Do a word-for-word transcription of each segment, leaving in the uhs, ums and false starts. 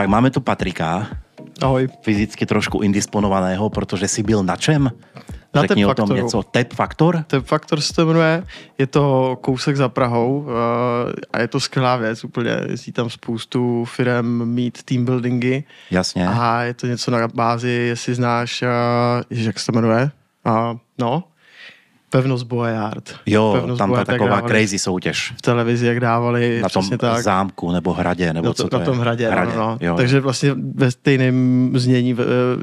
Tak máme tu Patrika. Ahoj. Fyzicky trošku indisponovaného, protože jsi byl na čem? Na Řekni o tom něco. T E P Faktor? T E P Faktor se to jmenuje. Je to kousek za Prahou a je to skvělá věc úplně. Jezdí tam spoustu firem mít team buildingy. Jasně. A je to něco na bázi, jestli znáš, ježiš, jak se to jmenuje? A, no, Pevnost Boyard. Jo, Pevnost tam Boyard, ta taková crazy soutěž. V televizi, jak dávali. Na tom tak, zámku nebo hradě, nebo to, co to na je? Na tom hradě, hradě no, no. Takže vlastně ve stejném znění,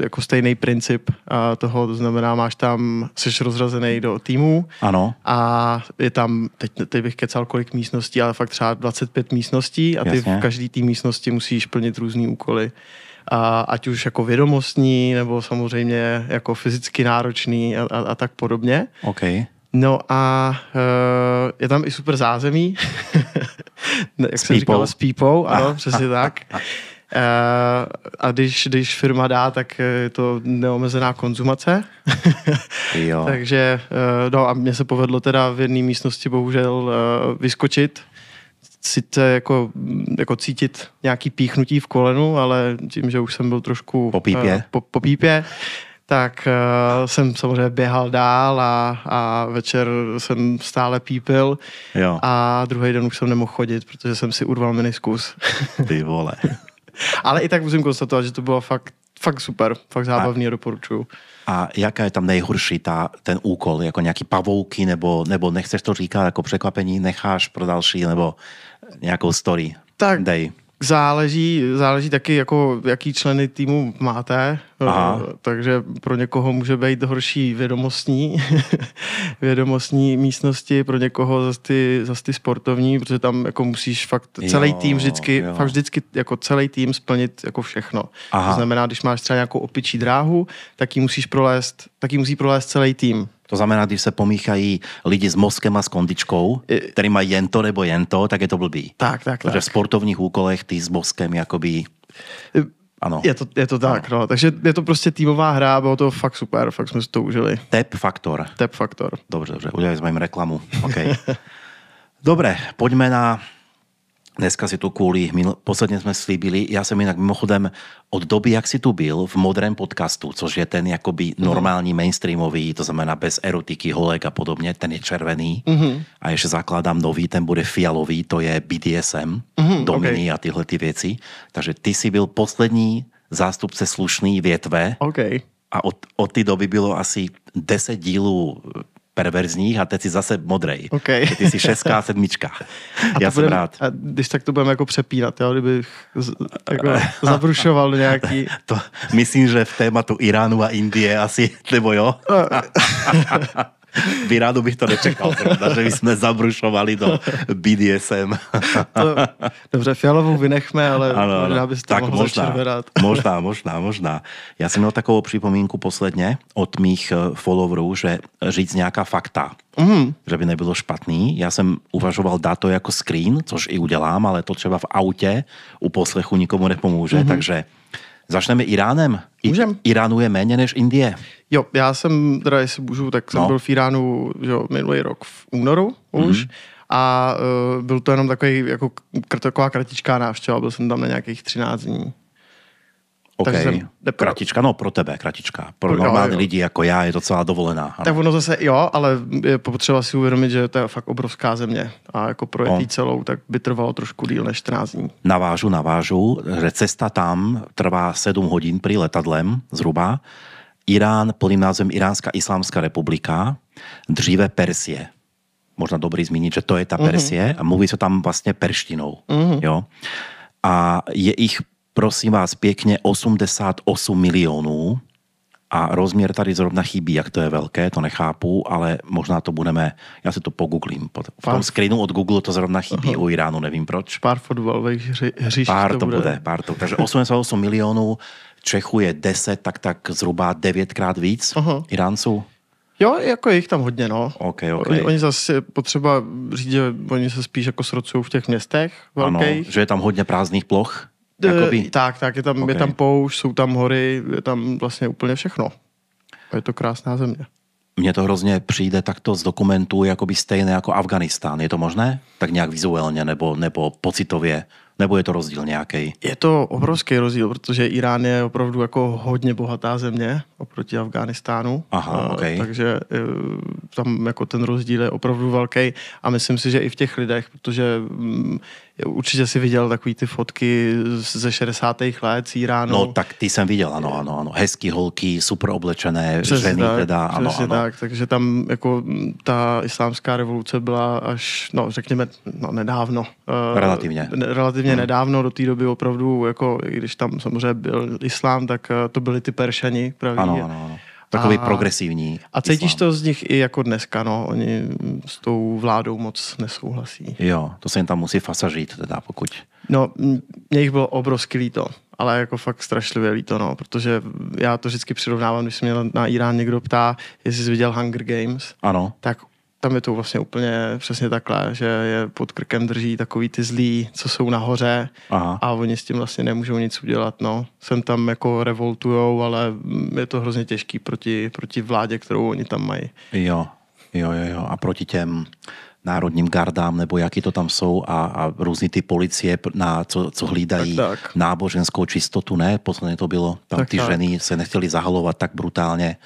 jako stejný princip a toho, to znamená, máš tam, jsi rozrazený do týmů. Ano. A je tam, teď, teď bych kecal kolik místností, ale fakt třeba dvacet pět místností a ty Jasně. v každý té místnosti musíš plnit různý úkoly. A ať už jako vědomostní, nebo samozřejmě jako fyzicky náročný a, a, a tak podobně. Okay. No a e, je tam i super zázemí. Jak jsem říkal, s pípou, ano, přesně tak. E, a když, když firma dá, tak je to neomezená konzumace. Jo. Takže, e, no a mně se povedlo teda v jedné místnosti bohužel e, vyskočit. Sice jako, jako cítit nějaký píchnutí v kolenu, ale tím, že už jsem byl trošku po pípě, uh, po, po pípě tak uh, jsem samozřejmě běhal dál a, a večer jsem stále pípil jo. a druhý den už jsem nemohl chodit, protože jsem si urval meniskus. Ty vole. Ale i tak musím konstatovat, že to bylo fakt, fakt super, fakt zábavný a doporučuju. A jaká je tam nejhorší ta, ten úkol? Jako nějaký pavouky, nebo, nebo nechceš to říkat jako překvapení, necháš pro další, nebo nějakou story? Tak Dej. záleží, záleží taky, jako, jaký členy týmu máte. Aha. Takže pro někoho může být horší vědomostní, vědomostní místnosti, pro někoho zase ty, zase ty sportovní, protože tam jako musíš fakt celý jo, tým vždycky, jo. fakt vždycky jako celý tým splnit jako všechno. Aha. To znamená, když máš třeba nějakou opičí dráhu, tak ji musíš prolézt, tak ji musí prolézt celý tým. To znamená, když se pomíchají lidi s mozkem a s kondičkou, který mají jen to nebo jen to, tak je to blbý. Tak, tak, protože tak. v sportovních úkolech ty s mozkem jakoby... Ano. Je to, je to tak, no. Takže je to prostě týmová hra, bylo to fakt super, fakt jsme si to užili. T E P Faktor. T E P Faktor. Dobře, dobře, udělali jsme jim reklamu. Okay. Dobre, pojďme na... Dneska si tu kvůli, posledně jsme slíbili, já jsem jinak mimochodem od doby, jak si tu byl v Modrém podcastu, což je ten jakoby normální mainstreamový, to znamená bez erotiky, holek a podobně, ten je červený mm-hmm. a ještě zakládám nový, ten bude fialový, to je B D S M, mm-hmm, dominy okay. a tyhle ty věci. Takže ty si byl poslední zástupce slušný větve okay. a od, od té doby bylo asi deset dílů perverzních a teď si zase modrej. Okay. Ty jsi šestka a sedmička. A já jsem budem, rád. A když tak to budeme jako přepínat, jo? Kdybych z, jako zabrušoval nějaký... To, myslím, že v tématu Iránu a Indie asi, nebo jo? V Iránu bych to nečekal, protože my jsme zabrušovali do B D S M. To, dobře, fialovou vynechme, ale ano, možná bys to tak mohl možná, začervenat. Možná, možná, možná. Já jsem měl takovou připomínku posledně od mých followerů, že říct nějaká fakta, mm. že by nebylo špatný. Já jsem uvažoval dát to jako screen, což i udělám, ale to třeba v autě u poslechu nikomu nepomůže, mm-hmm. takže... Začneme Iránem. I- Iránu je méně než Indie. Jo, já jsem, teda jestli můžu, tak jsem no. byl v Iránu že, minulý rok v únoru už mm-hmm. a uh, byl to jenom takový, jako, taková kratičká návštěva, byl jsem tam na nějakých třináct dní. Ok, nepro... kratička, no pro tebe kratička, pro jo, normální jo. lidi jako já je docela dovolená. Ano. Tak ono zase jo, ale je potřeba si uvědomit, že to je fakt obrovská země a jako projet jí celou, tak by trvalo trošku díl než čtrnáct dní. Navážu, navážu, že cesta tam trvá sedm hodin prý letadlem zhruba. Irán, plným názvem Iránská islámská republika, dříve Persie. Možná dobrý zmínit, že to je ta Persie mm-hmm. a mluví se tam vlastně perštinou. Mm-hmm. Jo? A je ich prosím vás pěkně osmdesát osm milionů a rozměr tady zrovna chybí, jak to je velké, to nechápu, ale možná to budeme, já si to pogooglím. V tom screenu od Google to zrovna chybí aha. u Iránu, nevím proč. Pár fotbalových hřišť pár to bude. bude pár to. Takže osmdesát osm milionů, Čechů je deset, tak tak zhruba devětkrát víc aha. Iránců. Jo, jako je jich tam hodně, no. Okay, okay. Oni zase potřeba říct, že oni se spíš jako srocují v těch městech velkých. Ano, že je tam hodně prázdných ploch. Jakoby. Tak, tak, je tam, okay. je tam poušť, jsou tam hory, je tam vlastně úplně všechno. A je to krásná země. Mně to hrozně přijde takto z dokumentů jakoby stejné jako Afghánistán. Je to možné? Tak nějak vizuálně nebo, nebo pocitově nebo je to rozdíl nějaký? Je to obrovský rozdíl, protože Irán je opravdu jako hodně bohatá země oproti Afghánistánu. Aha, okay. Takže tam jako ten rozdíl je opravdu velký a myslím si, že i v těch lidech, protože určitě si viděl takový ty fotky ze šedesátých let z Iránu. No tak ty jsem viděl, ano, ano, ano. Hezký holky, super oblečené, přesně ženy tak, teda, ano, ano. Tak, takže tam jako ta islámská revoluce byla až, no řekněme, no, nedávno. Relativně. Ne, relativně hmm. nedávno, do té doby opravdu, jako i když tam samozřejmě byl islám, tak to byly ty Peršani, pravý. Ano, ano, ano. Takový a, progresivní. A cítíš islám. To z nich i jako dneska, no. Oni s tou vládou moc nesouhlasí. Jo, to se jim tam musí fasažit, teda pokud... No, mě jich bylo obrovský líto, ale jako fakt strašlivě líto, no, protože já to vždycky přirovnávám, když se mě na Irán někdo ptá, jestli jsi viděl Hunger Games, ano. Tak tam je to vlastně úplně přesně takhle, že je pod krkem drží takový ty zlí, co jsou nahoře. Aha. A oni s tím vlastně nemůžou nic udělat, no. Sem tam jako revoltujou, ale je to hrozně těžký proti, proti vládě, kterou oni tam mají. Jo, jo, jo, jo. A proti těm národním gardám, nebo jaký to tam jsou a, a různý ty policie, na, co, co hlídají tak, tak. náboženskou čistotu, ne? Posledně to bylo, tam tak, ty tak. ženy se nechtěly zahalovat tak brutálně.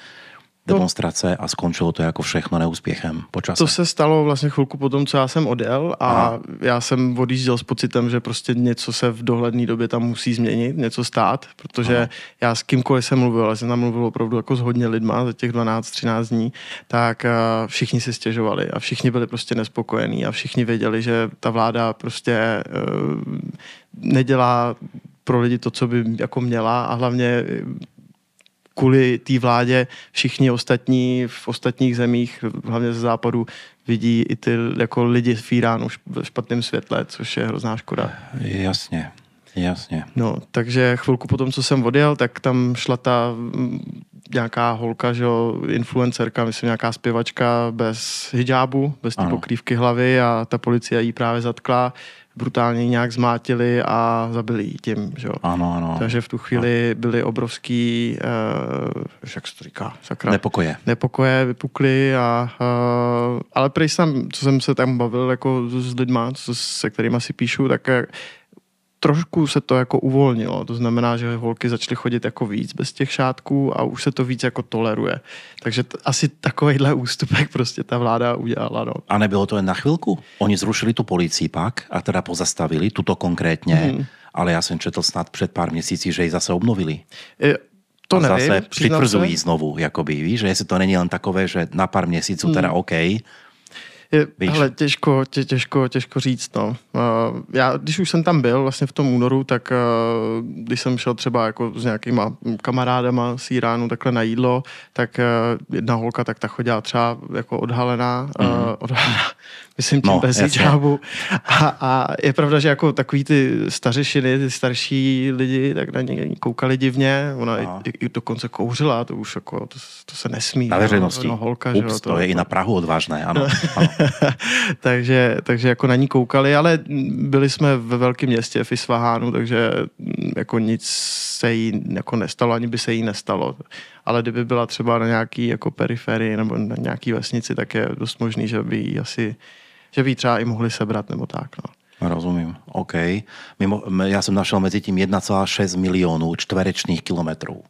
Demonstrace a skončilo to jako všechno neúspěchem po čase. To se stalo vlastně chvilku po tom, co já jsem odjel a Aha. já jsem odjížděl s pocitem, že prostě něco se v dohledné době tam musí změnit, něco stát, protože Aha. já s kýmkoliv jsem mluvil, já jsem tam mluvil opravdu jako s hodně lidma za těch dvanáct třináct dní, tak všichni si stěžovali a všichni byli prostě nespokojení a všichni věděli, že ta vláda prostě uh, nedělá pro lidi to, co by jako měla a hlavně kvůli té vládě všichni ostatní v ostatních zemích, hlavně ze západu, vidí i ty jako lidi v Iránu v špatném světle, což je hrozná škoda. Jasně, jasně. No, takže chvilku potom, co jsem odjel, tak tam šla ta nějaká holka, že jo, influencerka, myslím nějaká zpěvačka bez hijábu, bez té pokrývky hlavy a ta policie jí právě zatkla. Brutálně nějak zmátili a zabili jí tím, že jo. Ano, ano. Takže v tu chvíli byly obrovský, uh, jak se to říká, sakra. Nepokoje. Nepokoje vypukly a, uh, ale prej sám, co jsem se tam bavil jako s lidma, co, se kterýma si píšu, tak trošku se to jako uvolnilo. To znamená, že holky začaly chodit jako víc bez těch šátků a už se to víc jako toleruje. Takže t- asi takovejhle ústupek prostě ta vláda udělala. No. A nebylo to jen na chvilku? Oni zrušili tu policii pak a teda pozastavili, tuto konkrétně, hmm. ale já jsem četl snad před pár měsíci, že ji zase obnovili. Je- To nevím, zase přitvrzují znovu, jakoby, víš, že jestli to není jen takové, že na pár měsíců hmm. teda OK. Ale těžko, tě, těžko, těžko říct, no. Já, když už jsem tam byl vlastně v tom únoru, tak když jsem šel třeba jako s nějakýma kamarádama z Iránu takhle na jídlo, tak jedna holka, tak ta chodila třeba jako odhalená, mm-hmm. odhalená, myslím tím no, bez hijábu. A, a je pravda, že jako takový ty stařešiny, ty starší lidi, tak na ně koukali divně, ona i, i dokonce kouřila, to už jako, to, to se nesmí. Na veřejnosti. No, holka, Ups, že, to, to je to, i na Prahu odvážné, ano, ano. takže, takže jako na ní koukali, ale byli jsme ve velkém městě v Isfahánu, takže jako nic se jí jako nestalo, ani by se jí nestalo. Ale kdyby byla třeba na nějaký jako periferii nebo na nějaký vesnici, tak je dost možný, že by jí asi, že by jí třeba i mohli sebrat nebo tak, no. Rozumím, OK. Mimo, já jsem našel mezi tím jedna celá šest milionů čtverečných kilometrů.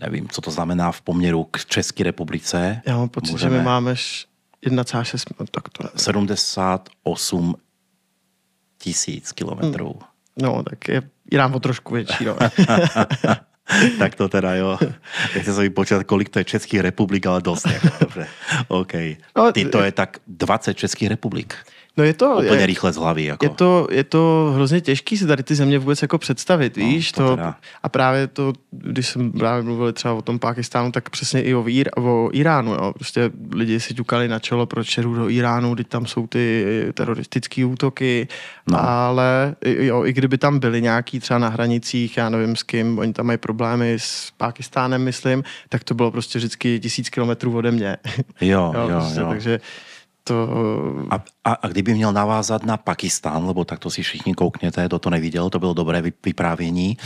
Nevím, co to znamená v poměru k České republice. Já mám pocit, Můžeme... že my máme... jedna celá šest, no tak to nevím. sedmdesát osm tisíc kilometrů. Hmm. No, tak je Irán o trošku větší, no. Tak to teda, jo. Já jsem se počítat, kolik to je Českých republik, ale dost. Jako, dobře. OK. Ty to je tak dvacet Českých republik. No je to... Úplně je, rychle z hlavy, jako. Je to, je to hrozně těžký si tady ty země vůbec jako představit, no, víš? To to, a právě to, když jsme právě mluvili třeba o tom Pákistánu, tak přesně i o, Ír, o Iránu, jo. Prostě lidi si ťukali na čelo, proč jdu do Iránu, když tam jsou ty teroristické útoky, no. Ale jo, i kdyby tam byly nějaký třeba na hranicích, já nevím s kým, oni tam mají problémy s Pákistánem, myslím, tak to bylo prostě vždycky tisíc kilometrů ode mě. Jo, jo, jo, prostě, jo. Takže... To... A, a, a kdyby měl navázat na Pakistán, lebo tak to si všichni koukněte, kdo to neviděl, to bylo dobré vyprávění.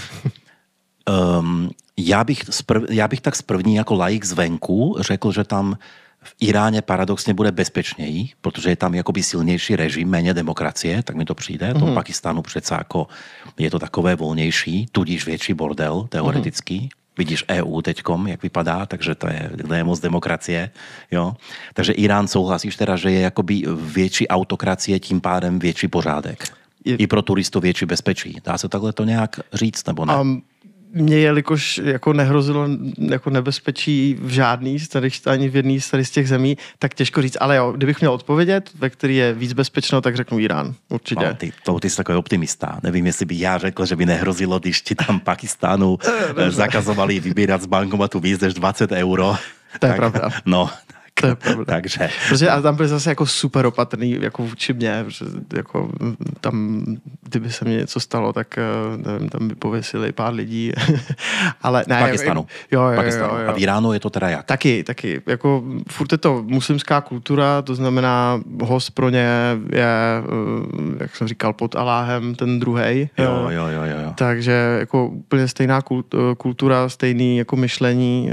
Um, já, bych sprv, já bych tak z první jako laik zvenku řekl, že tam v Iráně paradoxně bude bezpečněji, protože je tam jakoby silnější režim, méně demokracie, tak mi to přijde. Mm-hmm. To v Pakistánu přece jako je to takové volnější, tudíž větší bordel teoretický. Mm-hmm. Vidíš E U teďkom, jak vypadá, takže to je, to je moc demokracie. Jo? Takže Irán, souhlasíš teda, že je jakoby větší autokracie, tím pádem větší pořádek. Je... I pro turistů větší bezpečí. Dá se takhle to nějak říct, nebo ne? Um... Mně, jelikož jako nehrozilo jako nebezpečí v žádný, ani v jedný z těch zemí, tak těžko říct. Ale jo, kdybych měl odpovědět, ve který je víc bezpečno, tak řeknu Irán. Určitě. No, ty, to, ty jsi takový optimista. Nevím, jestli by já řekl, že by nehrozilo, když ti tam Pakistánu zakazovali vybírat z bankomatu víc než dvacet euro. To je tak, pravda. No, to je pravda. Takže. Protože a tam byli zase jako super opatrný, jako vůči mě, protože jako tam, kdyby se mi něco stalo, tak nevím, tam by pověsili pár lidí. Ale ne, v Pakistanu. Jo, jo, Pakistanu. Jo, jo. A v Iránu je to teda jak? Taky, taky. Jako furt je to muslimská kultura, to znamená host pro ně je, jak jsem říkal, pod Aláhem ten druhej. Jo, jo, jo, jo, jo. Takže jako úplně stejná kultura, stejný jako myšlení.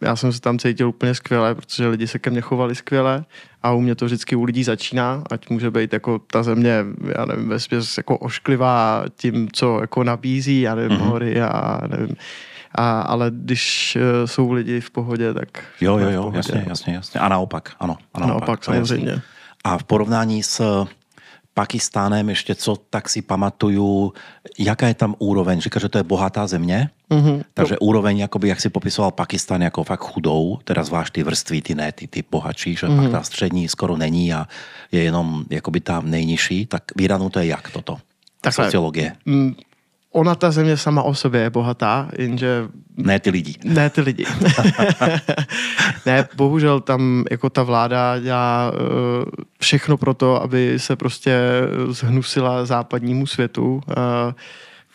Já jsem se tam cítil úplně skvěle, protože lidi se ke mně chovali skvěle a u mě to vždycky u lidí začíná, ať může být jako ta země, já nevím, vesměs jako ošklivá tím, co jako nabízí, já nevím, mm-hmm. hory a nevím. A, ale když uh, jsou lidi v pohodě, tak... Jo, jo, jo, jasně, jasně, jasně. A naopak, ano. A naopak, naopak samozřejmě. A v porovnání s Pakistánem ještě, co tak si pamatuju, jaká je tam úroveň? Říká, že to je bohatá země, mm-hmm. takže no. úroveň, jakoby, jak si popisoval Pakistán jako fakt chudou, teda zvlášť ty vrství, ty ne, ty, ty bohatší, že mm-hmm. pak ta střední skoro není a je jenom jakoby ta nejnižší, tak v Iránu to je jak toto? Tak sociologie. M- Ona, ta země sama o sobě je bohatá, jenže... Ne ty lidi. Ne ty lidi. Ne, bohužel tam jako ta vláda dělá uh, všechno pro to, aby se prostě zhnusila západnímu světu. Uh,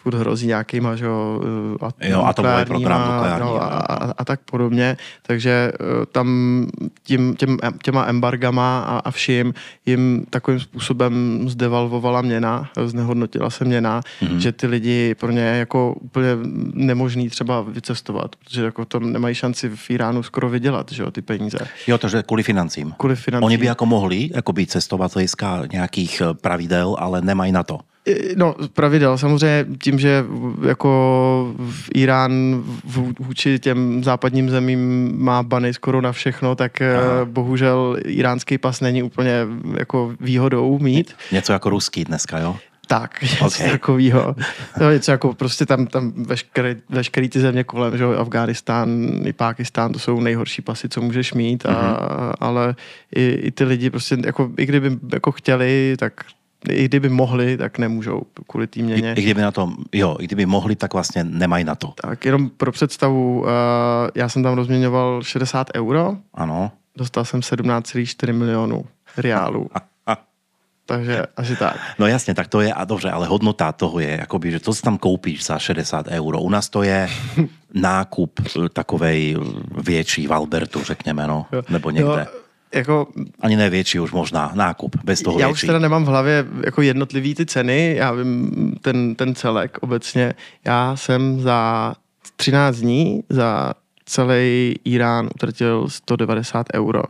furt hrozí nějakýma, že jo, atomový program, nukleární, no, a, a, a tak podobně. Takže uh, tam tím, těm, těma embargama a, a vším jim takovým způsobem zdevalvovala měna, znehodnotila se měna, mm-hmm. že ty lidi pro ně jako úplně nemožný třeba vycestovat, protože jako tam nemají šanci v Iránu skoro vydělat, že jo, ty peníze. Jo, takže kvůli financím. Kvůli financím. Oni by jako mohli jako by cestovat z hlediska nějakých pravidel, ale nemají na to. No, pravidel. Samozřejmě tím, že jako v Irán vůči těm západním zemím má bany skoro na všechno, tak aha. bohužel iránský pas není úplně jako výhodou mít. Něco jako ruský dneska, jo? Tak, něco okay. takovýho. No, něco jako prostě tam, tam veškerý, veškerý ty země kolem, že Afghánistán i Pákistán, to jsou nejhorší pasy, co můžeš mít, a, mm-hmm. ale i, i ty lidi prostě, jako, i kdyby jako chtěli, tak i kdyby mohli, tak nemůžou kvůli té měně. I, i kdyby na to, jo, i kdyby mohli, tak vlastně nemají na to. Tak jenom pro představu, uh, já jsem tam rozměňoval šedesát euro. Ano. Dostal jsem sedmnáct celá čtyři milionu riálů. Takže asi tak. No jasně, tak to je, a dobře, ale hodnota toho je, jakoby, že to si tam koupíš za šedesát euro. U nás to je nákup takovej větší v Albertu, řekněme, no, nebo někde. No, jako, ani největší už možná nákup, bez toho já větší. Já už teda nemám v hlavě jako jednotlivý ty ceny, já vím ten, ten celek obecně. Já jsem za třináct dní za celý Irán utratil sto devadesát euro.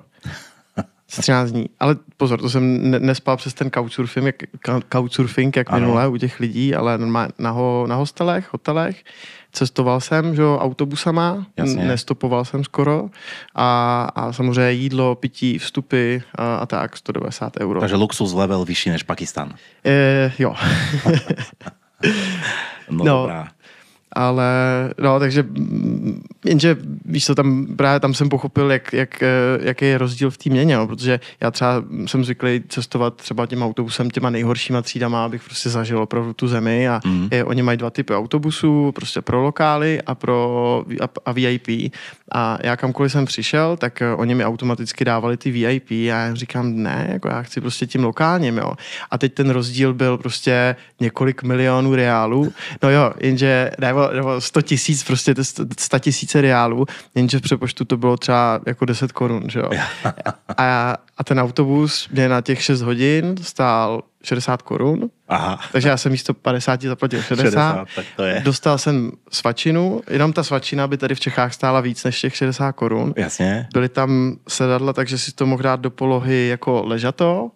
Z třináct dní. Ale pozor, to jsem ne- nespal přes ten couchsurfing, jak, couchsurfing, jak minule u těch lidí, ale normálně na, ho, na hostelech, hotelech. Cestoval jsem, že jo, autobusama, jasně. nestopoval jsem skoro a, a samozřejmě jídlo, pití, vstupy a, a tak, sto devadesát euro. Takže luxus level vyšší než Pakistan. E, jo. No, no dobrá. Ale, no, takže, jenže, víš co, tam, právě tam jsem pochopil, jak, jak, jaký je rozdíl v té měně, no, protože já třeba jsem zvyklý cestovat třeba tím autobusem, těma nejhoršíma třídama, abych prostě zažil opravdu tu zemi a mm. je, oni mají dva typy autobusů, prostě pro lokály a pro a, a V I P a já kamkoliv jsem přišel, tak oni mi automaticky dávali ty V I P a já říkám, ne, jako já chci prostě tím lokálním, jo. A teď ten rozdíl byl prostě několik milionů reálů, no jo, jenže, nebo nebo sto tisíc, prostě sto tisíce reálů, jenže v přepočtu to bylo třeba jako deset korun, že jo. A, a ten autobus mě na těch šest hodin stál šedesát korun, aha, takže já jsem místo padesáti zaplatil šedesát, šedesát, tak to je. Dostal jsem svačinu, jenom ta svačina by tady v Čechách stála víc než těch šedesát korun. Jasně. Byly tam sedadla, takže si to mohl dát do polohy jako ležato.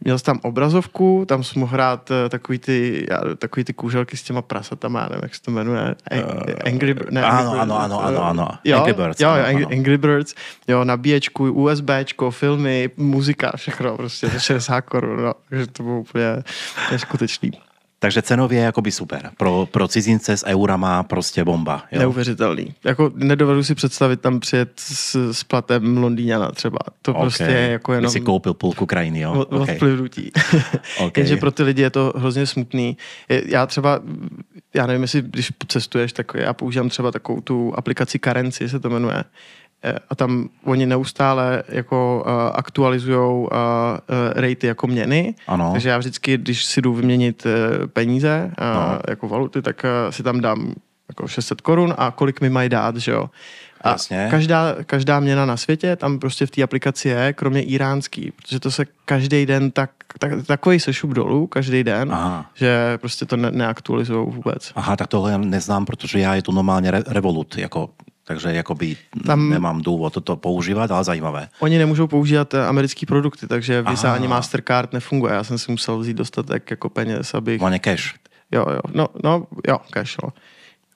Měl jsi tam obrazovku, tam jsi mohl hrát takový ty, takový ty kůželky s těma prasatama, já nevím, jak se to jmenuje. Angry, ne, ano, Angry Birds. Ano, ano, ano, ano. Jo, Angry Birds. Jo, ano, Angry, ano. Angry Birds, jo, nabíječku, USBčko, filmy, muzika, všechno, prostě za šedesát korun, no, takže to bylo úplně neskutečný. Takže cenově je jakoby super. Pro, pro cizince s eurama prostě bomba. Jo? Neuvěřitelný. Jako nedovedu si představit tam přijet s, s platem Londýňana třeba. To okay. Prostě je jako jenom... Když si koupil půlku krajiny, jo? Od, okay. Odplivnutí. Okay. Jenže pro ty lidi je to hrozně smutný. Já třeba, já nevím, jestli když cestuješ, tak já používám třeba takovou tu aplikaci Currency, se to jmenuje. A tam oni neustále jako uh, aktualizujou uh, uh, rejty jako měny. Ano. Takže já vždycky, když si jdu vyměnit uh, peníze uh, no. jako valuty, tak uh, si tam dám jako šest set korun a kolik mi mají dát, že jo. A jasně. Každá, každá měna na světě tam prostě v té aplikaci je, kromě íránský, protože to se každý den tak, tak takový sešup dolů, každý den, aha, že prostě to ne, neaktualizujou vůbec. Aha, tak tohle já neznám, protože já je tu normálně re, revolut, jako... Takže jakoby tam nemám důvod toto používat, ale zajímavé. Oni nemůžou používat americké produkty, takže Visa ani Mastercard nefunguje. Já jsem si musel vzít dostatek jako peněz, abych... Oni cash. Jo, jo, no, no, jo, cash, no.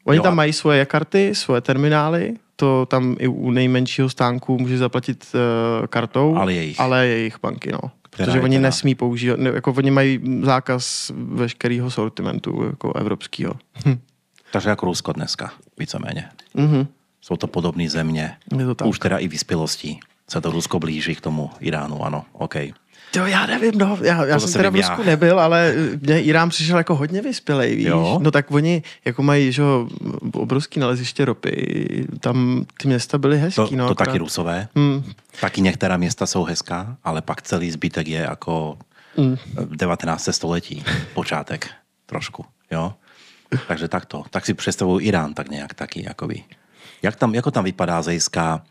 Oni jo, tam a... mají svoje karty, svoje terminály, to tam i u nejmenšího stánku může zaplatit uh, kartou, ale jejich, ale jejich banky, no. Protože oni nesmí používat, ne, jako oni mají zákaz veškerého sortimentu jako evropského. Hm. Takže jako Rusko dneska, víceméně. Mhm. Jsou to podobné země. Už teda i vyspělostí. Se to Rusko blíží k tomu Iránu, ano. Okay. Jo, já nevím, no. Já, já jsem teda v Rusku já. nebyl, ale mě Irán přišel jako hodně vyspělej, víš. Jo? No tak oni jako mají, že jo, obrovský naleziště ropy. Tam ty města byly hezký. To, no, to taky Rusové. Hmm. Taky některá města jsou hezká, ale pak celý zbytek je jako hmm. devatenácté století. Počátek trošku, jo. Takže takto. Tak si představuju Irán tak nějak taky, jakoby. Jak tam, jako tam vypadá zejská,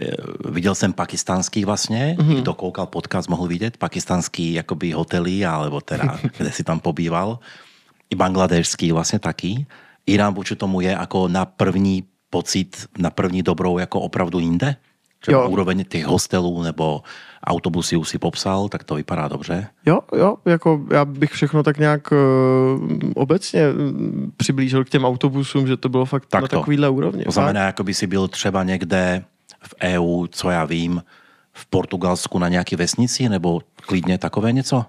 e, viděl jsem pakistánský vlastně, mm-hmm. kdo koukal podcast, mohl vidět, pakistánský jakoby hotely, alebo teda, kde si tam pobýval, i bangladéšský vlastně taky. Irán vůči tomu je jako na první pocit, na první dobrou jako opravdu jinde? Třeba úroveň těch hostelů nebo autobusy už si popsal, tak to vypadá dobře. Jo, jo, jako já bych všechno tak nějak uh, obecně přiblížil k těm autobusům, že to bylo fakt tak na to, takovýhle úrovni. To znamená, jako by si byl třeba někde v E U, co já vím, v Portugalsku na nějaký vesnici nebo klidně takové něco?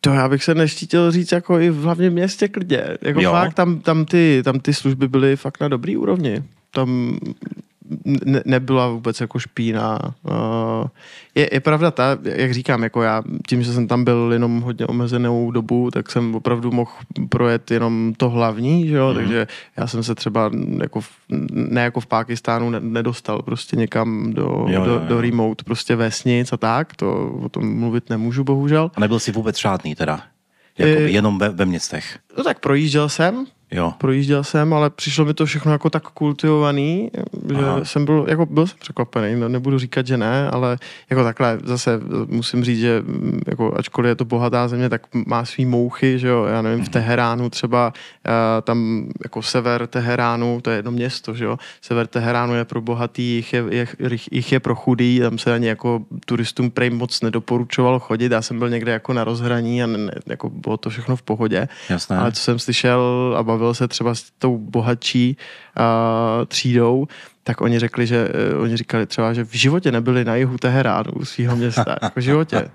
To já bych se neštítil říct jako i v hlavním městě klidně. Jako jo. Fakt tam, tam, ty, tam ty služby byly fakt na dobrý úrovni. Tam... Ne, nebyla vůbec jako špína. Uh, je, je pravda ta, jak říkám, jako já, tím, že jsem tam byl jenom hodně omezenou dobu, tak jsem opravdu mohl projet jenom to hlavní, že jo, mm. takže já jsem se třeba jako v, ne jako v Pákistánu ne, nedostal prostě někam do, jo, do, jo, jo. do remote, prostě vesnic a tak, to o tom mluvit nemůžu, bohužel. A nebyl jsi vůbec žádný teda? Jakoby, jenom ve, ve městech? No tak projížděl jsem, Jo. Projížděl jsem, ale přišlo mi to všechno jako tak kultivovaný, že Aha. jsem byl, jako byl jsem překvapený, no, nebudu říkat, že ne, ale jako takhle zase musím říct, že jako ačkoliv je to bohatá země, tak má svý mouchy, že jo, já nevím, v Teheránu třeba, tam jako sever Teheránu, to je jedno město, že jo, sever Teheránu je pro bohatý, jich je, je, jich je pro chudý, tam se ani jako turistům prej moc nedoporučovalo chodit, já jsem byl někde jako na rozhraní a ne, jako bylo to všechno v pohodě, Jasné. ale co jsem slyšel a bavil se třeba s tou bohatší uh, třídou, tak oni řekli, že uh, oni říkali třeba, že v životě nebyli na jihu Teheránu, u svého města. Jako v životě.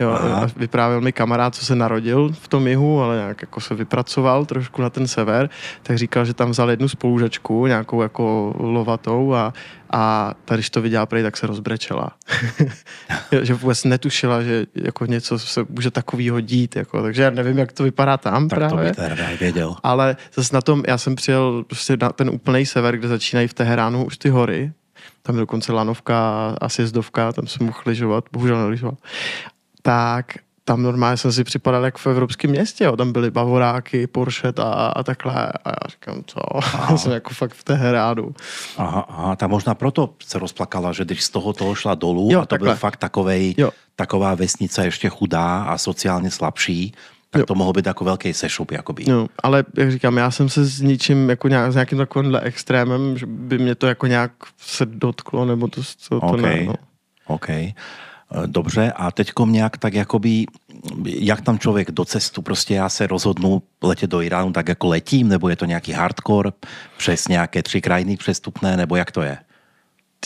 Jo, a vyprávěl mi kamarád, co se narodil v tom jihu, ale nějak jako se vypracoval trošku na ten sever, tak říkal, že tam vzal jednu spolužačku, nějakou jako lovatou a, a ta, když to viděla prej, tak se rozbrečela. Že vůbec netušila, že jako něco se může takovýho dít. Jako. Takže já nevím, jak to vypadá tam tak právě. To by teda věděl. Ale zase na tom, já jsem přijel prostě na ten úplnej sever, kde začínají v Teheránu už ty hory. Tam je dokonce lanovka a sjezdovka, tam jsem mohl lyžovat, bohužel nelyžoval. Tak tam normálně jsem si připadal jak v evropském městě, jo. Tam byly bavoráky, Porsche a, a takhle. A já říkám, co? Aha. Jsem jako fakt v Teheránu. Aha, aha, ta možná proto se rozplakala, že když z toho toho šla dolů jo, a to takhle. Byl fakt takovej, jo. taková vesnice ještě chudá a sociálně slabší, tak to mohlo být jako velký sešup, jakoby. Jo, ale jak říkám, já jsem se s ničím, jako nějak, s nějakým takovýmhle extrémem, že by mě to jako nějak se dotklo, nebo to, to, to okay. ne, no. Okay. Dobře, a teďkom nějak tak jakoby, jak tam člověk do cestu, prostě já se rozhodnu letět do Iránu, tak jako letím, nebo je to nějaký hardcore, přes nějaké tři krajiny přestupné, nebo jak to je?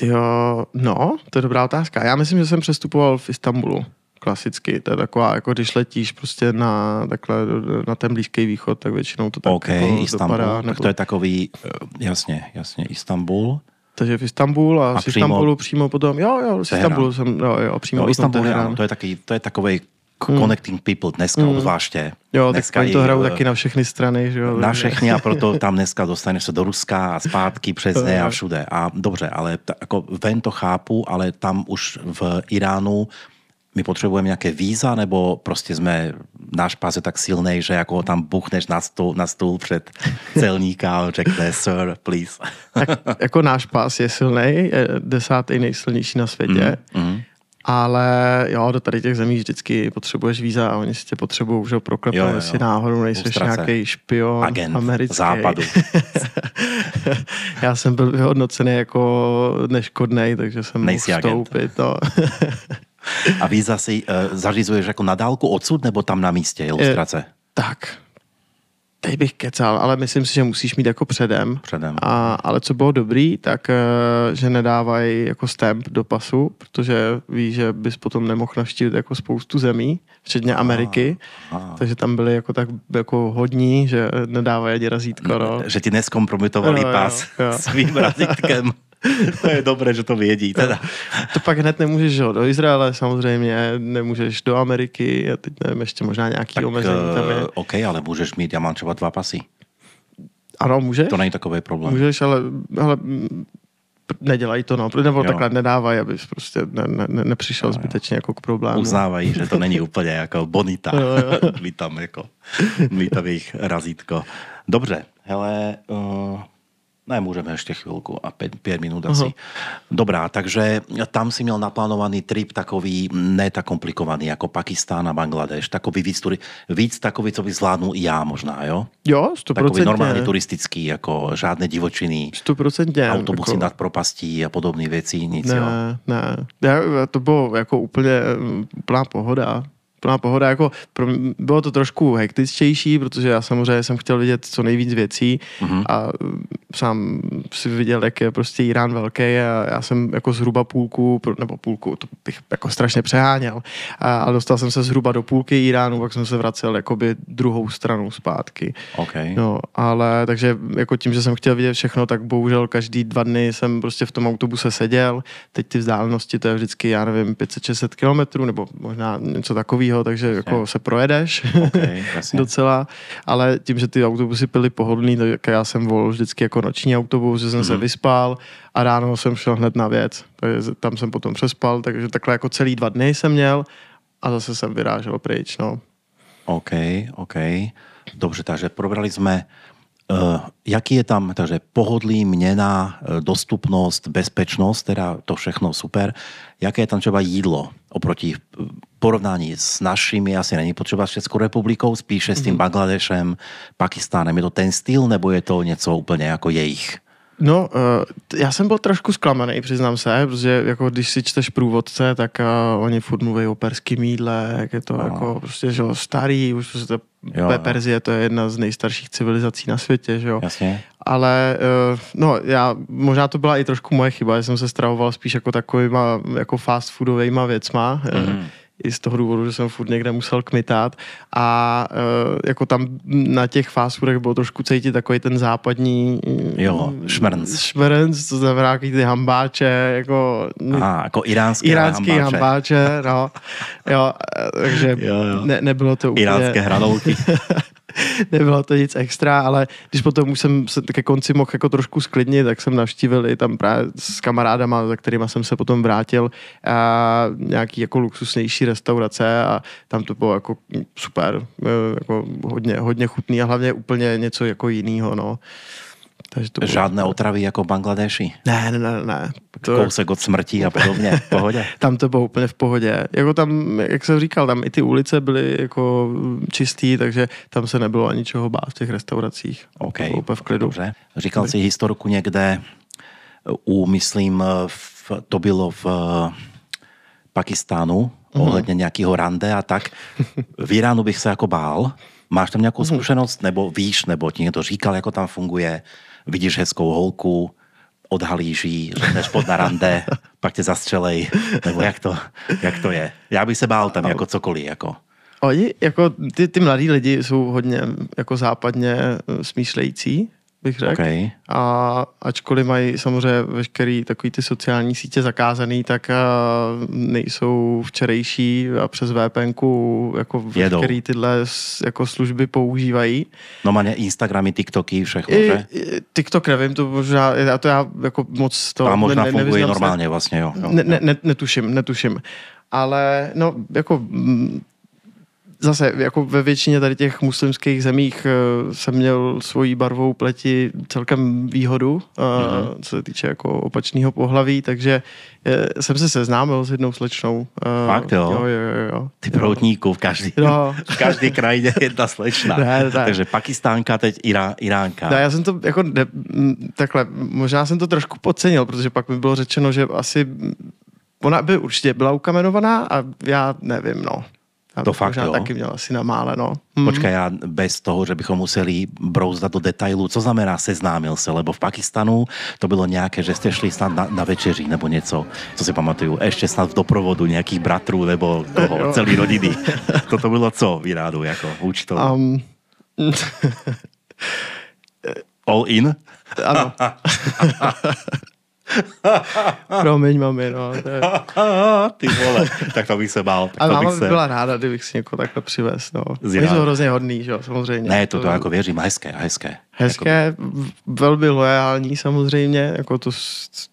Jo, no, to je dobrá otázka. Já myslím, že jsem přestupoval v Istanbulu, klasicky. To je taková, jako když letíš prostě na, takhle, na ten Blízký východ, tak většinou to tak okay, jako Istanbul, dopadá. Nebo... Tak to je takový, jasně, jasně, Istanbul. Takže v Istanbulu a, a z Istanbulu přímo potom, jo, jo, z Istanbulu jsem, jo, jo, přímo no, potom Teherán. To je takový, to je takovej connecting people dneska mm. obzvláště. Jo, dneska tak oni to hrajou taky na všechny strany, že jo? Na všechny a proto tam dneska dostaneš se do Ruska a zpátky přes ne a všude. A dobře, ale t- jako ven to chápu, ale tam už v Iránu my potřebujeme nějaké víza, nebo prostě jsme, náš pas je tak silný, že jako tam buchneš na stůl, na stůl před celníka a řekne sir, please. Tak jako náš pas je silný, desátý nejsilnější na světě, mm-hmm. ale jo, do tady těch zemí vždycky potřebuješ víza a oni si tě potřebují, že ho proklepnou, jestli náhodou nejseš nějaký špion agent americký. Západu. Já jsem byl vyhodnocený jako neškodnej, takže jsem Nejsi mohl vstoupit. A víza si uh, zařizuješ jako na dálku odsud, nebo tam na místě ilustrace? E, tak, teď bych kecal, ale myslím si, že musíš mít jako předem. Předem. A, ale co bylo dobrý, tak uh, že nedávají jako stamp do pasu, protože ví, že bys potom nemohl navštívit jako spoustu zemí, včetně Ameriky. A, a. Takže tam byli jako tak jako hodní, že nedávají ani razítko. No. Že ti neskompromitovali no, pas jo, jo. svým razítkem. To je dobré, že to vědí. Teda. To pak hned nemůžeš jo, do Izraele samozřejmě, nemůžeš do Ameriky, a teď nevím, ještě možná nějaký tak, omezení tam je. OK, ale můžeš mít, já mám třeba dva pasy. Ano, můžeš. To není takový problém. Můžeš, ale, ale nedělají to, no. Nebo jo. takhle nedávají, abys prostě ne, ne, ne, nepřišel jo, jo. zbytečně jako k problému. Uznávají, že to není úplně jako bonita. Mít tam jako, mít tam jejich razítko. Dobře, hele... Uh... Ne, můžeme ještě chvilku a pět, pět minut asi. Aha. Dobrá, takže tam si měl naplánovaný trip takový ne tak komplikovaný jako Pakistán a Bangladéš. Takový víc, turi- víc takový, co by zvládnul i já možná, jo? Jo, sto procent. Takový normální turistický, jako žádné divočiny. sto procent. Autobusy jako... nad propastí a podobné věci, nic, ne, jo? Ne, ne. To bylo jako úplně plná pohoda. Plná pohoda, jako pro mě bylo to trošku hektičtější, protože já samozřejmě jsem chtěl vidět co nejvíc věcí mm-hmm. a sám si viděl, jak je prostě Irán velký a já jsem jako zhruba půlku, nebo půlku, to bych jako strašně přeháněl, a, a dostal jsem se zhruba do půlky Iránu, pak jsem se vracel jakoby druhou stranu zpátky. Okay. No, ale takže jako tím, že jsem chtěl vidět všechno, tak bohužel každý dva dny jsem prostě v tom autobuse seděl, teď ty vzdálenosti, to je vždycky, já nevím, pět set šest set kilometrů, nebo možná něco takového. Takže jako se projedeš okay, docela, ale tím, že ty autobusy byly pohodlný, tak já jsem volil vždycky jako noční autobus, že jsem mm-hmm. se vyspal a ráno jsem šel hned na věc, takže tam jsem potom přespal, takže takhle jako celý dva dny jsem měl a zase jsem vyrážel pryč, no. OK, OK, dobře, takže probrali jsme, uh, jaký je tam, takže pohodlí, měna, dostupnost, bezpečnost, teda to všechno super, jaké je tam třeba jídlo oproti porovnání s našimi, asi není potřeba s Českou republikou, spíše s tím Bangladešem, Pakistánem. Je to ten styl, nebo je to něco úplně jako jejich? No, já jsem byl trošku zklamaný, přiznám se, protože jako když si čteš průvodce, tak oni furt mluví o perským jídle, jak je to no. jako prostě, že jo, starý, už prostě jo, Perzie, to je jedna z nejstarších civilizací na světě, že jo. Jasně. Ale no, já, možná to byla i trošku moje chyba, že jsem se stravoval spíš jako takovýma jako fast foodovejma věcma, mm. i z toho důvodu, že jsem furt někde musel kmitat a e, jako tam na těch fast foodech bylo trošku cítit takový ten západní jo, šmrnc. Šmrnc, to znamená jaký ty hambáče, jako, Aha, jako iránské iránský hambáče. hambáče no. jo, takže jo, jo. Ne, nebylo to úplně... Iránské hranolky. Nebylo to nic extra, ale když potom už jsem se ke konci mohl jako trošku sklidnit, tak jsem navštívil i tam právě s kamarádama, za kterýma jsem se potom vrátil a nějaký jako luxusnější restaurace a tam to bylo jako super, jako hodně, hodně chutný a hlavně úplně něco jako jinýho, no. Takže to žádné bylo... otravy jako v Bangladéši? Ne, ne, ne, ne. To... Kousek od smrti a podobně, v pohodě? Tam to bylo úplně v pohodě. Jako tam, jak jsem říkal, tam i ty ulice byly jako čistý, takže tam se nebylo ani čeho bát v těch restauracích. OK, úplně v klidu. Dobře. Říkal Dobře. si historku někde, u, myslím, v, to bylo v Pakistánu, mm-hmm. ohledně nějakého rande a tak. V Iránu bych se jako bál. Máš tam nějakou zkušenost, nebo víš, nebo ti někdo říkal, jako tam funguje, vidíš hezkou holku, odhalíš jí, řekneš pod na rande, pak tě zastřelej, nebo jak to, jak to je. Já bych se bál tam jako cokoliv, jako. Oni, jako ty, ty mladí lidi jsou hodně jako západně smýšlející, bych řekl. Okay. A ačkoliv mají samozřejmě veškerý takový ty sociální sítě zakázaný, tak nejsou včerejší a přes vé pé énku jako veškerý tyhle jako služby používají. No má Instagramy, TikToky, všechno, I, že? TikTok nevím, to možná, já to já jako moc to A možná ne, ne, funguje normálně vlastně, jo. jo. Ne, ne, netuším, netuším. Ale no, jako... Zase, jako ve většině tady těch muslimských zemích jsem měl svojí barvou pleti celkem výhodu, mm-hmm. co se týče jako opačného pohlaví, takže jsem se seznámil s jednou slečnou. Fakt jo? jo, jo, jo. Ty proutníků v každý, no. v každý krajině jedna slečna. Ne, takže Pakistánka, teď Irá, Iránka. Ne, já jsem to jako ne, takhle, možná jsem to trošku podcenil, protože pak mi bylo řečeno, že asi ona by určitě byla ukamenovaná a já nevím, no. To fakt, jo. Taky měl asi namáleno. Hmm. Počkej, já bez toho, že bychom museli brouzdat do detailů, co znamená seznámil se, lebo v Pakistanu to bylo nějaké, že jste šli snad na, na večeři nebo něco, co si pamatuju, ještě snad v doprovodu nějakých bratrů nebo koho, celý rodiny. Toto bylo co v Iránu, jako účtově? Um. All in? Ano. Promiň, mami, no. Je... Ty vole, tak to bych se bál. A máma by se... byla ráda, kdybych si někoho takhle přivez, no. Oni jsou hrozně hodný, že jo, samozřejmě. Ne, to to jako věřím, hezké, hezké. Hezké, jako... velmi loajální samozřejmě, jako tu,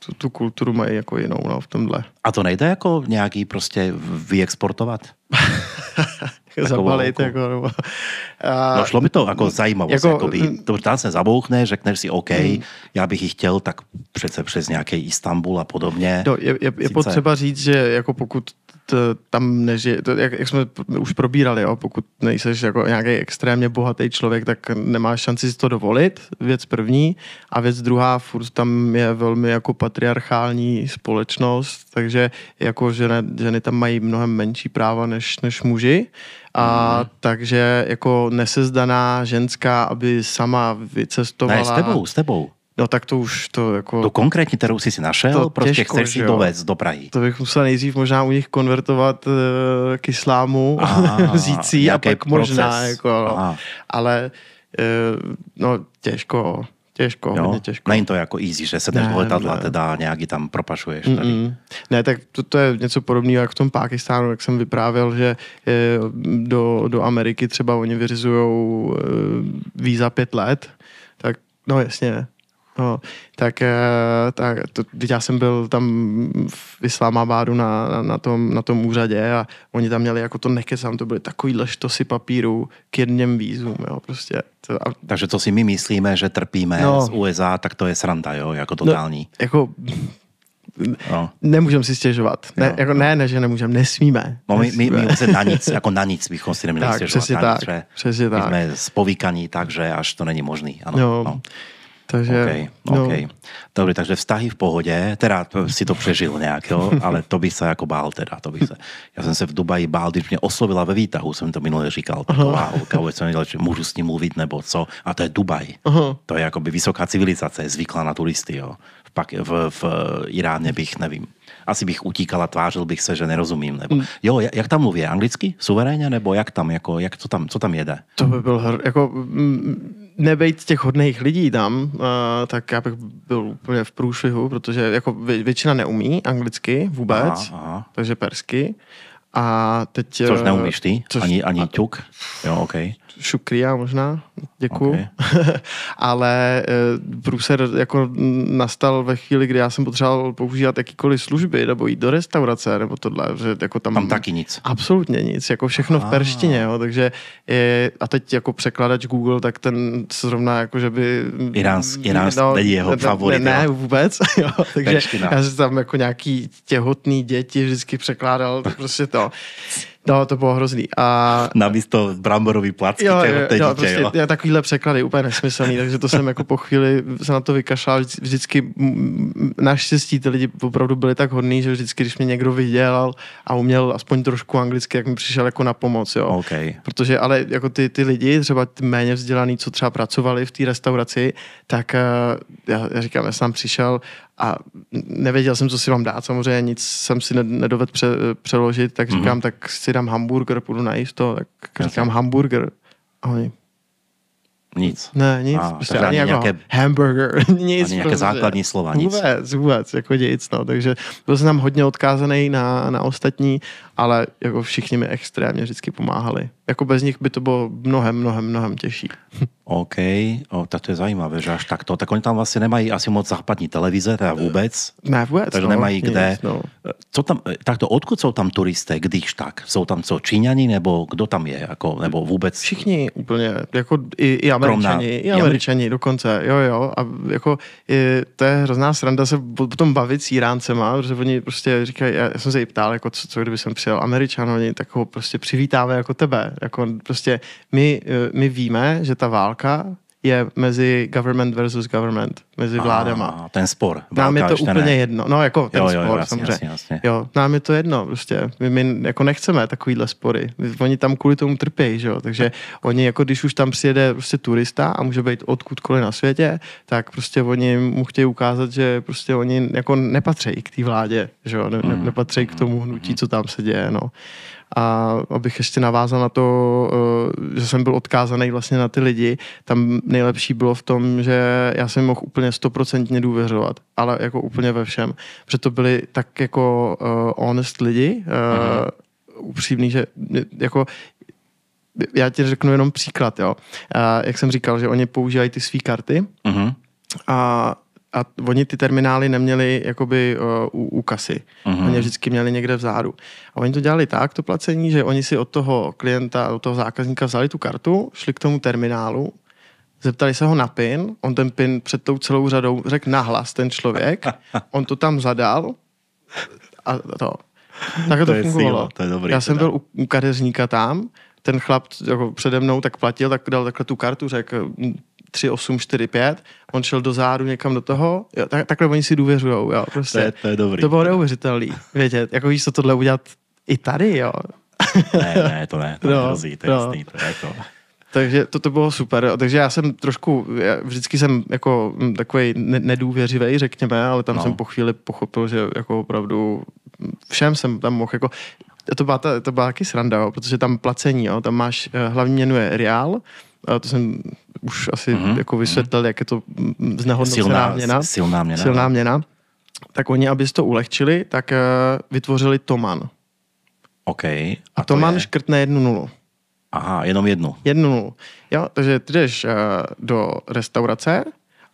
tu, tu kulturu mají jako jinou, no, v tomhle. A to nejde jako nějaký prostě vyexportovat? Zabalit, jako, nebo... A... No šlo by to jako zajímavost, jako... jakoby, to tam se zabouchne, řekneš si, OK, hmm. já bych ji chtěl, tak přece přes nějaký Istanbul a podobně. No, je je, je potřeba říct, že jako pokud t, tam nežije, to, jak, jak jsme už probírali, jo, pokud nejseš jako nějaký extrémně bohatý člověk, tak nemáš šanci si to dovolit, věc první, a věc druhá, furt tam je velmi jako patriarchální společnost, takže jako ženy, ženy tam mají mnohem menší práva než, než muži. A hmm. takže jako nesezdaná ženská, aby sama vycestovala... Ne, s tebou, s tebou. No tak to už to jako... To konkrétní, kterou jsi si našel, to prostě těžko, chceš si dovést do Prahy. To bych musel nejdřív možná u nich konvertovat uh, k islámu, řící a pak možná jako... Aha. Ale uh, no těžko, těžko, jo. hodně těžko. Není to jako easy, že se jdeš do letadla, teda nějaký tam propašuješ. Tady. Ne, tak to, to je něco podobného jak v tom Pákistánu, jak jsem vyprávěl, že je, do, do Ameriky třeba oni vyřizujou e, víza pět let, tak no jasně, no, tak, e, tak to, já jsem byl tam v Islamabadu na, na, na, tom, na tom úřadě a oni tam měli, jako to nekecám, to byly takovýhle štosy papíru k jedním vízům, jo, prostě. To, a... Takže co si my myslíme, že trpíme no. z U S A, tak to je sranda, jo, jako totální. No, jako... No. Nemůžeme si stěžovat. Ne, no, jako, no. ne, ne, že nemůžeme, nesmíme. No, my, my, my se na nic, jako na nic bychom si neměli tak, stěžovat. Přesně tak, nic, že přesně tak. My jsme spovíkaní tak, že až to není možný. Ano, no. No. Takže, okay, no. okay. Dobře, takže vztahy v pohodě, teda si to přežil nějak, jo? Ale to bych se jako bál teda, to bych se, já jsem se v Dubaji bál, když mě oslovila ve výtahu, jsem to minule říkal, taková holka, můžu s ním mluvit nebo co, a to je Dubaj, Aha. to je jakoby vysoká civilizace, zvyklá na turisty, jo, pak v, v Iráně bych, nevím, asi bych utíkal a tvářil bych se, že nerozumím. Nebo... Jo, jak tam mluví? Anglicky? Suverénně? Nebo jak tam, jako, jak, co tam, co tam jede? To by byl hr... Jako, nebejt těch hodných lidí tam, uh, tak já bych byl úplně v průšvihu, protože jako vě, většina neumí anglicky vůbec, aha, aha. takže persky. A teď... Což neumíš ty? Což... Ani, ani tuk? Jo, okej. Okay. šukria možná, děkuju. Okay. Ale průser jako nastal ve chvíli, kdy já jsem potřeboval používat jakýkoliv služby nebo jít do restaurace nebo tohle, že jako tam... Tam taky nic. Absolutně nic, jako všechno ah. v perštině, jo, takže je, a teď jako překladač Google, tak ten zrovna jako, že by... Iránský no, není jeho favorit. Ne, ne, vůbec, jo, takže Perština. Já jsem tam jako nějaký těhotný děti vždycky překládal, tak prostě to... No, to bylo hrozný. A... Namísto bramborový placky, jo, jo, dítě, jo. Prostě, jo. Já takovýhle překlady, úplně nesmyslný, takže to jsem jako po chvíli se na to vykašlal. Vždycky naštěstí ty lidi opravdu byli tak hodný, že vždycky, když mě někdo viděl a uměl aspoň trošku anglicky, jak mi přišel jako na pomoc, jo. Okay. Protože, ale jako ty, ty lidi, třeba ty méně vzdělaný, co třeba pracovali v té restauraci, tak já, já říkám, já jsem přišel a nevěděl jsem, co si vám dát, samozřejmě nic jsem si nedovedl pře, přeložit, tak říkám, mm-hmm. tak si dám hamburger, půjdu najíst to, tak jasně. Říkám hamburger. A oni... Nic. Ne, nic. A, prostě ani jako nějaké, hamburger, nic. Ani nějaké prostě. Základní slova, nic. Vůbec, vůbec, jako nic, no. Takže byl jsem tam hodně odkázaný na, na ostatní, ale jako všichni mi extrémně vždycky pomáhali. Jako bez nich by to bylo mnohem, mnohem, mnohem těžší. OK, o, tak to je zajímavé, že až takto. Tak oni tam vlastně nemají asi moc západní televize, teda vůbec. Ne, vůbec, takže no, nemají nic, kde. No. Co tam, takto, odkud jsou tam turisté, když tak? Jsou tam co, Číňani, nebo kdo tam je, jako, nebo vůbec? Všichni úplně, jako i, i Američani, i Američani dokonce, jo, jo. A jako i, to je hrozná sranda se potom bavit s Iráncema, protože oni prostě říkají, já jsem se i ptal, jako co, co kdyby jsem přijel Američan, oni tak ho prostě přivítáme jako tebe. Jako prostě my, my víme, že ta válka je mezi government versus government, mezi vládama. A ten spor. Válka, nám je to úplně ne... jedno. No jako ten jo, jo, spor, jasně, samozřejmě. Jasně, jasně. Jo, nám je to jedno, prostě. My, my jako nechceme takovýhle spory. Oni tam kvůli tomu trpějí, že jo. Takže oni jako, když už tam přijede prostě turista a může být odkudkoliv na světě, tak prostě oni mu chtějí ukázat, že prostě oni jako nepatří k té vládě, že jo. Ne, mm. Nepatří k tomu hnutí, co tam se děje, no. A abych ještě navázal na to, že jsem byl odkázaný vlastně na ty lidi, tam nejlepší bylo v tom, že já jsem mohl úplně stoprocentně důvěřovat, ale jako úplně ve všem. Protože to byli tak jako uh, honest lidi, uh, uh-huh. upřímný, že jako... Já ti řeknu jenom příklad, jo. Uh, jak jsem říkal, že oni používají ty svý karty uh-huh. a A oni ty terminály neměli jakoby uh, u, u kasy. Uh-huh. Oni vždycky měli někde vzadu. A oni to dělali tak, to placení, že oni si od toho klienta, od toho zákazníka vzali tu kartu, šli k tomu terminálu, zeptali se ho na pin, on ten pin před tou celou řadou řekl nahlas ten člověk, on to tam zadal a to. Takhle to, to fungovalo. To je dobrý, Já jsem teda. byl u kadeřníka tam, ten chlap jako přede mnou tak platil, tak dal takhle tu kartu, řekl tři osm čtyři pět, on šel do zádu někam do toho, jo, tak, takhle oni si důvěřujou, jo, prostě. To, je, to, je dobrý, to bylo neuvěřitelný, vědět, jako víš, co tohle udělat i tady, jo. Ne, ne, to ne, to no, hrozí, to je no. jasný, to je jako... Takže to, to bylo super, takže já jsem trošku, já vždycky jsem jako takovej nedůvěřivej, řekněme, ale tam no. jsem po chvíli pochopil, že jako opravdu všem jsem tam mohl jako... To byla, ta, to byla taky sranda, jo, protože tam placení, jo, tam máš, hlavní měnu je riál, a to jsem už asi mm-hmm. jako vysvětlil, jak je to znehodnocená silná, měna, silná měna. Silná měna. Tak oni, aby si to ulehčili, tak vytvořili toman. Okay, a, a toman to škrtne jednu nulu. Aha, jenom jednu. Jednu nulu. Jo, takže ty jdeš do restaurace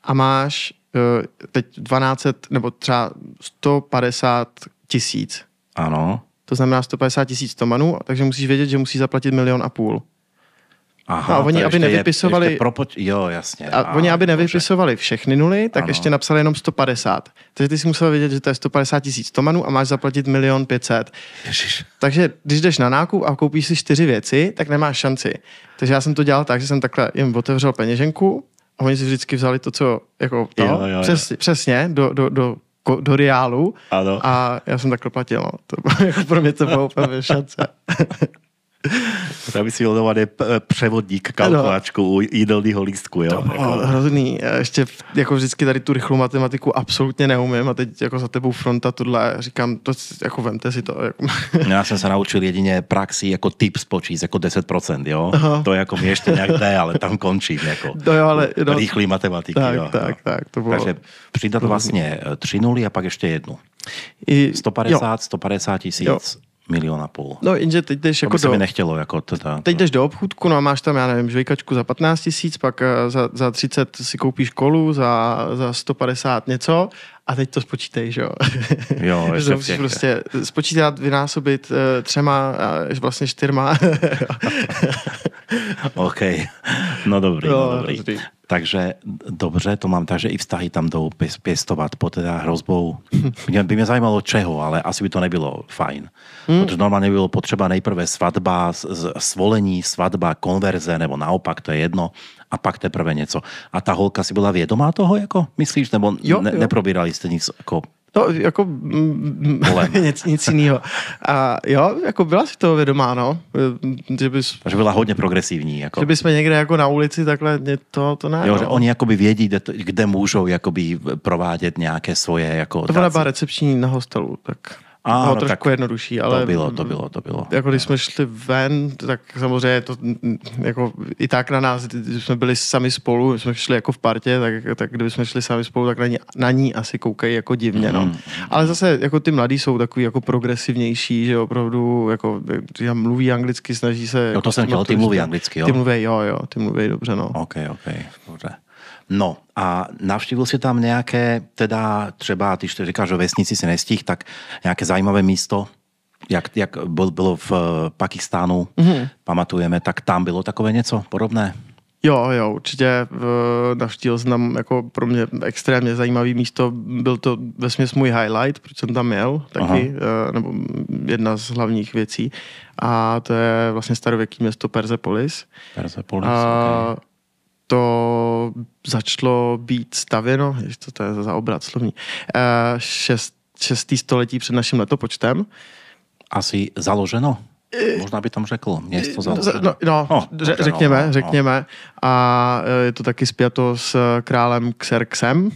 a máš teď dvanáct set nebo třeba sto padesát tisíc. Ano. To znamená sto padesát tisíc tomanů, takže musíš vědět, že musí zaplatit milion a půl. Aha, no a oni, aby nevypisovali, je, propoč... jo, jasně, a oni, aby nevypisovali všechny nuly, tak ano. ještě napsali jenom sto padesát. Takže ty jsi musel vědět, že to je sto padesát tisíc tomanů a máš zaplatit milion pětset. Ježiš. Takže když jdeš na nákup a koupíš si čtyři věci, tak nemáš šanci. Takže já jsem to dělal tak, že jsem takhle jim otevřel peněženku a oni si vždycky vzali to, co jako to, jo, jo, přes, jo. přesně, do, do, do do reálu ano. a já jsem takhle platil. No. To bylo, jako pro mě to bylo úplně šance. To by si hodovaný převodník kalkulačku u jídelního lístku. Jo? To bylo hrozný. Já ještě jako vždycky tady tu rychlou matematiku absolutně neumím a teď jako za tebou fronta tohle říkám, to jako vemte si to. Jako. Já jsem se naučil jedině praxi jako tip spočíst, jako deset procent, jo? Aha. To jako mě ještě nějak jde, ale tam končím. Jako. No jo, ale, no. Rychlý matematiky. Tak, jo, tak, no. tak. To bylo... Takže přidat vlastně tři nuly a pak ještě jednu. I... sto padesát, jo. sto padesát tisíc. Jo. milion a půl. No, jenže teď jdeš jako do... by nechtělo, jako teda... Teď jdeš do obchůdku, no a máš tam, já nevím, žvejkačku za patnáct tisíc, pak za, za třicet si koupíš kolu, za, za sto padesát něco a teď to spočítej, že jo? Jo, ještě musíš prostě spočítat, vynásobit třema, vlastně čtyřma. OK, no dobrý, no, no dobrý. dobrý. Takže dobře, to mám tak, že i vztahy tam jdou pěstovat pod teda hrozbou. Mě by mě zajímalo čeho, ale asi by to nebylo fajn. Hmm. Protože normálně by bylo potřeba nejprve svatba, svolení, svatba, konverze, nebo naopak, to je jedno, a pak teprve něco. A ta holka si byla vědomá toho, jako myslíš, nebo jo, ne, jo. Neprobírali jste nic jako... No, jako mm, nic, nic jiného. A jo, jako byla si toho vědomá, no. Že, bys, že byla hodně progresivní. Jako. Že bychom někde jako na ulici takhle to, to ne. Jo, no. Že oni jakoby vědí, kde, kde můžou jakoby provádět nějaké svoje... Jako to byla byla recepční na hostelu, tak... A, no, no, trošku jednodušší, ale... To bylo, to bylo, to bylo. Jako když jsme šli ven, tak samozřejmě to jako i tak na nás, když jsme byli sami spolu, když jsme šli jako v partě, tak, tak kdyby jsme šli sami spolu, tak na ní, na ní asi koukají jako divně, no. Mm. Ale zase jako ty mladí jsou takový jako progresivnější, že opravdu jako mluví anglicky, snaží se... Jo, to jsem chtěl, ty mluví anglicky, jo? Ty mluví, jo, jo, ty mluví dobře, no. OK, OK, dobře. No a navštívil si tam nějaké, teda třeba, ty říkáš, že o vesnici si nestih, tak nějaké zajímavé místo, jak, jak bylo v Pakistánu, mm-hmm. pamatujeme, tak tam bylo takové něco podobné? Jo, jo, určitě navštívil jsem tam jako pro mě extrémně zajímavé místo, byl to vesměs můj highlight, proč jsem tam jel taky, aha. Nebo jedna z hlavních věcí a to je vlastně starověký město Persepolis. Persepolis, a, okay. To začalo být stavěno, ještě to je za obrat slovní, šesté století před naším letopočtem. Asi založeno? Možná by tam řekl, město založeno. No, no oh, řekněme, no, řekněme. No. A je to taky zpěto s králem Xerxem.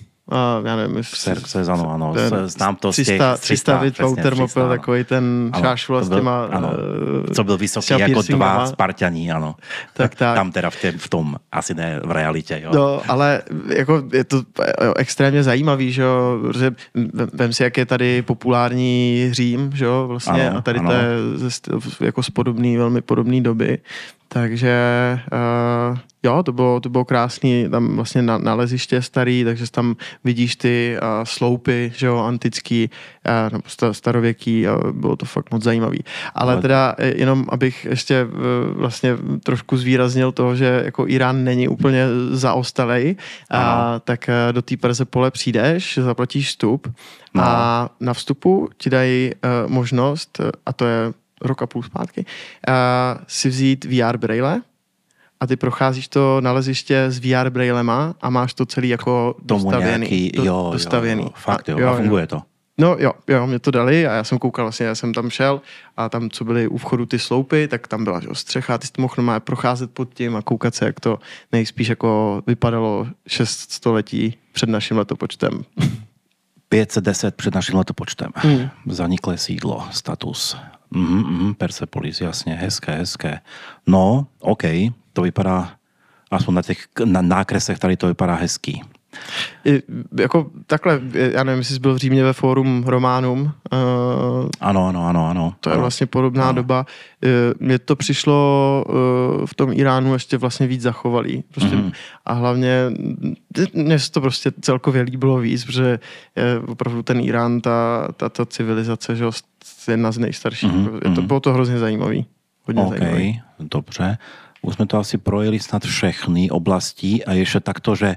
Uh, já nevím, Xerxes, ano, ano, ten, znám to z těch tři sta vytvou termopil, takový ten šášula s těma... Ano, co byl vysoký jako dva Sparťaní, ano. Tak, tak. Tam teda v, tém, v tom, asi ne v realitě, jo. No, ale jako je to jo, extrémně zajímavý, že jo, protože vem si, jak je tady populární Řím, že jo, vlastně, ano, a tady ano. To je jako z podobný, velmi podobný doby. Takže uh, jo, to bylo, to bylo krásný, tam vlastně naleziště starý, takže tam vidíš ty uh, sloupy, že jo, antický, uh, nebo starověký, uh, bylo to fakt moc zajímavý. Ale no, teda jenom, abych ještě uh, vlastně trošku zvýraznil toho, že jako Irán není úplně zaostalej, a, tak uh, do té Persepole přijdeš, zaplatíš vstup no. A na vstupu ti dají uh, možnost, a to je rok a půl zpátky, uh, si vzít V R brejle a ty procházíš to naleziště s V R brejlema a máš to celý jako dostavěný. Nějaký, do, jo, dostavěný. Jo, jo, fakt jo, a, jo, a funguje to. No jo, jo, mě to dali a já jsem koukal, vlastně já jsem tam šel a tam, co byly u vchodu ty sloupy, tak tam byla střecha, ty jsi to mohl procházet pod tím a koukat se, jak to nejspíš jako vypadalo šest století před naším letopočtem. pět set deset před naším letopočtem. Hmm. Zaniklé sídlo, status. Mm, mm, Persepolis, jasně, hezké, hezké. No, OK, to vypadá, aspoň na těch na nákresech tady to vypadá hezký. I, jako takhle, já nevím, jestli jsi byl v Římě ve Fórum Románum. Uh, ano, ano, ano, ano. To je ano, vlastně podobná ano. doba. Uh, mně to přišlo uh, v tom Iránu ještě vlastně víc zachovalý. Prostě. Mm. A hlavně mně se to prostě celkově líbilo víc, protože je opravdu ten Irán, ta, ta, ta civilizace, že jedna z nejstarších. Mm. Je to, bylo to hrozně zajímavý. Hodně okay, zajímavý. Dobře. Už jsme to asi projeli snad všechny oblasti a ještě takto, že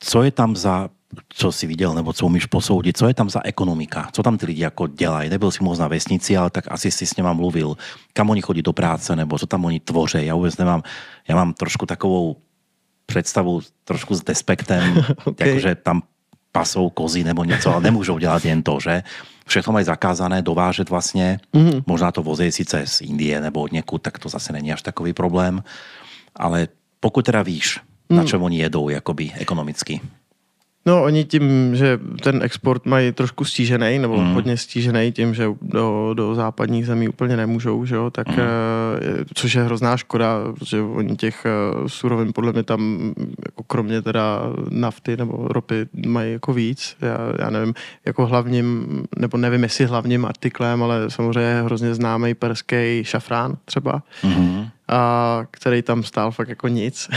co je tam za, co jsi viděl, nebo co umíš posoudit, co je tam za ekonomika? Co tam ty lidi jako dělají? Nebyl jsi moc na vesnici, ale tak asi jsi s něma mluvil. Kam oni chodí do práce, nebo co tam oni tvoří? Já vůbec nemám, já mám trošku takovou představu, trošku s despektem, okay. Jakože tam pasou kozy nebo něco, ale nemůžou dělat jen to, že? Všechno mají zakázané, dovážet vlastně, mm-hmm. Možná to vozí sice z Indie nebo od někud, tak to zase není až takový problém, ale pokud teda víš, na čem oni jedou jakoby ekonomicky? No oni tím, že ten export mají trošku stížený, nebo mm. hodně stížený tím, že do, do západních zemí úplně nemůžou, že jo, tak, mm. což je hrozná škoda, protože oni těch surovin podle mě tam jako kromě teda nafty nebo ropy mají jako víc. Já, já nevím, jako hlavním, nebo nevím, jestli hlavním artiklem, ale samozřejmě hrozně známý perský šafrán třeba, mm-hmm. a který tam stál fakt jako nic,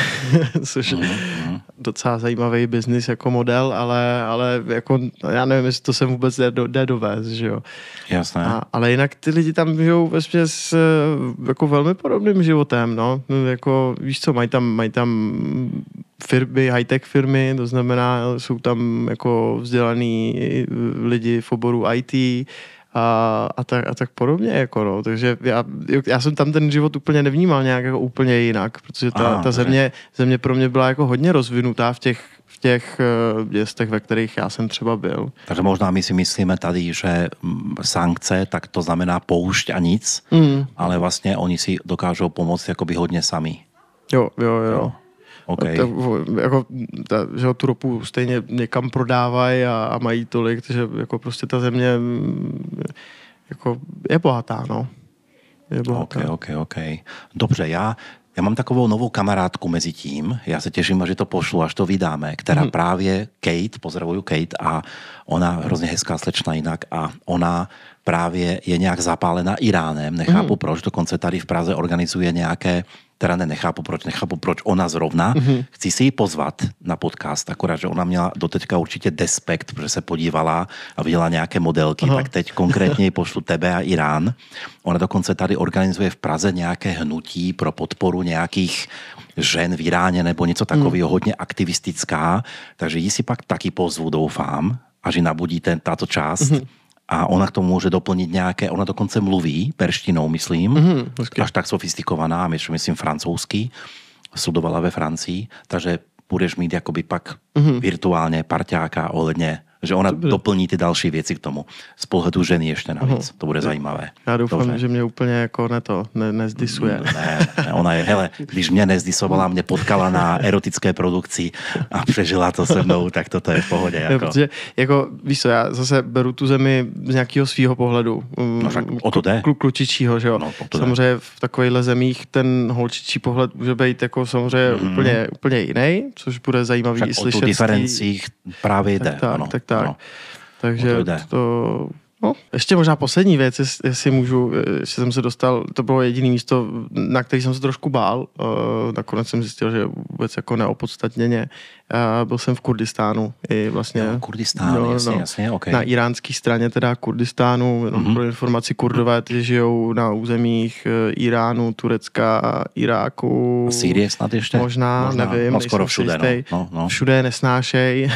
což mm-hmm. docela zajímavý biznis jako model, ale, ale jako, já nevím, jestli to sem vůbec jde, do, jde dovést, že jo. Jasné. A, ale jinak ty lidi tam žijou vlastně s jako velmi podobným životem, no, jako víš co, mají tam, mají tam firmy, high-tech firmy, to znamená, jsou tam jako vzdělaný lidi v oboru í té, A, a, tak, a tak podobně, jako no. Takže já, já jsem tam ten život úplně nevnímal nějak jako úplně jinak, protože ta, Aha, ta země, země pro mě byla jako hodně rozvinutá v těch, v těch městech, ve kterých já jsem třeba byl. Takže možná my si myslíme tady, že sankce, tak to znamená poušť a nic, mm. ale vlastně oni si dokážou pomoct jakoby hodně sami. Jo, jo, jo. jo. Okay. Ta, jako, ta, že tu ropu stejně někam prodávají a, a mají tolik, že jako prostě ta země jako je bohatá, no. Je bohatá. Okay, okay, okay. Dobře, já, já mám takovou novou kamarádku mezi tím, já se těším, že to pošlu, až to vydáme, která hmm. právě Kate, pozdravuju Kate, a ona, hrozně hezká slečna jinak, a ona právě je nějak zapálená Iránem, nechápu hmm. proč, dokonce tady v Praze organizuje nějaké teda ne, nechápu proč, nechápu proč ona zrovna. Mm-hmm. Chci si ji pozvat na podcast, akorát, že ona měla doteďka určitě despekt, protože se podívala a viděla nějaké modelky, Aha. tak teď konkrétně ji pošlu tebe a Irán. Ona dokonce tady organizuje v Praze nějaké hnutí pro podporu nějakých žen v Iráně nebo něco takového, mm. hodně aktivistická, takže ji si pak taky pozvu, doufám, až ji nabudí ten, tato část. Mm-hmm. A ona k tomu může doplnit nějaké, ona dokonce mluví perštinou, myslím, mm, až tak sofistikovaná, ještě myslím francouzsky, studovala ve Francii, takže budeš mít jakoby pak mm. virtuálně parťáka ohledně, že ona doplní ty další věci k tomu. Z pohledu ženy ještě navíc, mm. to bude zajímavé. Já doufám, Dobře. že mě úplně jako ne to, ne, nezdisuje. Ne, ne, ona je, hele, když mě nezdisovala, mě potkala na erotické produkci a přežila to se mnou, tak toto je v pohodě. Jako. Ne, protože, jako, víš co, já zase beru tu zemi z nějakého svýho pohledu. No, tak o to jde. Klučičího, že jo. No, samozřejmě v takovejhle zemích ten holčičí pohled může být jako samozřejmě mm. úplně, úplně jiný, což bude zajímavý však i slyšet. O tu diferencích právě jde, tak, ano. Tak, tak, Tak, no, takže to, to no. Ještě možná poslední věc, jestli, jestli můžu, jestli jsem se dostal, to bylo jediné místo, na který jsem se trošku bál, nakonec jsem zjistil, že vůbec jako neopodstatněně, byl jsem v Kurdistánu i vlastně no, Kurdistán, no, jasně, no, jasně, okay. na iránské straně teda Kurdistánu, jenom mm-hmm. pro informaci, Kurdové ty žijou na územích Iránu, Turecka, Iráku, Sýrie snad ještě? Možná, možná nevím, no, skoro všude, no, no, no. všude nesnášej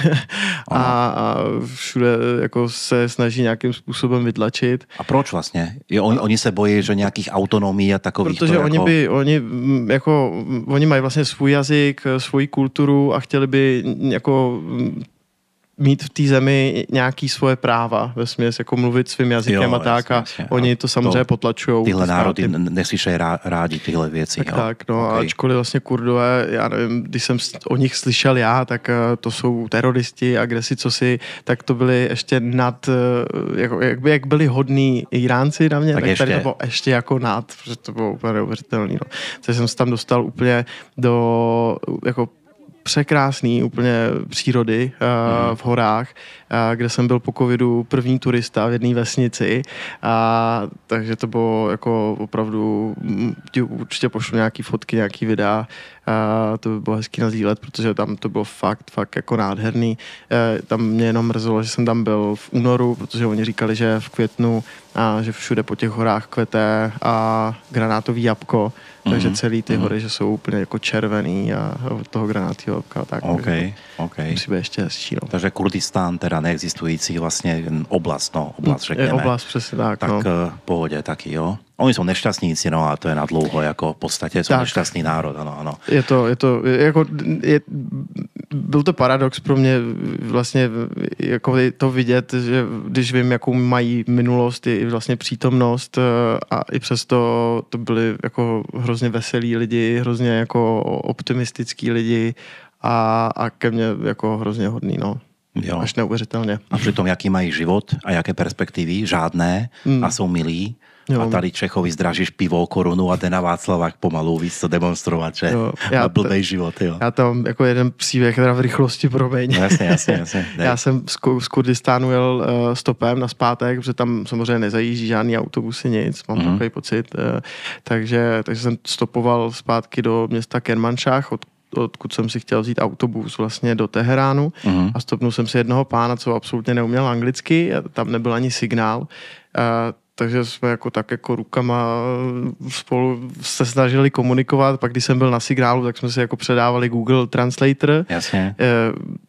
a, a všude jako se snaží nějakým způsobem vytlačit. A proč vlastně? Jo, on, oni se bojí, že nějakých autonomií a takových. Protože to oni jako... by, oni jako, oni mají vlastně svůj jazyk, svoji kulturu a chtěli by jako mít v té zemi nějaký svoje práva, ve směs, jako mluvit svým jazykem jo, a tak, a oni to samozřejmě potlačují. Tyhle národy neslyšejí rádi tyhle věci. Tak, jo? tak no, okay. Ačkoliv vlastně Kurdové, já nevím, když jsem o nich slyšel já, tak to jsou teroristi a kdesi cosi, tak to byli ještě nad, jako, jak, by, jak byli hodní Iránci na mě, tak, tak ještě. Tady to bylo ještě jako nad, protože to bylo úplně neuvěřitelné. No. Takže jsem se tam dostal úplně do, jako překrásný úplně přírody uh, v horách, uh, kde jsem byl po covidu první turista v jedné vesnici, a takže to bylo jako opravdu, určitě pošlu nějaký fotky, nějaký videa, uh, to by bylo hezký nazdílet, protože tam to bylo fakt, fakt jako nádherný. Uh, tam mě jenom mrzelo, že jsem tam byl v únoru, protože oni říkali, že v květnu a že všude po těch horách kvete a granátový jabko, takže celý ty hory, že jsou úplně jako červený a od toho granátového jabka tak. Okay, okay. Musí být ještě hezčí. No. Takže Kurdistán, teda neexistující vlastně oblast, no, oblast řekněme. Oblast, přesně tak. Tak no. Pohodě taky, jo. Oni jsou nešťastníci, no, a to je na dlouho, jako v podstatě jsou tak. Nešťastný národ, ano, ano. Je to, je to, jako, je, byl to paradox pro mě vlastně, jako to vidět, že když vím, jakou mají minulost i vlastně přítomnost, a i přesto to byli jako hrozně veselí lidi, hrozně jako optimistický lidi a, a ke mně jako hrozně hodný, no. Jo. Až neuvěřitelně. A přitom, jaký mají život a jaké perspektivy, žádné, mm. a jsou milí. jo. A tady Čechovi zdražíš pivo o korunu a jde na Václavák pomalu, víc to demonstrovat, že? Jo, já, a blbej život, jo. Já tam jako jeden příběh, teda v rychlosti, promiň. No, jasně, jasně, jasně. Já jsem z, K- z Kurdistánu jel uh, stopem na zpátek, protože tam samozřejmě nezajíždí žádný autobusy, nic, mám mm. takový pocit. Uh, takže, takže jsem stopoval zpátky do města Kermanšách, od odkud jsem si chtěl vzít autobus vlastně do Teheránu uhum. a stopnul jsem si jednoho pána, co absolutně neuměl anglicky, tam nebyl ani signál, e, takže jsme jako tak jako rukama spolu se snažili komunikovat, pak když jsem byl na signálu, tak jsme si jako předávali Google Translator. Jasně. E,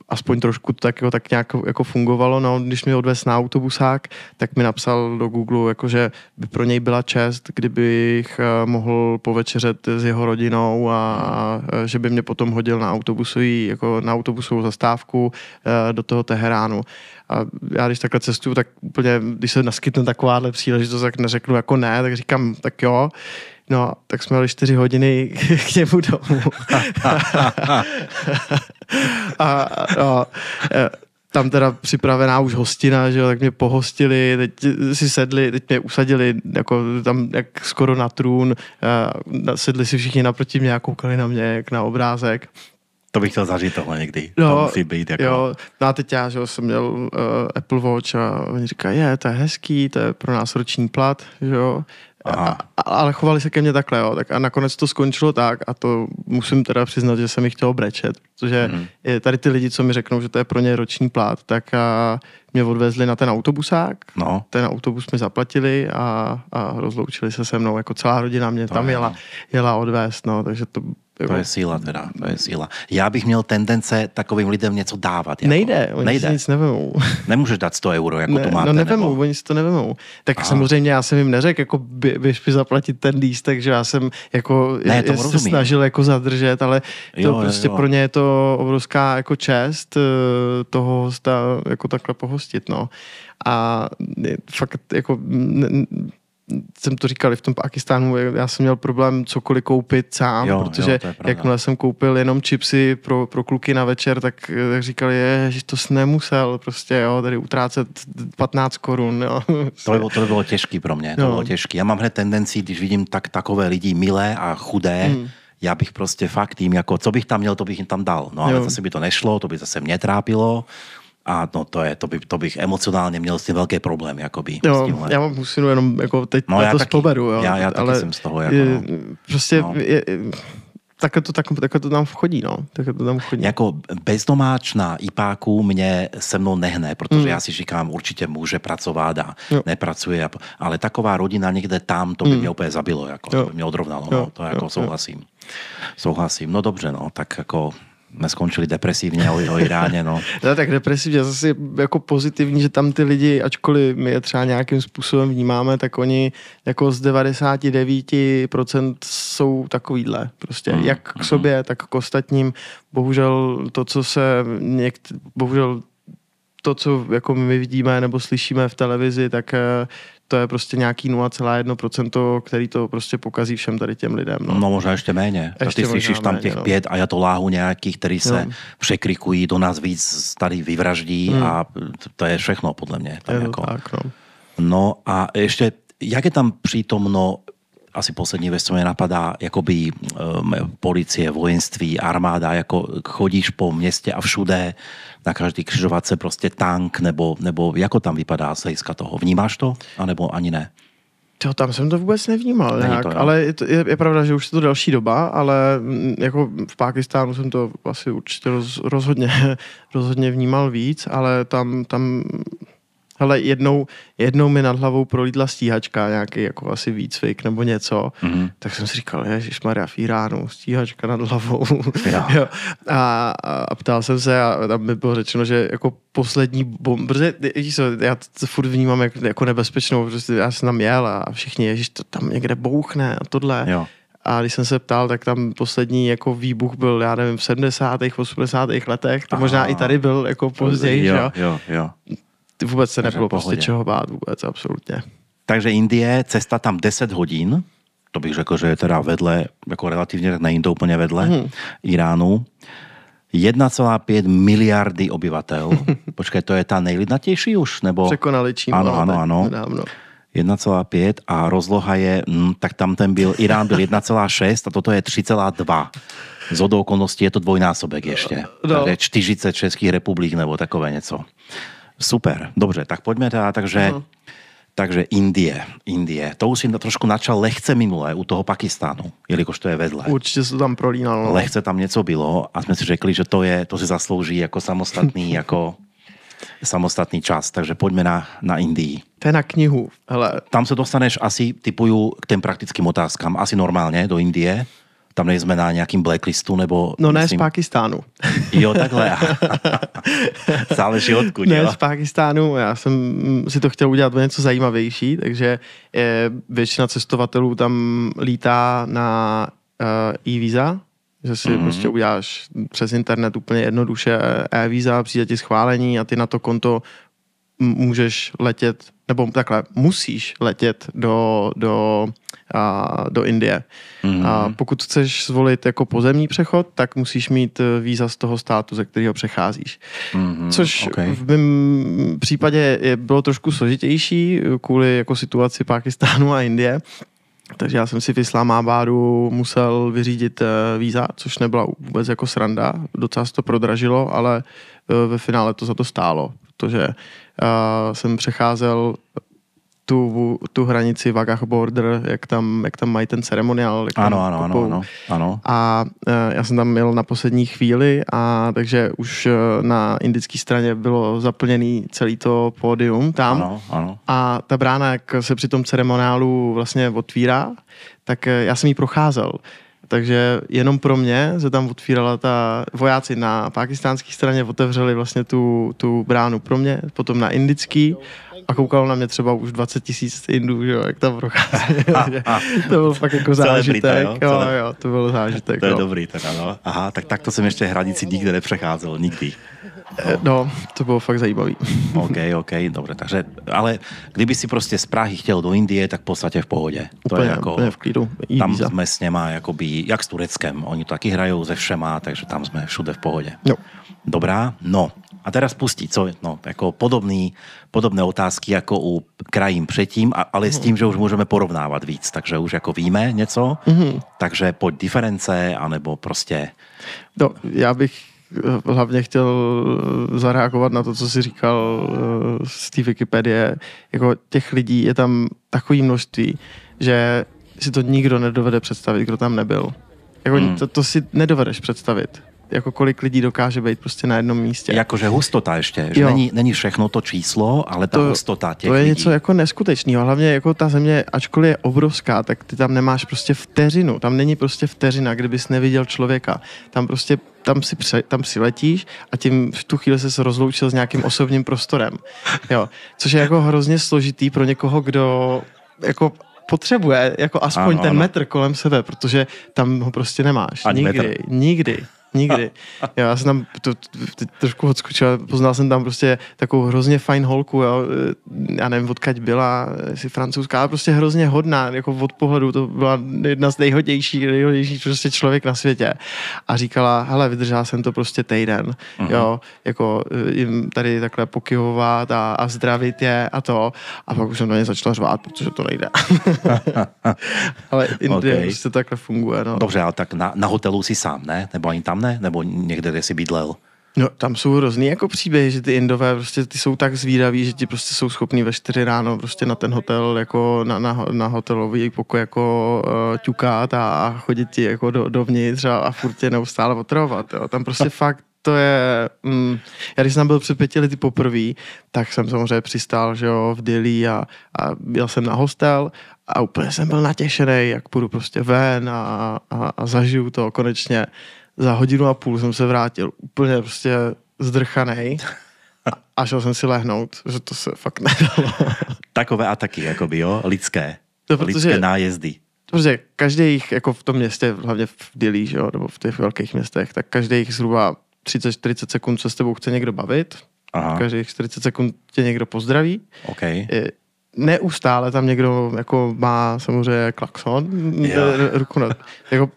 aspoň trošku to tak, jako, tak nějak jako fungovalo, no když mi odvez na autobusák, tak mi napsal do Google, jako, že by pro něj byla čest, kdybych mohl povečeřet s jeho rodinou a, a že by mě potom hodil na autobusový, jako na autobusovou zastávku do toho Teheránu. A já když takhle cestuju, tak úplně, když se naskytne takováhle příležitost, tak neřeknu jako ne, tak říkám, tak jo. No, tak jsme jeli čtyři hodiny k němu domů. A no, tam teda připravená už hostina, že jo, tak mě pohostili, teď si sedli, teď mě usadili jako tam jak skoro na trůn, sedli si všichni naproti mě a koukali na mě jak na obrázek. To bych chtěl zažít tohle někdy. No, to musí být jako... Jo, no a teď já, že jsem měl uh, Apple Watch a oni říkají, je, to je hezký, to je pro nás roční plat, že jo. A, ale chovali se ke mně takhle, jo. Tak a nakonec to skončilo tak a to musím teda přiznat, že jsem jich chtěl brečet, protože mm. tady ty lidi, co mi řeknou, že to je pro ně roční plát, tak a mě odvezli na ten autobusák, no. Ten autobus mi zaplatili a, a rozloučili se se mnou, jako celá rodina mě to tam je, jela, jela odvést, no, takže to... To je síla teda, to je síla. Já bych měl tendence takovým lidem něco dávat. Jako. Nejde, oni Nejde. si nic nevemou. Nemůžeš dát sto euro, jako ne, to máte. No nevemou, nebo... oni si to nevemou. Tak aha. Samozřejmě já jsem jim neřekl, jako běž by, by zaplatit ten lístek, že já jsem jako ne, já se snažil jako zadržet, ale to jo, prostě jo. Pro ně je to obrovská jako čest toho hosta jako takhle pohostit, no. A fakt jako... Ne, jsem to říkal v tom Pákistánu, já jsem měl problém cokoliv koupit sám, jo, protože jo, jakmile jsem koupil jenom chipsy pro, pro kluky na večer, tak, tak říkali, že to jsi nemusel prostě, jo, tady utrácet patnáct korun, jo. To bylo, to bylo těžký pro mě, to jo. bylo těžký. Já mám hned tendenci, když vidím tak, takové lidi milé a chudé, hmm. já bych prostě fakt jim, jako, co bych tam měl, to bych jim tam dal, no ale jo. zase by to nešlo, to by zase mě trápilo. A no to je, to, by, to bych emocionálně měl s tím velký problém, jakoby. Jo, já mám husinu jenom, jako teď no, já to spoberu, jo. Já, já taky ale jsem z toho, jako je, no. Prostě, no. Je, takhle to, tak, takhle to tam vchodí, no. Takhle to tam vchodí. Jako bezdomáč na IPáku mě se mnou nehne, protože mm. já si říkám, určitě může pracovat a jo. nepracuje, ale taková rodina někde tam, to by mě mm. úplně zabilo, jako, to by mě odrovnalo, jo. No, to jako jo. souhlasím. Jo. Souhlasím, no dobře, no, tak jako... Jsme skončili depresivně o Iráně, no. No tak depresivně, zase jako pozitivní, že tam ty lidi, ačkoliv my je třeba nějakým způsobem vnímáme, tak oni jako z devadesát devět procent jsou takovýhle. Prostě mm. jak k sobě, tak k ostatním. Bohužel to, co se někdy, bohužel to, co jako my vidíme nebo slyšíme v televizi, tak to je prostě nějaký nula celá jedna procenta, který to prostě pokazí všem tady těm lidem. No, no možná ještě méně. Ještě ty slyšíš tam méně, těch no. pět a já to láhu nějakých, který se no. překrikují, do nás víc tady vyvraždí hmm. a to je všechno podle mě. Tam je jako. Tak, no. No a ještě, jak je tam přítomno, asi poslední věc, co mě napadá, jakoby um, policie, vojenství, armáda, jako chodíš po městě a všude na každý křižovatce prostě tank, nebo, nebo jako tam vypadá z hlediska toho? Vnímáš to, anebo ani ne? Jo, tam jsem to vůbec nevnímal nějak, to, ale je, to, je, je pravda, že už je to další doba, ale jako v Pákistánu jsem to asi určitě roz, rozhodně, rozhodně vnímal víc, ale tam... tam hele, jednou, jednou mi nad hlavou prolítla stíhačka, nějaký jako asi výcvik nebo něco, mm-hmm. tak jsem si říkal, ježišmarja, v Iránu, stíhačka nad hlavou. Ja. Jo. A, a ptal jsem se a tam mi bylo řečeno, že jako poslední bomb, protože já to furt vnímám jako, jako nebezpečnou, protože já jsem tam jel a všichni, ježiš, to tam někde bouchne a tohle. Jo. A když jsem se ptal, tak tam poslední jako výbuch byl, já nevím, v sedmdesátých, osmdesátých letech, to aha. možná i tady byl jako později, jo, jo, jo. jo. Vůbec se nebylo prostě čeho bát, vůbec, absolutně. Takže Indie, cesta tam deset hodín, to bych řekl, že je teda vedle, jako relativně, tak není to úplně vedle hmm. Iránu. jedna celá pět miliardy obyvatel. Počkej, to je ta nejlidnatější už? Nebo... Překonali čím. Ano, ano, ano. jedna celá päť a rozloha je, hm, tak tam ten byl, Irán byl jedna celá šesť a toto je tri celá dva. Z okolností je to dvojnásobek ještě. No. Takže štyridsať českých republik nebo takové něco. Super, dobře, tak pojďme teda, takže... Uh-huh. Takže Indie, Indie. To už jsem trošku načal lehce minulé u toho Pakistánu, jelikož to je vedle. Určitě se tam prolínalo. Lehce tam něco bylo a jsme si řekli, že to je, to si zaslouží jako samostatný, jako samostatný čas. Takže pojďme na, na Indii. To je na knihu. Hele. Tam se dostaneš asi, typuju, k těm praktickým otázkám. Asi normálně do Indie. Tam nejsme na nějakým blacklistu, nebo... No ne, myslím... z Pákistánu. Jo, takhle. Záleží odkud, ne, jo? Ne, z Pákistánu. Já jsem si to chtěl udělat něco zajímavější, takže je, většina cestovatelů tam lítá na uh, e-víza, že si mm-hmm. prostě uděláš přes internet úplně jednoduše e-víza, přijde ti schválení a ty na to konto můžeš letět, nebo takhle, musíš letět do... do A do Indie. Mm-hmm. A pokud chceš zvolit jako pozemní přechod, tak musíš mít víza z toho státu, ze kterého přecházíš. Mm-hmm. Což okay. v mém případě je, bylo trošku složitější kvůli jako situaci Pákistánu a Indie. Takže já jsem si v Islamabadu musel vyřídit víza, což nebyla vůbec jako sranda. Docela se to prodražilo, ale ve finále to za to stálo, protože uh, jsem přecházel Tu, tu hranici Vagah Border, jak tam, jak tam mají ten ceremoniál. Ano, ano, ano, ano, ano. A e, já jsem tam jel na poslední chvíli, a takže už e, na indické straně bylo zaplněný celý to pódium tam. Ano, ano. A ta brána, jak se při tom ceremoniálu vlastně otvírá, tak e, já jsem ji procházel. Takže jenom pro mě se tam otvírala ta... Vojáci na pákistánské straně otevřeli vlastně tu, tu bránu pro mě, potom na indický a koukalo na mě třeba už dvacet tisíc Indů, že jo, jak tam prochází. To byl fakt jako zážitek. Brita, jo? Jo, jo, to byl zážitek. To je no. dobrý teda, no. Aha, tak takto jsem ještě hranici nikde nepřecházel, nikdy. No, no to bylo fakt zajímavý. OK, OK, dobře, takže, ale kdyby si prostě z Prahy chtěl do Indie, tak v podstatě v pohodě. To úplně, je jako, úplně v klidu. I tam víza. Jsme s něma, jakoby, jak s Tureckem, oni to taky hrajou ze všema, takže tam jsme všude v pohodě. Jo. Dobrá, no. A teraz pustí, co no, jako podobný, podobné otázky jako u krajín předtím, ale s tím, že už můžeme porovnávat víc, takže už jako víme něco, mm-hmm. takže pojď diference, anebo prostě... No, já bych hlavně chtěl zareagovat na to, co jsi říkal z té Wikipedie, jako těch lidí je tam takové množství, že si to nikdo nedovede představit, kdo tam nebyl. Jako mm. to, to si nedovedeš představit. Jako kolik lidí dokáže být prostě na jednom místě. Jakože hustota ještě, že není, není všechno to číslo, ale ta to, hustota těch lidí. To je lidí. Něco jako neskutečného, hlavně jako ta země, ačkoliv je obrovská, tak ty tam nemáš prostě vteřinu, tam není prostě vteřina, kdybys neviděl člověka. Tam prostě, tam si, pře, tam si letíš a tím v tu chvíli se rozloučil s nějakým osobním prostorem. Jo. Což je jako hrozně složitý pro někoho, kdo jako... potřebuje jako aspoň ano, ten ano. metr kolem sebe, protože tam ho prostě nemáš. Ani nikdy, metr. nikdy, nikdy. Jo, já jsem tam to, to, to, trošku odskočil, poznal jsem tam prostě takovou hrozně fajn holku, jo. Já nevím, odkud byla, jestli francouzská, ale prostě hrozně hodná, jako od pohledu to byla jedna z nejhodnějších, nejhodnějších prostě člověk na světě. A říkala, hele, vydržela jsem to prostě týden, uh-huh. jo, jako jim tady takhle pokyhovat a, a zdravit je a to. A pak už jsem do něj začala řvát, protože to nejde. Ale Indie okay. prostě takhle funguje. No. Dobře, ale tak na, na hotelu si sám, ne? Nebo ani tam ne? Nebo někde, kde jsi bydlel? No, tam jsou hrozný jako příběhy, že ty Indové prostě ty jsou tak zvídaví, že ti prostě jsou schopní ve čtyři ráno prostě na ten hotel, jako na, na, na hotelový pokoj jako uh, ťukat a, a chodit ti jako do, dovnitř a, a furt tě neustále otrovat. Jo. Tam prostě fakt to je... Mm, já když jsem byl před pěti lety poprvý, tak jsem samozřejmě přistál, že jo, v Delhi a, a byl jsem na hostel a úplně jsem byl natěšený, jak půjdu prostě ven a, a, a zažiju to konečně. Za hodinu a půl jsem se vrátil úplně prostě zdrchanej a šel jsem si lehnout, že to se fakt nedalo. Takové ataky, jakoby, jo, lidské, no, protože, lidské nájezdy. Protože každý jich, jako v tom městě, hlavně v Delhi, že jo, nebo v těch velkých městech, tak každý jich zhruba třicet čtyřicet sekund se s tebou chce někdo bavit, každých čtyřicet sekund tě někdo pozdraví. Okay. Je, neustále tam někdo jako má samozřejmě klakson, yeah. ruku na, jako,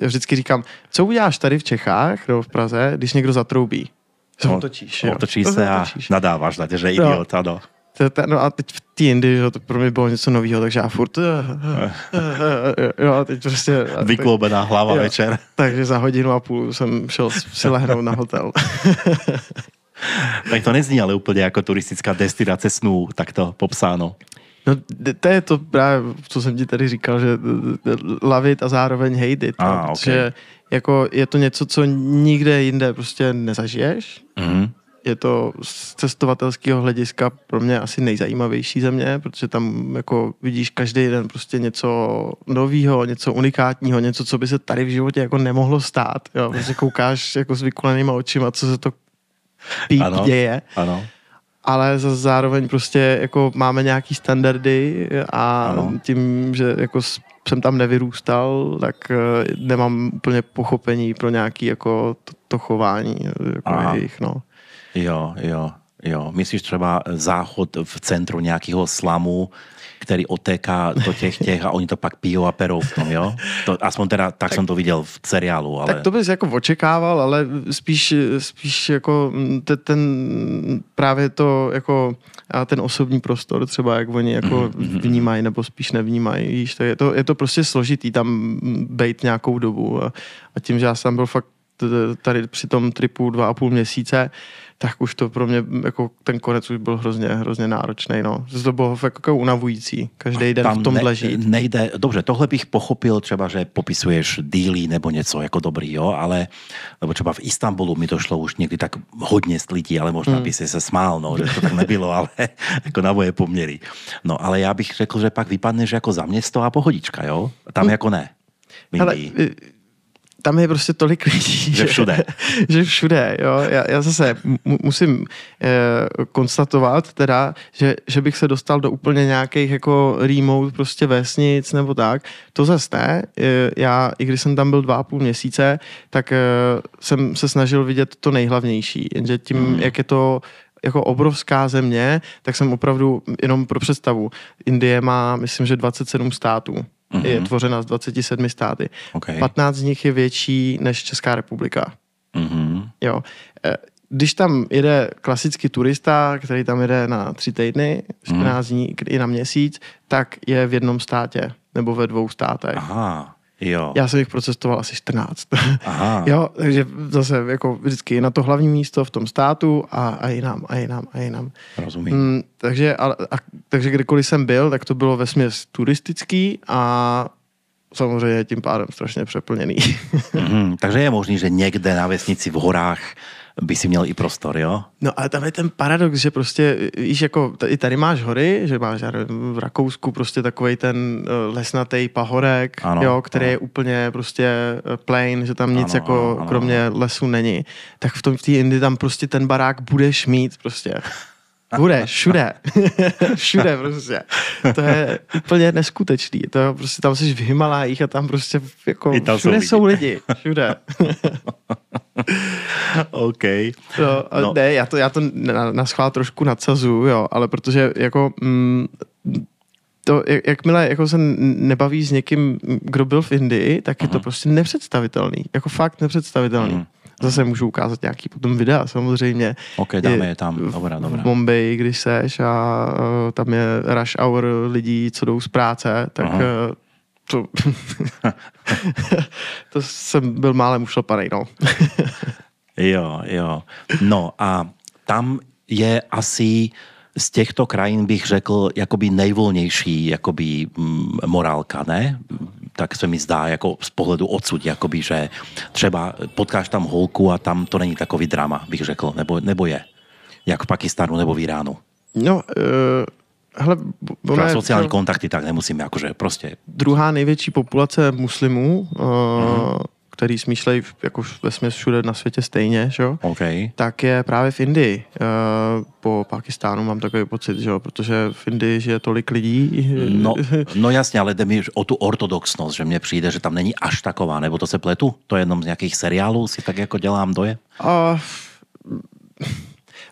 já vždycky říkám, co uděláš tady v Čechách nebo v Praze, když někdo zatroubí? Otočíš. Otočíš se a nadáváš na tě, že idiot, ano. No a teď v té Indii, jo, to pro mě bylo něco nového, takže já furt uh, uh, uh, jo, a teď prostě... Vykloubená hlava jo, večer. Takže za hodinu a půl jsem šel si lehnout na hotel. Tak to nezní ale úplně jako turistická destinace snů, tak to popsáno. No to je to právě, co jsem ti tady říkal, že love it a zároveň hate it. Ah, protože okay. Jako je to něco, co nikde jinde prostě nezažiješ. Mm-hmm. Je to z cestovatelského hlediska pro mě asi nejzajímavější země, protože tam jako vidíš každý den prostě něco nového, něco unikátního, něco, co by se tady v životě jako nemohlo stát. Jo? Prostě koukáš jako s vykulenýma očima, co se to pík ano, děje. Ano. Ale zároveň prostě jako máme nějaký standardy a ano. Tím, že jako jsem tam nevyrůstal, tak nemám úplně pochopení pro nějaké jako to, to chování jako jejich, no. Jo, jo, jo. Myslíš třeba záchod v centru nějakého slamu, který otéká do těch těch a oni to pak pijou a perou v tom, jo? To, aspoň teda tak, tak jsem to viděl v seriálu, ale... Tak to bys jako očekával, ale spíš, spíš jako te, ten právě to jako a ten osobní prostor třeba, jak oni jako mm-hmm. vnímají nebo spíš nevnímají, víš, tak je to, je to prostě složitý tam bejt nějakou dobu a, a tím, že já jsem byl fakt tady při tom tripu dva a půl měsíce, tak už to pro mě, jako ten konec už byl hrozně, hrozně náročný, no. To bylo jako unavující, každý den v tomhle ne, žít. Nejde, dobře, tohle bych pochopil třeba, že popisuješ díly nebo něco jako dobrý, jo, ale nebo třeba v Istanbulu mi to šlo už někdy tak hodně slití, ale možná hmm. by si se smál, no, že to tak nebylo, ale jako na moje poměry. No, ale já bych řekl, že pak vypadneš jako za město a pohodička, jo? Tam hmm. jako ne. Ale... Tam je prostě tolik lidí, že všude. Že, že všude, jo. Já, já zase mu, musím eh, konstatovat teda, že, že bych se dostal do úplně nějakých jako remote prostě vesnic nebo tak. To zase ne. Já, i když jsem tam byl dva a půl měsíce, tak eh, jsem se snažil vidět to nejhlavnější. Jenže tím, hmm. jak je to jako obrovská země, tak jsem opravdu, jenom pro představu, Indie má, myslím, že dvacet sedm států. Mm-hmm. Je tvořena z dvacet sedm státy. Okay. patnáct z nich je větší než Česká republika. Mm-hmm. Jo. Když tam jede klasický turista, který tam jede na tři týdny, čtrnáct mm. dní i na měsíc, tak je v jednom státě nebo ve dvou státech. Aha. Jo. Já jsem jich procestoval asi čtrnáct. Aha. Jo, takže zase jako vždycky na to hlavní místo v tom státu a, a jinam, a jinam, a jinam. Rozumím. Mm, takže, a, a, takže kdykoliv jsem byl, tak to bylo vesměs turistický a samozřejmě tím pádem strašně přeplněný. Mm, takže je možný, že někde na vesnici v horách by si měl i prostor, jo? No ale tam je ten paradox, že prostě, víš, jako i tady máš hory, že máš v Rakousku prostě takovej ten lesnatý pahorek, ano, jo, který ano. je úplně prostě plain, že tam nic ano, jako ano, kromě ano. lesu není. Tak v tom v té Indii tam prostě ten barák budeš mít prostě. Budeš, všude. Všude prostě. To je úplně neskutečný. To je, prostě tam jsi v Himalájích a tam prostě jako tam všude jsou lidi. Jsou lidi. Všude. OK. No, no. Ne, já to, já to na, na schvál trošku nadsazuju, jo, ale protože jako mm, to, jak, jakmile jako se nebaví s někým, kdo byl v Indii, tak je to uh-huh. prostě nepředstavitelný. Jako fakt nepředstavitelný. Uh-huh. Zase můžu ukázat nějaký potom videa, samozřejmě. Ok, dáme je tam, dobrá, dobrá. V Bombayi, když seš a uh, tam je rush hour lidí, co jdou z práce, tak uh, to, to jsem byl málem ušlapanej, no. Jo, jo. No a tam je asi z těchto krajin bych řekl jakoby nejvolnější jakoby m, morálka, ne? Tak se mi zdá jako z pohledu odsud, jakoby, že třeba potkáš tam holku a tam to není takový drama, bych řekl, nebo, nebo je, jak v Pakistánu nebo v Iránu. No, uh, hele... Ona je, sociální kontakty tak nemusíme, jakože prostě... Druhá největší populace muslimů, uh, mm-hmm. který smýšlejí jako vesměs všude na světě stejně, že? Okay. Tak je právě v Indii. Po Pákistánu mám takový pocit, že? Protože v Indii žije tolik lidí. No, no jasně, ale jde mi o tu ortodoxnost, že mně přijde, že tam není až taková, nebo to se pletu? To je jenom z nějakých seriálů, si tak jako dělám doje? A...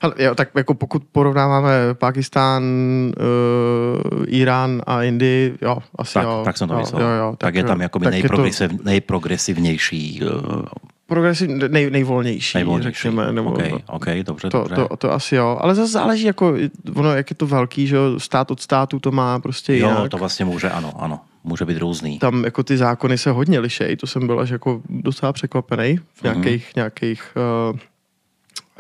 Hele, jo, tak jako pokud porovnáváme Pákistán, uh, Irán a Indii, jo, asi tak, jo. Tak jsem to myslel. Jo, jo, tak, tak je tam jako nejprogresiv, to... nejprogresivnější uh, progresivní, nej, nejvolnější, nejvolnější, řekněme. Nebo okay, okay, dobře, to, dobře. To, to asi jo, ale zase záleží, jako, ono, jak je to velký, že stát od státu to má prostě jinak. Jo, to vlastně může, ano, ano, může být různý. Tam jako ty zákony se hodně lišejí, to jsem byl až jako docela překvapený v nějakých, mm-hmm. nějakých, uh,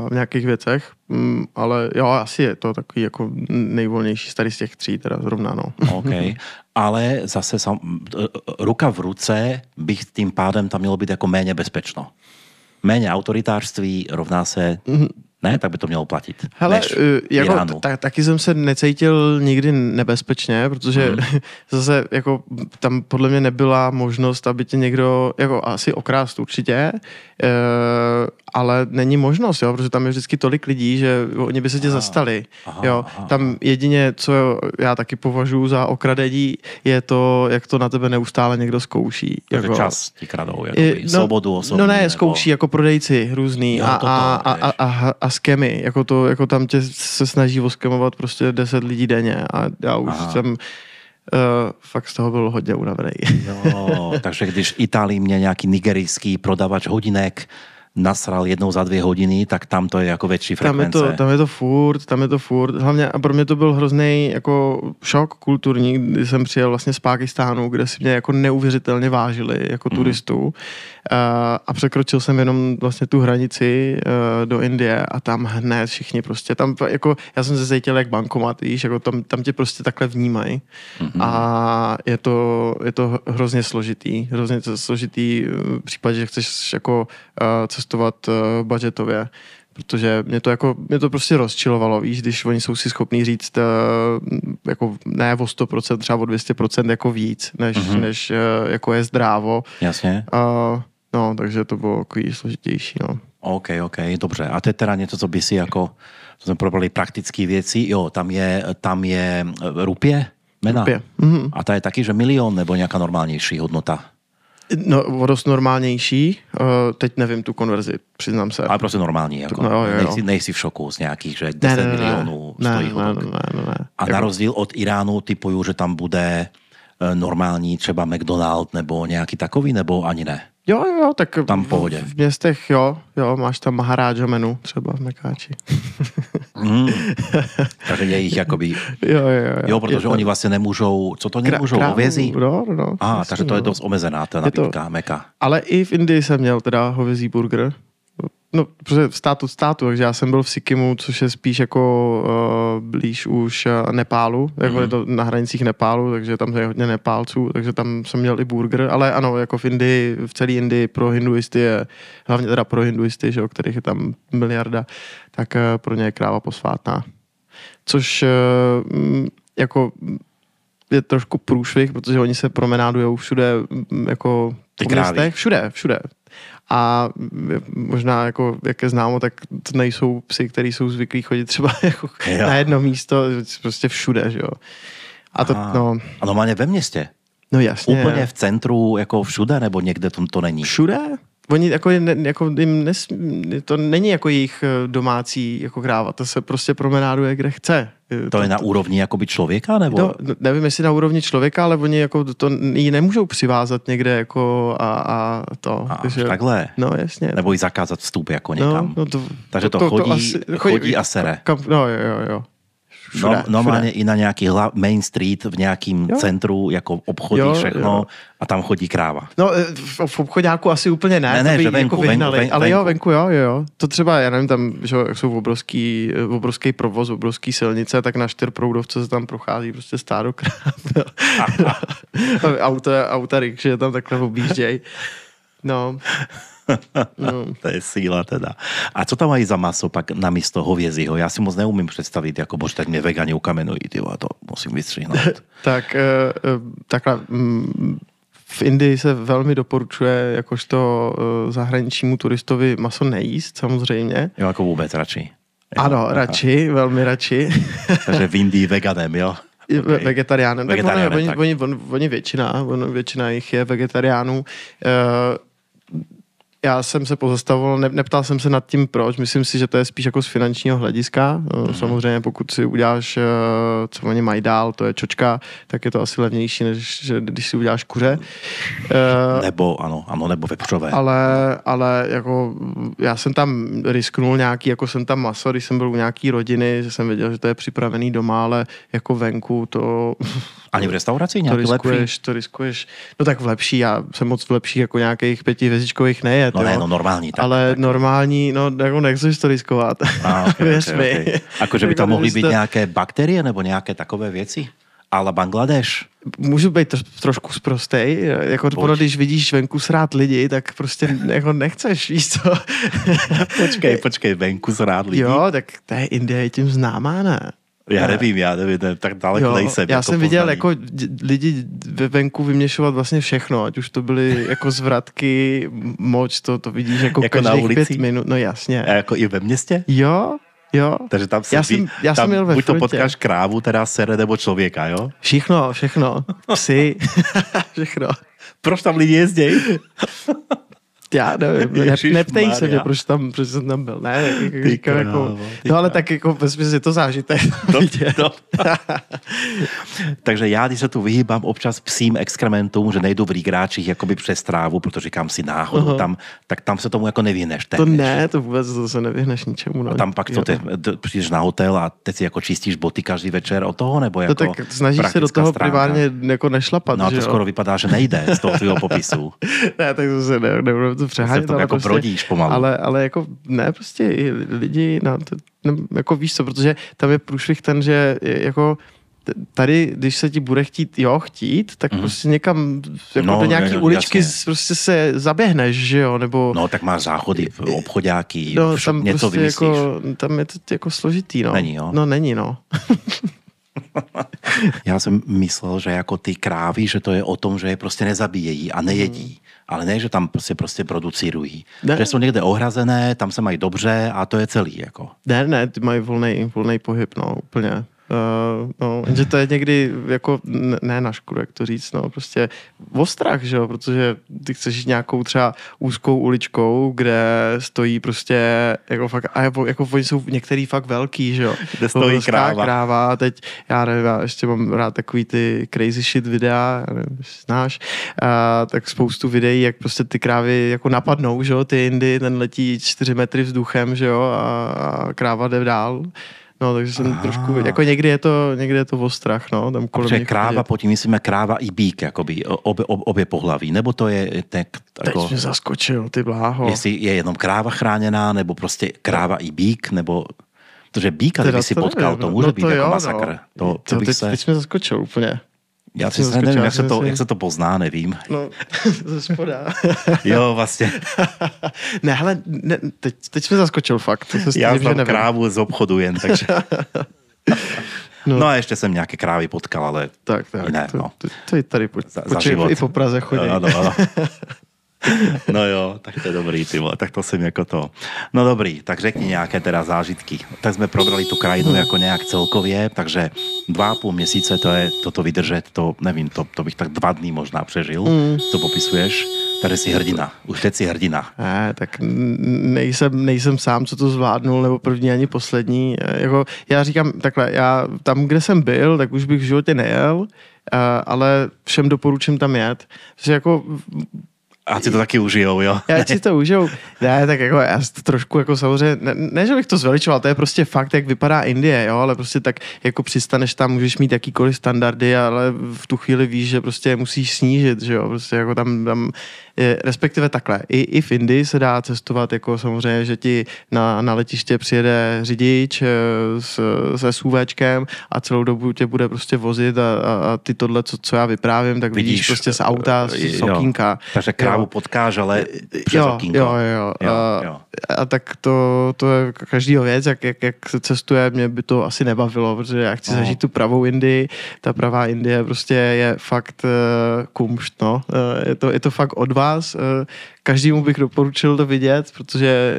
v nějakých věcech, mm, ale jo, asi je to takový jako nejvolnější tady z těch tří, teda zrovna, no. Okay. Ale zase sam, ruka v ruce bych tím pádem tam mělo být jako méně bezpečno. Méně autoritářství rovná se, mm-hmm. ne, tak by to mělo platit. Hele, jako, tak, taky jsem se necítil nikdy nebezpečně, protože mm-hmm. zase jako tam podle mě nebyla možnost, aby tě někdo, jako asi okrást určitě, e, ale není možnost, jo, protože tam je vždycky tolik lidí, že oni by se tě aha, zastali. Aha, jo. Tam jedině, co já taky považuji za okradení, je to, jak to na tebe neustále někdo zkouší. Takže jako, čas ti kradou, jakoby, no, svobodu osobní. No ne, nebo... zkouší jako prodejci různý jo, a, to to, a, a, a, a skemy, jako, to, jako tam tě se snaží oskemovat prostě deset lidí denně a já už aha. jsem... Uh, fakt z toho byl hodně unavený. No, takže když v Itálii mě nějaký nigerijský prodavač hodinek nasral jednou za dvě hodiny, tak tam to je jako větší frekvence. Tam je to, tam je to furt, tam je to furt. Hlavně a pro mě to byl hrozný jako šok kulturní, když jsem přijel vlastně z Pákistánu, kde si mě jako neuvěřitelně vážili jako mm. turistů a, a překročil jsem jenom vlastně tu hranici uh, do Indie a tam hned všichni prostě, tam jako, já jsem se zejtěl jak bankomat, víš, jako tam, tam tě prostě takhle vnímají mm. a je to, je to hrozně složitý, hrozně složitý případ, že chceš jako uh, testovat uh, budgetově, protože mě to, jako, mě to prostě rozčilovalo, víš, když oni jsou si schopní říct uh, jako ne o sto procent, třeba o dvě stě procent jako víc, než, mm-hmm. než uh, jako je zdrávo. Jasně. Uh, no, takže to bylo takový složitější, no. OK, OK, dobře. A to je teda něco, co by si jako, to jsme probrali praktické věci, jo, tam je, tam je rupie, mena. Rupie. Mm-hmm. A ta je taky, že milion nebo nějaká normálnější hodnota? No, o dost normálnější. Teď nevím tu konverzi, přiznám se. Ale prostě normální, jako. No, jo, jo. Nejsi, nejsi v šoku z nějakých, že deset ne, ne, milionů ne, stojí hodok. Ne, ne, ne, ne. A jako... na rozdíl od Iránu typuju, že tam bude normální třeba McDonald nebo nějaký takový, nebo ani ne? Jo, jo, tak tam v pohodě. V městech, jo, jo, máš tam Maharáža menu třeba v Mekáči. Mm. Takže jejich jakoby... Jo, jo, jo. Jo, protože oni vlastně nemůžou, co to nemůžou, krá, krá, hovězí? No, no. Ah, vlastně, takže to je dost omezená ta nabídka, to... Meka. Ale i v Indii jsem měl teda hovězí burger. No, protože stát od státu, takže já jsem byl v Sikkimu, což je spíš jako uh, blíž už Nepálu, jako mm. je to na hranicích Nepálu, takže tam je hodně Nepálců, takže tam jsem měl i burger, ale ano, jako v Indii, v celé Indii pro hinduisty je, hlavně teda pro hinduisty, že, o kterých je tam miliarda, tak uh, pro ně je kráva posvátná. Což uh, jako je trošku průšvih, protože oni se promenádujou všude, jako ty po městech, všude, všude. A možná, jako, jak je známo, tak to nejsou psy, který jsou zvyklí chodit třeba jako na jedno místo, prostě všude, že jo. A to, no... A normálně ve městě? No jasně. Úplně v centru, jako všude, nebo někde to, to není? Všude? Oni jako, jako jim nesmí, to není jako jejich domácí jako kráva, to se prostě promenáduje, kde chce. To, to je na úrovni jakoby člověka, nebo? No, nevím, jestli na úrovni člověka, ale oni jako to ji nemůžou přivázat někde jako a, a to. A takže, takhle. No, jasně. Nebo ji zakázat vstup jako někam. No, no to, takže to, to, chodí, to asi, chodí a sere. Kam, no, jo, jo, jo. Všude, no, normálně všude. I na nějaký hla, Main Street v nějakém centru, jako obchodí jo, všechno jo. A tam chodí kráva. No v obchodňáku asi úplně ne, ne, ne to by že venku, jako vyhnali, venku, venku, ale venku. Jo, venku, jo, jo. To třeba, já nevím, tam že jsou obrovský, obrovský provoz, obrovský silnice, tak na čtyřproudovce se tam prochází prostě stádo kráv. Auta, auta rikše tam takhle objížděj. No... No. To je síla teda. A co tam mají za maso pak na místo hovězího? Já si moc neumím představit, jako bože, tak mě vegani ukamenují, tyjo, a to musím vystřihnout. Tak takhle, v Indii se velmi doporučuje jakožto zahraničnímu turistovi maso nejíst, samozřejmě. Jo, jako vůbec radši. Jo, ano, aha. radši, velmi radši. Takže v Indii veganem, jo? Okay. Vegetariánem. Tak vegetariánem oni, tak. Oni, oni, oni většina, on, většina jich je vegetariánů. E, Já jsem se pozastavoval, ne, neptal jsem se nad tím, proč. Myslím si, že to je spíš jako z finančního hlediska. Mm. Samozřejmě pokud si uděláš, co oni mají dál, to je čočka, tak je to asi levnější, než když si uděláš kuře. Nebo, ano, ano, nebo vepřové. Ale, ale jako já jsem tam risknul nějaký, jako jsem tam maso, když jsem byl u nějaký rodiny, že jsem věděl, že to je připravený doma, ale jako venku to... Ani v restauraci nějaký to riskuješ, lepší? To riskuješ, no tak v lepší, já jsem moc v lepších jako nějakých pětihvězdičkových nejet. No ne, no normální. Tak, ale tak. normální, no jako nechceš to riskovat. No, okay, okay, okay. Akože by tam mohly být nějaké bakterie nebo nějaké takové věci? Ale Bangladéš. Můžu být trošku sprostej, jako podle, když vidíš venku srát lidi, tak prostě jako nechceš, víš co? počkej, počkej, venku srát lidi? Jo, tak to je Indie, je tím známá, ne? Já nevím, já nevím, tak daleko nejsem. Já jsem viděl poznaný. Jako lidi venku vyměšovat vlastně všechno, ať už to byly jako zvratky, moč, to, to vidíš jako, jako každých na ulici? pět minut, no jasně. A jako i ve městě? Jo, jo. Takže tam si, já jsem, já tam jsem jel ve buď frontě. To potkáš krávu, teda sere, nebo člověka, jo? Všechno, všechno, psi, všechno. Proč tam lidi jezdějí? Já nevím, ne, neptej se mě, proč, tam, proč jsem tam byl, ne, jako, říkám, jako, no ale tak jako ve smyslu je to zážitek. Takže já, když se tu vyhýbám občas psím exkrementům, že nejdu v rýgráčích jakoby přes trávu, protože říkám si náhodou uh-huh. tam, tak tam se tomu jako nevyhneš. To ne, to vůbec to se nevyhneš ničemu. No, a tam pak to ty, přijdeš na hotel a teď si jako čistíš boty každý večer od toho, nebo jako no, tak snažíš se do toho stránka. Primárně jako nešlapat, no, že to jo? Skoro vypadá, že nejde z toho tvého popisu. Ne, tak to se ne, nebudu to přehánět, to ale jako prostě, brodíš pomalu. Ale, ale jako ne, prostě lidi, no, to, ne, jako víš co, protože tam je průšvih ten, že jako tady, když se ti bude chtít, jo, chtít, tak mm. prostě někam jako no, do nějaký no, uličky jasně. prostě se zaběhneš, že jo, nebo... No, tak máš záchody, obchodáky, no, tam něco prostě vymyslíš. Jako, tam je to jako složitý, no. Není, jo? No, není, no. Já jsem myslel, že jako ty krávy, že to je o tom, že je prostě nezabíjejí a nejedí. Ale ne, že tam prostě, prostě producírují. Ne. Že jsou někde ohrazené, tam se mají dobře a to je celý, jako. Ne, ne, ty mají volnej, volnej pohyb, no, úplně. Uh, no, jenže to je někdy jako, ne na škodu, jak to říct, no, prostě ostrach, že jo, protože ty chceš jít nějakou třeba úzkou uličkou, kde stojí prostě, jako fakt, a jako oni jsou některý fakt velký, že jo. Kde stojí kráva. kráva. Teď, já nevím, já ještě mám rád takový ty crazy shit videa, já nevím, znáš, a, tak spoustu videí, jak prostě ty krávy jako napadnou, že jo, ty Indy, ten letí čtyři metry vzduchem, že jo, a, a kráva jde dál. No, takže jsem Aha. trošku, jako někdy je to, někdy je to ostrach, no, tam kolem někdy. Kráva, pod tím myslíme kráva i býk, jakoby, obě, obě pohlaví, nebo to je tak, jako... Teď mě zaskočil, ty bláho. Jestli je jenom kráva chráněná, nebo prostě kráva i býk, nebo... Protože býka, kdyby si to potkal, nevím. To může no, být to jako jo, masakr. No. To, to, teď, se... teď mě zaskočil úplně. Já si nevím, jak se, to, jak se to pozná, nevím. No, ze spoda. Jo, vlastně. Ne, ale ne, teď, teď jsme zaskočil fakt. To se já znám krávu z obchodu jen, takže... No. No a ještě jsem nějaké krávy potkal, ale tak, tak, jiné, to, no. To, to je tady po, za, počuji, za i po Praze chodí. No, no, no. No jo, tak to je dobrý, ty vole, tak to jsem jako to. No dobrý, tak řekni nějaké teda zážitky. Tak jsme probrali tu krajinu jako nějak celkově, takže dva a půl měsíce to je, toto vydržet, to nevím, to, to bych tak dva dny možná přežil, mm. co popisuješ. Takže jsi hrdina, už teď jsi hrdina. Ne, tak nejsem, nejsem sám, co to zvládnul, nebo první ani poslední. Jako, já říkám takhle, já tam, kde jsem byl, tak už bych v životě nejel, ale všem doporučím tam jet. Protože jako... A si to taky užijou, jo? Já si to užijou. Ne, tak jako já to trošku jako samozřejmě, ne, ne, že bych to zveličoval, to je prostě fakt, jak vypadá Indie, jo, ale prostě tak jako přistaneš tam, můžeš mít jakýkoliv standardy, ale v tu chvíli víš, že prostě musíš snížit, že jo, prostě jako tam, tam je, respektive takhle. I, i v Indii se dá cestovat jako samozřejmě, že ti na, na letiště přijede řidič s, se SUVčkem a celou dobu tě bude prostě vozit a, a, a ty tohle, co, co já vyprávím, tak vidíš, vidíš prostě z auta, z, z okýnka. Takže krám. Potkáš, ale přes okýnko. Jo, jo, jo. A, jo. a tak to, to je každýho věc, jak, jak, jak se cestuje, mě by to asi nebavilo, protože já chci zažít tu pravou Indii, ta pravá Indie prostě je fakt uh, kumšt, no. Uh, je, to, je to fakt od vás, uh, každému bych doporučil to vidět, protože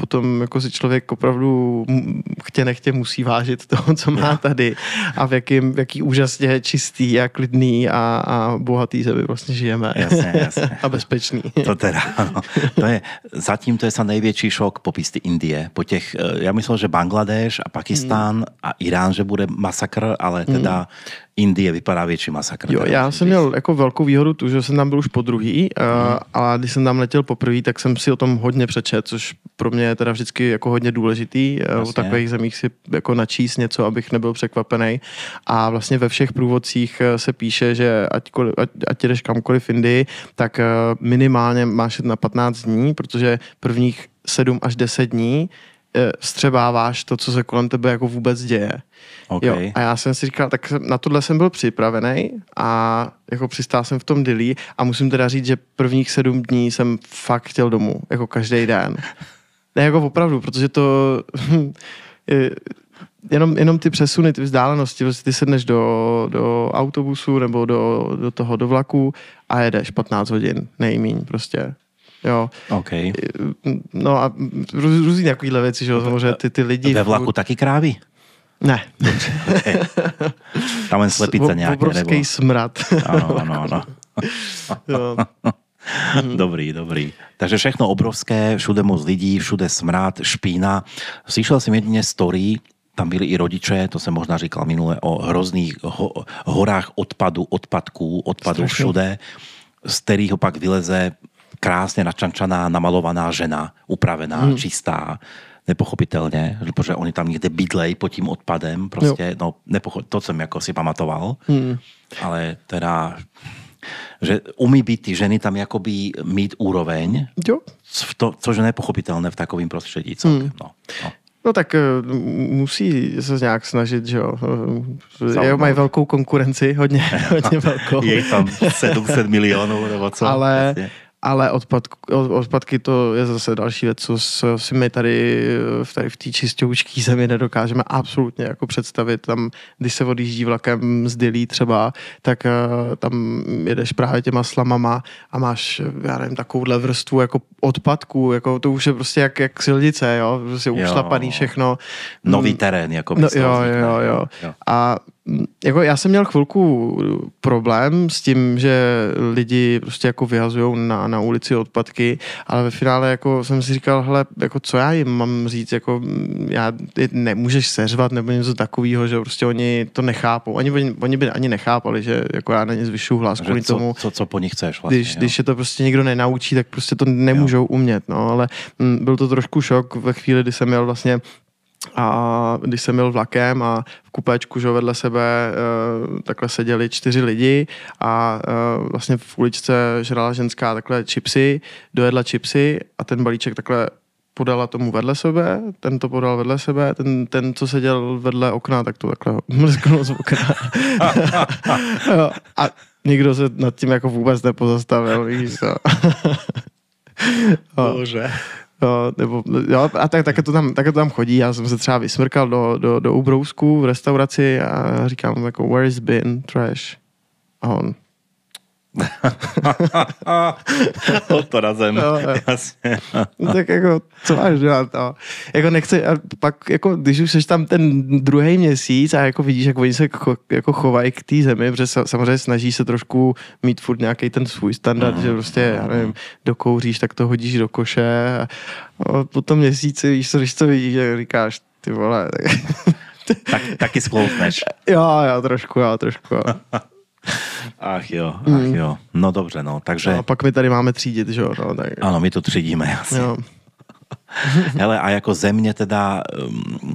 potom jako si člověk opravdu chtě nechtě musí vážit toho, co má tady a v jakým, jaký úžasně čistý a klidný a, a bohatý zemi vlastně žijeme. Jasně, jasně. A bezpečný. To teda, ano. To je, zatím to je snad největší šok popis ty Indie. Po těch, já myslel, že Bangladéš a Pakistán mm. a Irán, že bude masakr, ale teda mm. Indie vypadá větší masakr. Jo, já jsem měl jako velkou výhodu tu, že jsem tam byl už po druhý, hmm. ale když jsem tam letěl poprvé, tak jsem si o tom hodně přečet, což pro mě je teda vždycky jako hodně důležitý. Vlastně. O takových zemích si jako načíst něco, abych nebyl překvapený. A vlastně ve všech průvodcích se píše, že ať, ať, ať jdeš kamkoliv v Indii, tak minimálně máš na patnáct dní, protože prvních sedm až deset dní vstřebáváš to, co se kolem tebe jako vůbec děje. Okay. Jo, a já jsem si říkal, tak na tohle jsem byl připravený a jako přistál jsem v tom Delhi a musím teda říct, že prvních sedm dní jsem fakt chtěl domů, jako každý den. Ne, jako opravdu, protože to... je, Jenom, jenom ty přesuny, ty vzdálenosti, ty sedneš do, do autobusu nebo do, do toho, do vlaku a jedeš patnáct hodin, nejmíň prostě. Jo. Okay. No a růz, různý takovýhle věci, že jo, samozřejmě ty, ty lidi... Ve vlaku taky krávy? Ne. Okay. Tam jen slepice nějaké. Obrovský nebo... smrad. Ano, ano, ano. Jo. Dobrý, dobrý. Takže všechno obrovské, všude moc lidí, všude smrad, špína. Slyšel jsem jedině story, tam byli i rodiče, to jsem možná říkal minule, o hrozných ho, horách odpadu, odpadků, odpadu strašný. Všude, z kterých opak vyleze krásně načančaná, namalovaná žena, upravená, hmm. čistá, nepochopitelně, protože oni tam někde bydlej pod tím odpadem, prostě, no, nepocho- to jsem jako si pamatoval, hmm. ale teda... že umí být ty ženy tam jakoby mít úroveň, jo. To, což je nepochopitelné v takovém prostředí celkem, hmm. no, no. No tak musí se nějak snažit, že jo. Já mají velkou konkurenci, hodně, hodně velkou. Je tam sedm set milionů nebo co. Ale, ale odpad, odpadky to je zase další věc, co si my tady, tady v té čistoučké zemi nedokážeme absolutně jako představit. Tam, když se odjíždí vlakem z Delhi třeba, tak tam jedeš právě těma slamama a máš, já nevím, takovouhle vrstvu jako odpadků, jako to už je prostě jak, jak silnice, jo, prostě ušlapaný všechno. Nový terén, jako by no, jo, jo, jo, jo. A jako já jsem měl chvilku problém s tím, že lidi prostě jako vyhazujou na, na ulici odpadky, ale ve finále jako jsem si říkal, hele, jako co já jim mám říct, jako já nemůžeš seřvat nebo něco takového, že prostě oni to nechápou. Oni, oni by ani nechápali, že jako já na ně zvyšuju hlas kvůli co, tomu. Co, co po nich chceš vlastně. Když, když je to prostě nikdo nenaučí, tak prostě to nemůžou jo. umět, no, ale m, byl to trošku šok ve chvíli, kdy jsem měl vlastně a když jsem jel vlakem a v kupéčku, že vedle sebe e, takhle seděli čtyři lidi a e, vlastně v uličce žrala ženská takhle chipsy, dojedla chipsy a ten balíček takhle podala tomu vedle sebe, ten to podal vedle sebe, ten, ten co seděl vedle okna, tak to takhle mrzknul z okna. A nikdo se nad tím jako vůbec nepozastavil, víš co. Bože. Jo, nebo, jo, a tak, tak, to tam, tak to tam chodí. Já jsem se třeba vysmrkal do, do, do ubrousku v restauraci a říkám jako where is bin, trash a on od to razem no, jasně. Tak jako co máš dělat no. Jako nechci a pak jako když už jsi tam ten druhý měsíc a jako vidíš jak oni se cho, jako chovají k té zemi, protože samozřejmě snaží se trošku mít furt nějaký ten svůj standard, mm. že prostě já nevím, dokouříš, tak to hodíš do koše a po tom měsíci víš co, když to vidíš, jak říkáš ty vole tak... tak, taky skloufneš jo jo trošku jo trošku jo. Ach jo, ach mm. jo. No dobře, no, takže... No, a pak my tady máme třídit, že jo? No, tak... Ano, my to třídíme, jasně. Hele, a jako země teda... Um,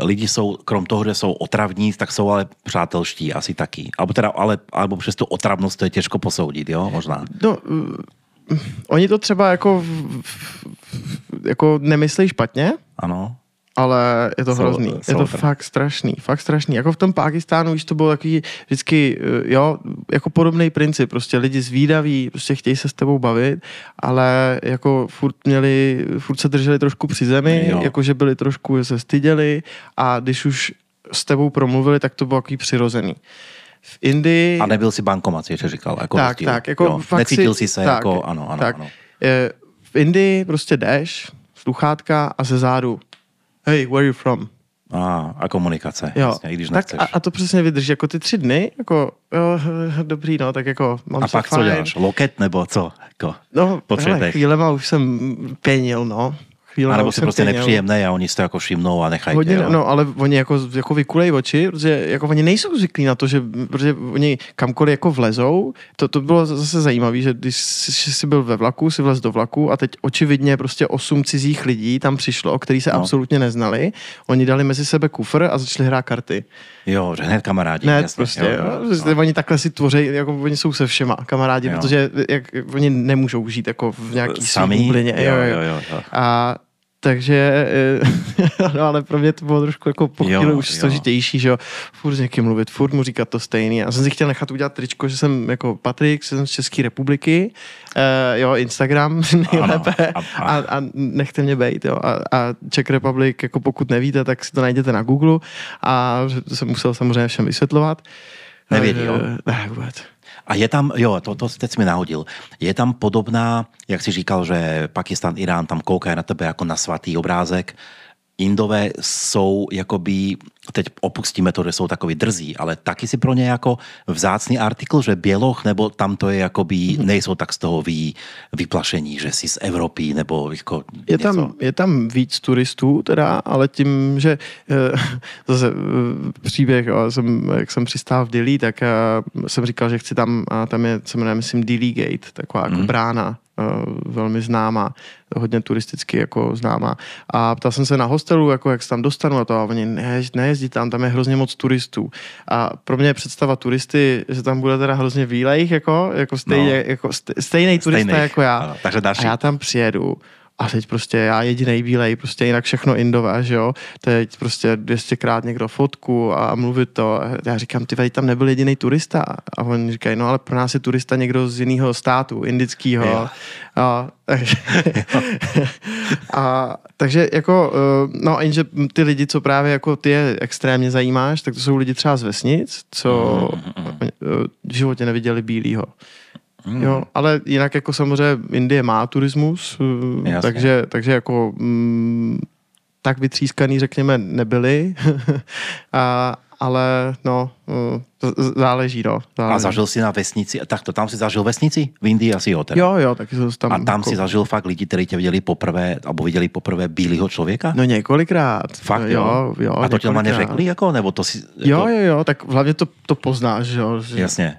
lidi jsou, krom toho, že jsou otravní, tak jsou ale přátelští asi taky. Albo teda, ale, alebo přes tu otravnost to je těžko posoudit, jo? Možná. No... Oni to třeba jako... Jako nemyslí špatně. Ano. Ale je to so, hrozný. So je to trv. fakt strašný, fakt strašný. Jako v tom Pákistánu, víš, to bylo takový vždycky, jo, jako podobný princip, prostě lidi zvídaví, prostě chtějí se s tebou bavit, ale jako furt měli, furt se drželi trošku při zemi, jakože byli trošku, se styděli a když už s tebou promluvili, tak to bylo takový přirozený. V Indii... A nebyl si bankomat, ještě říkal, jako tak, rozdíl. Tak, jako jo, necítil si, si se, tak, jako ano, ano, tak. ano. V Indii prostě jdeš, sluchátka a ze zádu hey, where you from? Ah, a komunikace, jo. Jasně, i když nechceš. A, a to přesně vydrží, jako ty tři dny, jako, jo, dobrý, no, tak jako, mám a se fajn. A pak co děláš, loket nebo co? Jako, no, hele, chvílema už jsem penil, no. Chvílema a nebo si prostě penil. Nepříjemné a oni se to jako všimnou a nechají hodně, tě, jo. No, ale oni jako, jako vykulej oči, protože jako oni nejsou zvyklí na to, že protože oni kamkoliv jako vlezou, to, to bylo zase zajímavé, že když jsi, jsi byl ve vlaku, jsi vlez do vlaku a teď očividně prostě osm cizích lidí tam přišlo, který se no. absolutně neznali, oni dali mezi sebe kufr a začali hrát karty. Jo, že hned kamarádi. Ne, jasný, prostě, jo, jo, jo, jo. Oni takhle si tvoří, jako oni jsou se všema kamarádi, jo. Protože jak, oni nemůžou žít jako v nějaký svým bublině. Jo, jo, jo, jo. A takže, no, ale pro mě to bylo trošku jako po chvíli už složitější, že jo, furt s někým mluvit, furt mu říkat to stejný. A jsem si chtěl nechat udělat tričko, že jsem jako Patrik, že jsem z České republiky, uh, jo, Instagram nejlépe ano, a, a nechte mě bejt, jo. A, a Czech Republic, jako pokud nevíte, tak si to najděte na Google a jsem musel samozřejmě všem vysvětlovat. Nevědí, jo? Ne, vůbec. A je tam, jo, to, to teď jsi mi nahodil, je tam podobná, jak jsi říkal, že Pakistán, Irán tam koukají na tebe jako na svatý obrázek. Indové jsou jakoby, teď opustíme to, že jsou takový drzí, ale taky si pro ně jako vzácný artikl, že běloch, nebo tam to je jakoby, nejsou tak z toho vy, vyplašení, že jsi z Evropy, nebo jako je tam, je tam víc turistů teda, ale tím, že zase příběh, jo, jsem, jak jsem přistál v Delhi, tak jsem říkal, že chci tam, a tam je, co jmenuje, myslím, Delhi Gate, taková jako mm. brána, velmi známá, hodně turisticky jako známá. A ptal jsem se na hostelu, jako jak se tam dostanu a to a oni ne, nejezdí tam, tam je hrozně moc turistů. A pro mě je představa turisty, že tam bude teda hrozně výlejch, jako, jako, stejně, no. jako stejný, stejný turista stejných, jako já. Ano, takže další. A já tam přijedu a teď prostě já jedinej bílej, prostě jinak všechno indové, že jo, teď prostě dvěstěkrát někdo fotku a mluvit to. Já říkám, ty tady tam nebyl jedinej turista. A oni říkají, no ale pro nás je turista někdo z jiného státu, indického. A, a takže jako, no jenže ty lidi, co právě jako ty je extrémně zajímáš, tak to jsou lidi třeba z vesnic, co v životě neviděli bílýho. Hmm. Jo, ale jinak jako samozřejmě Indie má turismus, Jasně. takže, takže jako mm, tak vytřískaný, řekněme, nebyli, a, ale no, záleží, no. Záleží. A zažil jsi na vesnici, tak to tam si zažil vesnici? V Indii asi jo, teda. Jo, jo, taky jsem tam. A tam jako... si zažil fakt lidi, kteří tě viděli poprvé, nebo viděli poprvé bílého člověka? No několikrát. Fakt, jo, jo, jo. A to tě tam neřekli, jako, nebo to si... Jako... Jo, jo, jo, tak hlavně to, to poznáš, jo. Že... Jasně.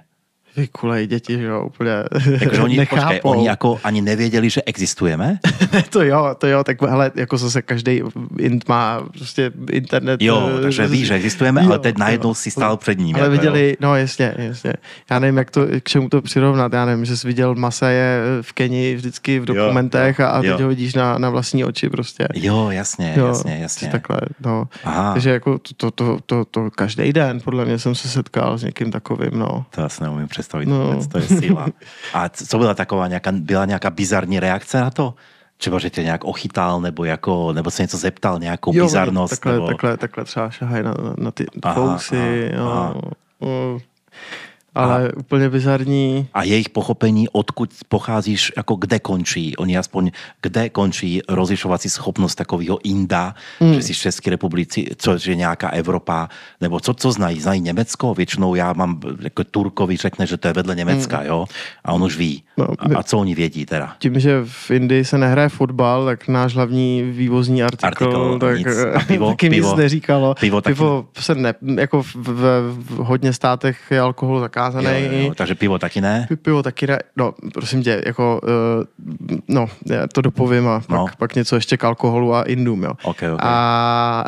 Vykulej děti, že jo, úplně takže oni, počkej, oni jako ani nevěděli, že existujeme? to jo, to jo, tak hele, jako zase každý int má prostě internet. Jo, takže ví, že existujeme, jo, ale teď najednou si stál před ním. Ale jako, viděli, jo. no jasně, jasně. Já nevím, jak to, k čemu to přirovnat, já nevím, že jsi viděl Masaje v Kenii vždycky v dokumentech jo, jo, a teď jo. ho vidíš na, na vlastní oči prostě. Jo, jasně, jo, jasně, jasně. Takhle, no. Aha. Takže jako to, to, to, to, to každý den, podle mě jsem se setkal s někým takovým, no. To asi neumím představit, no. To je síla. A co byla taková nějaká, byla nějaká bizarní reakce na to? Třeba, že tě nějak ochytal, nebo jako, nebo se něco zeptal, nějakou jo, bizarnost? Takhle, nebo... takhle, takhle třeba šahaj na, na ty kousy, ale a, úplně bizarní. A jejich pochopení, odkud pocházíš, jako kde končí, oni aspoň, kde končí rozlišovací schopnost takového Inda, mm. že jsi v České republice, což je nějaká Evropa, nebo co, co znají? Znají Německo? Většinou já mám, jako Turkovi řekne, že to je vedle Německa, mm. jo? A on už ví. No, my, a co oni vědí teda? Tím, že v Indii se nehraje fotbal, tak náš hlavní vývozní artikl, artikl tak nic. A pivo, taky pivo, nic neříkalo. Pivo, taky... pivo se ne, jako v, v, v hodně státech je alkohol tak. Jo, jo, takže pivo taky ne? Pivo taky ne. No, prosím tě, jako, uh, no, já to dopovím a pak, no. pak něco ještě k alkoholu a indům, jo. Okay, okay. A,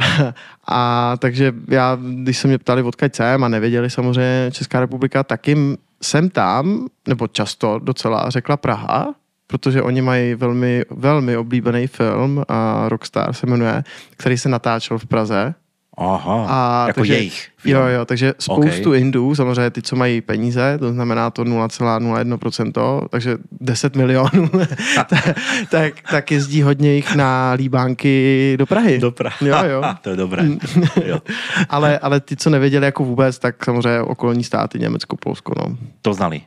a takže já, když se mě ptali, odkud jsem a nevěděli samozřejmě Česká republika, tak jim jsem tam, nebo často docela řekla Praha, protože oni mají velmi, velmi oblíbený film, a Rockstar se jmenuje, který se natáčel v Praze. Aha, a jako takže, jejich. Jo, jo, takže spoustu okay. Indů, samozřejmě ty, co mají peníze, to znamená to nula celá nula jedna procenta, takže deset milionů, tak, tak, tak jezdí hodně jich na líbánky do Prahy. Do Prahy, jo, jo. To je dobré. Jo. ale, ale ty, co nevěděli jako vůbec, tak samozřejmě okolní státy, Německo, Polsko, no. To znali.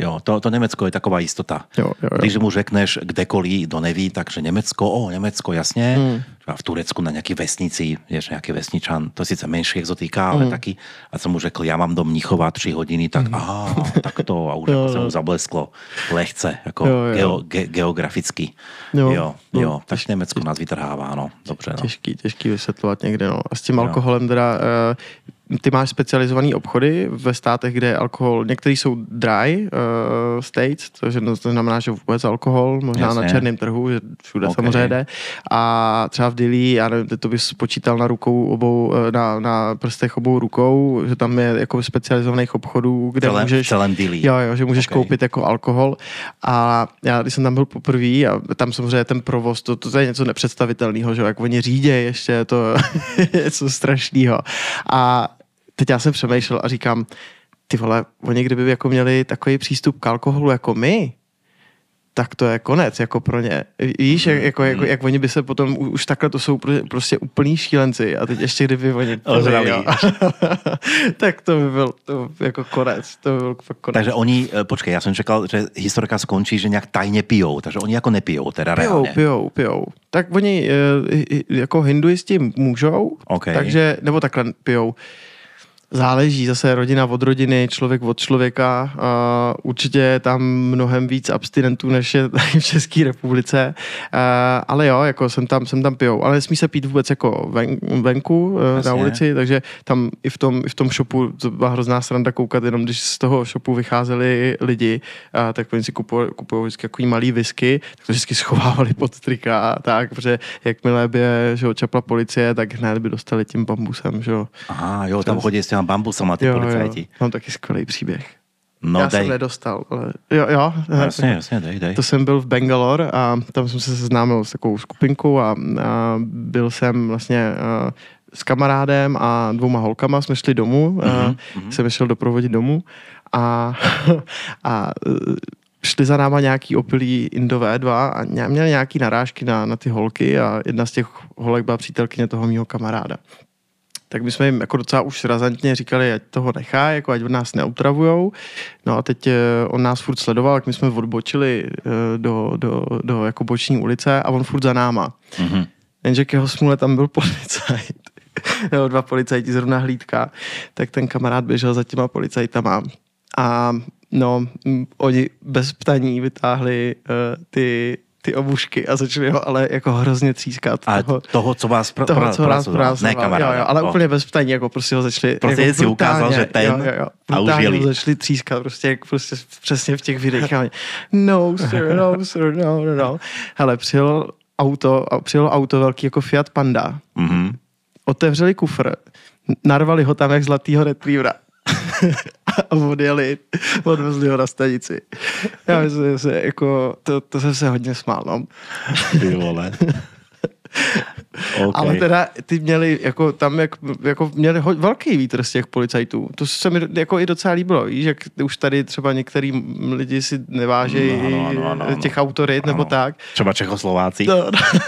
Jo, to, to Německo je taková jistota. Jo, jo, jo. Když mu řekneš kdekoliv, kdo neví, takže Německo, o, Německo, jasně. Mm. A v Turecku na nějaký vesnici, ješ nějaký vesničan, to je sice menší exotika, ale mm. taky. A co mu řekl, já mám do Mnichova tři hodiny, tak mm. aha, tak to. A už jo, jako se mu zablesklo lehce, jako jo, jo. Geo, ge, geograficky. Jo, jo, jo. jo. Takže Německo nás vytrhává, no, dobře. No. Těžký, těžký vysvětlovat někde, no. A s tím alkoholem teda... Uh, Ty máš specializované obchody ve státech, kde je alkohol, některý jsou dry uh, states, což znamená, že vůbec alkohol, možná jasně. Na černém trhu, že všude okay. samozřejmě jde. A třeba v Delhi, já nevím, to bys spočítal na rukou obou, na, na prstech obou rukou, že tam je jako specializovaných obchodů, kde celém, můžeš, celém Delhi. Jo, jo, že můžeš okay. koupit jako alkohol. A já, když jsem tam byl poprvý, a tam samozřejmě ten provoz, to, to je něco nepředstavitelného, že jak oni řídějí, ještě je to něco strašného. A teď já jsem přemýšlel a říkám, ty vole, oni kdyby jako měli takový přístup k alkoholu jako my, tak to je konec, jako pro ně. Víš, jak, jako, jako, jak oni by se potom, už takhle to jsou prostě úplní šílenci a teď ještě kdyby oni... tak to by byl to jako konec, to by byl konec. Takže oni, počkej, já jsem čekal, že historka skončí, že nějak tajně pijou, takže oni jako nepijou, teda pijou, reálně. Pijou, pijou, tak oni jako hinduisti můžou, okay. takže, nebo takhle pijou. Záleží zase rodina od rodiny, člověk od člověka. Uh, určitě je tam mnohem víc abstinentů, než je tady v České republice. Uh, ale jo, jako jsem tam, jsem tam pijou. Ale nesmí se pít vůbec jako ven, venku uh, na ulici, takže tam i v tom, i v tom shopu, to byla hrozná sranda koukat, jenom když z toho shopu vycházeli lidi, uh, tak oni si kupovali, kupovali vždycky takový malý whisky, tak to vždycky schovávali pod trika a tak, protože jakmile by je čapla policie, tak hned by dostali tím bambusem, že jo. Aha, jo, tam chodí s bambusem a ty policajti. Mám taky skvělý příběh. No, já dej. Jsem nedostal, ale jo, jo. Jasně, jasně, dej, dej. To jsem byl v Bangalore a tam jsem se seznámil s takovou skupinkou a, a byl jsem vlastně a, s kamarádem a dvouma holkama, jsme šli domů, mm-hmm, mm-hmm. jsem šel doprovodit domů a, a šli za náma nějaký opilí Indové dva a měli nějaký narážky na, na ty holky a jedna z těch holek byla přítelkyně toho mýho kamaráda. Tak my jsme jim jako docela už razantně říkali, ať toho nechá, jako ať od nás neutravujou. No a teď on nás furt sledoval, tak my jsme odbočili do, do, do jako boční ulice a on furt za náma. Mm-hmm. Jenže k jeho smůle tam byl policajt. Nebo dva policajti, zrovna hlídka. Tak ten kamarád běžel za těma policajtama. A no, oni bez ptaní vytáhli uh, ty... ty obušky a začali ho ale jako hrozně třískat. A toho, toho co vás pra, toho, co pra, pra, ne kamarád. Jo, jo, ale oh. úplně bez ptání, jako prostě ho začali prostě jako si ukázal, že ten jo, jo, jo, a už jeli. Začali třískat, prostě, jak prostě přesně v těch videích. No sir, no sir, no, no, no. Hele, přijelo auto, přijelo auto velký jako Fiat Panda. Mm-hmm. Otevřeli kufr, narvali ho tam jak zlatýho retrievera. A odjeli, odvezli ho na stanici. Já myslím, že se jako, to, to jsem se hodně smál, no. Ty vole. Okay. Ale teda ty měli jako tam jak, jako měli ho, velký vítr z těch policajtů. To se mi jako i docela líbilo, víš, jak už tady třeba některý lidi si nevážejí no, no, no, no, těch autorit no, nebo no. tak. Třeba Čechoslováci. No,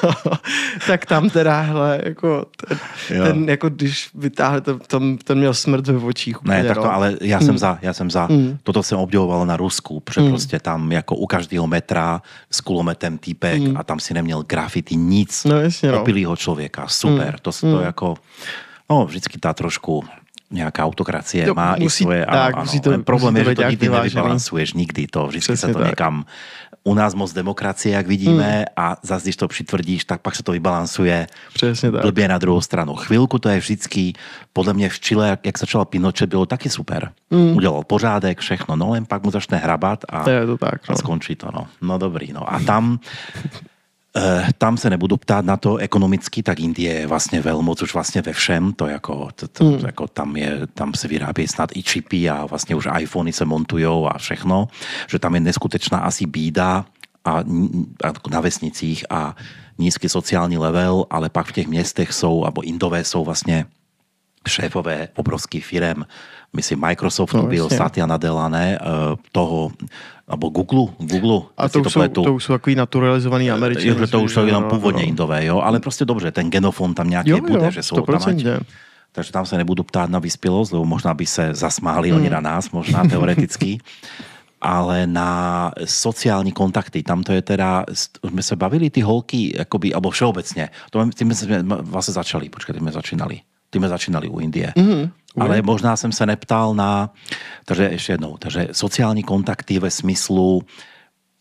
no, tak tam teda, hele, jako ten, ten jako když vytáhl, ten, ten měl smrt ve očích. Ne, tak to, no. ale já jsem mm. za, já jsem za. Mm. Toto jsem obdivoval na Rusku, protože mm. prostě tam jako u každého metra s kulometem týpek mm. a tam si neměl grafity, nic. No, jasně, no. Opilýho člověka, super, mm. to se to mm. jako, no vždycky ta trošku nějaká autokracie to má musí, i svoje, tak, ano, ano. To, ten problém je, že to nikdy nevybalancuješ, nikdy to, vždycky přesně se to tak. někam, u nás moc demokracie, jak vidíme, mm. a zase, když to přitvrdíš, tak pak se to vybalancuje přesně blbě tak. Na druhou stranu. Chvilku to je vždycky, podle mě v Chile, jak začal Pinochet, bylo taky super. Mm. Udělal pořádek, všechno, no jen pak mu začne hrabat a, to je to tak, no. a skončí to, no. No dobrý, no a tam... Uh, tam se nebudu ptát na to ekonomicky, tak Indie je vlastně velmoc už vlastně ve všem, to jako, to, to, mm. jako tam, je, tam se vyrábí snad i čipy a vlastně už iPhony se montujou a všechno, že tam je neskutečná asi bída a, a na vesnicích a nízký sociální level, ale pak v těch městech jsou, nebo Indové jsou vlastně šéfové obrovských firem, myslím Microsoftu no, byl Satya Nadella, ne, toho, nebo Google, Google. A to už, to, jsou, to už jsou takový naturalizovaný Američané. To, to už jsou jenom původně no, Indové, jo, ale prostě dobře, ten genofon tam nějaký jo, bude, jo, že jsou tam. Takže tam se nebudu ptát na vyspělost, lebo možná by se zasmáli oni na nás, možná teoreticky. ale na sociální kontakty. Tam to je teda, jsme se bavili ty holky, jakoby, alebo všeobecně. Tím jsme vlastně začali, počkej, tím jsme začínali. Tím jsme začínali u Indie. Mm-hmm. Ale možná jsem se neptal na, takže ještě jednou, takže sociální kontakty ve smyslu,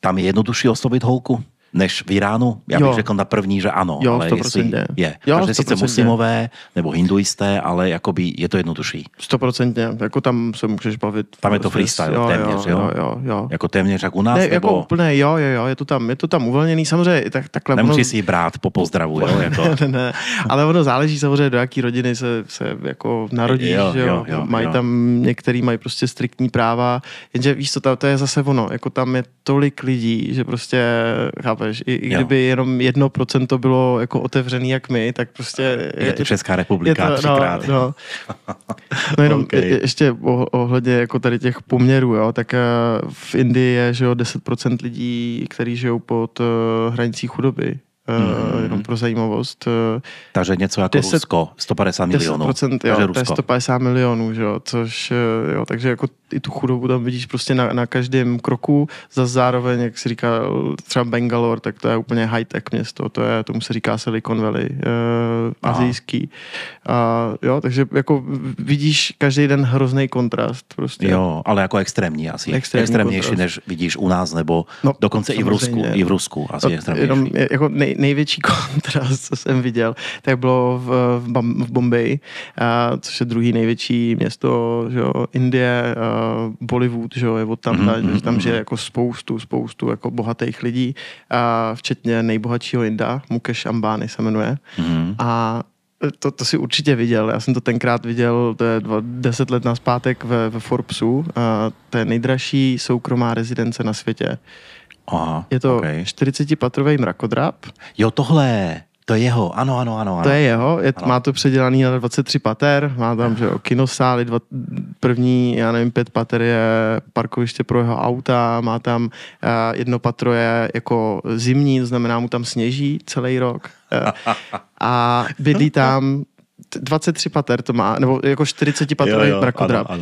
tam je jednodušší oslovit holku, než v Iránu. Já bych řekl na první, že ano. Jo, ale jestli je. Jo, takže sice muslimové nebo hinduisté, ale jakoby je to jednodušší. Stoprocentně. Jako tam se můžeš bavit. Tam je to freestyle jo, téměř, jo? Jo, jo, jo. Jako téměř jak u nás, ne, nebo... Jako úplně, jo, jo, jo, je to tam, je to tam uvolněný, samozřejmě. Tak, takhle nemůžeš ono... si ji brát po pozdravu, jo? Jako... ne, ne, ne, ale ono záleží samozřejmě, do jaký rodiny se, se jako narodíš, jo, jo, jo, jo, mají jo. Tam, některý mají prostě striktní práva, jenže víš co, to je zase ono, jako tam je tolik lidí, že prostě, chápeš, i, i kdyby jenom jedno procento bylo jako otevřený jak my, tak prostě... Je, je to, Česká republika je to, třikrát. No, no. no jenom okay. je, ještě ohledně jako tady těch poměrů, jo, tak v Indii je, že jo, deset procent lidí, kteří žijou pod uh, hranicí chudoby. Mm-hmm. Jenom pro zajímavost. Takže něco jako deset, Rusko, sto padesát milionů. deset procent, jo, to je sto padesát milionů, že jo, což, jo, takže jako i tu chudobu tam vidíš prostě na, na každém kroku, zase zároveň, jak si říká třeba Bangalore, tak to je úplně high-tech město, to je, tomu se říká Silicon Valley, eh, asijský. A, jo, takže jako vidíš každý den hrozný kontrast prostě. Jo, ale jako extrémní asi. Extrémní extrémnější, kontrast. Než vidíš u nás, nebo no, dokonce i v Rusku, i v Rusku asi no, extrémnější. Jenom, jako nej, největší kontrast, co jsem viděl, tak bylo v, v Bombaji, což je druhý největší město, že jo, Indie, Bollywood, že jo, je od tamta, mm-hmm. že tam žije jako spoustu, spoustu jako bohatých lidí, a včetně nejbohatšího Inda, Mukesh Ambani se jmenuje. Mm-hmm. A To, to si určitě viděl. Já jsem to tenkrát viděl, to je dva, deset let nazpátek ve, ve Forbesu. A to je nejdražší soukromá rezidence na světě. Aha, je to okay. čtyřicetipatrový mrakodrap. Jo, tohle... To je jeho, ano, ano, ano. To je jeho, je, má to předělaný na dvacet tři pater, má tam, že jo, kinosály, dva, první, já nevím, pět pater je parkoviště pro jeho auta, má tam uh, jedno patro je jako zimní, to znamená mu tam sněží celý rok uh, a bydlí tam dvacet tři pater to má, nebo jako čtyřicetipatrový mrakodrap. Uh,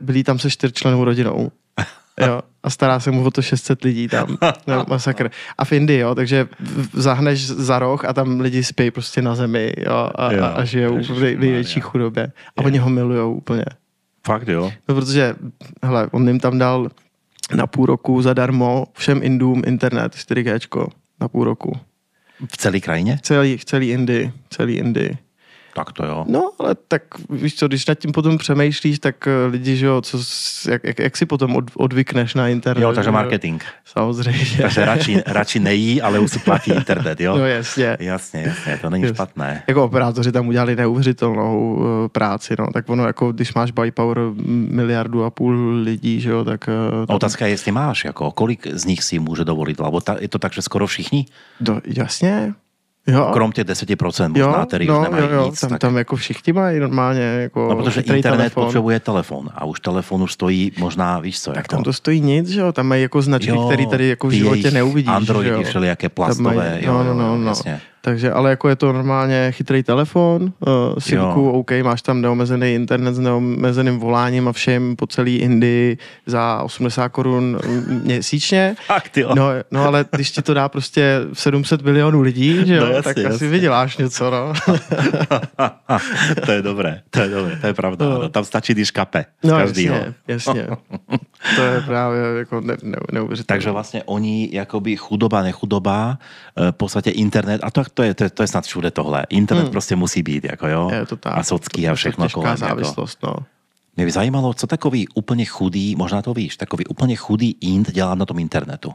bydlí tam se čtyřčlennou rodinou. Jo, a stará se mu o to šest set lidí tam. No, masakr. A v Indii, jo, takže zahneš za roh a tam lidi spějí prostě na zemi, jo, a, jo, a, a žijou v největší chudobě. A jo. Oni ho milujou úplně. Fakt, jo? No, protože, hele, on jim tam dal na půl roku zadarmo všem Indům internet čtyři gé na půl roku. V celý krajině? V celý, v celý Indii, celý Indii. Tak to jo. No, ale tak víš co, když nad tím potom přemýšlíš, tak lidi, že jo, co, jak, jak, jak si potom od, odvykneš na internet. Jo, takže marketing. Samozřejmě. Takže radši, radši nejí, ale už si platí internet, jo? No jasně. Jasně, jasně, to není jasně. špatné. Jako operátoři tam udělali neuvěřitelnou práci, no, tak ono jako, když máš buy power miliardu a půl lidí, že jo, tak... Tam... Otázka je, jestli máš, jako, kolik z nich si může dovolit, lebo ta, je to tak, že skoro všichni? No, jasně. Jo. Krom těch deset procent možná, který no, už nemají jo, jo. nic. Tam, tak... tam jako všichni mají normálně jako... No, protože internet telefon. Potřebuje telefon a už telefon už stojí možná, víš co, tak jako... tam to stojí nic, že jo, tam mají jako značky, jo, který tady jako v životě neuvidíš, Androidy, jo. všelijaké plastové, mají... no, jo, jo, no, no, jasně. No. Takže, ale jako je to normálně chytrý telefon, uh, simku, OK, máš tam neomezený internet s neomezeným voláním a všem po celý Indii za osmdesát korun měsíčně. Fakt, jo. No, no, ale když ti to dá prostě sedm set milionů lidí, že jo, no, jasný, tak jasný. Asi vyděláš něco, no. To je dobré, to je dobré, to je pravda. No. Tam stačí, když kape z no, každýho. Jasně, jasně. To je právě jako ne, ne, neuvěřitelné. Takže vlastně oni, jakoby chudoba, nechudoba, v podstatě internet, a to, to, je, to, je, to je snad všude tohle. Internet hmm. prostě musí být, jako jo, je to tak, a socký to, to, a všechno. To je těžká závislost, jako. No. Mě by zajímalo, co takový úplně chudý, možná to víš, takový úplně chudý Ind dělá na tom internetu.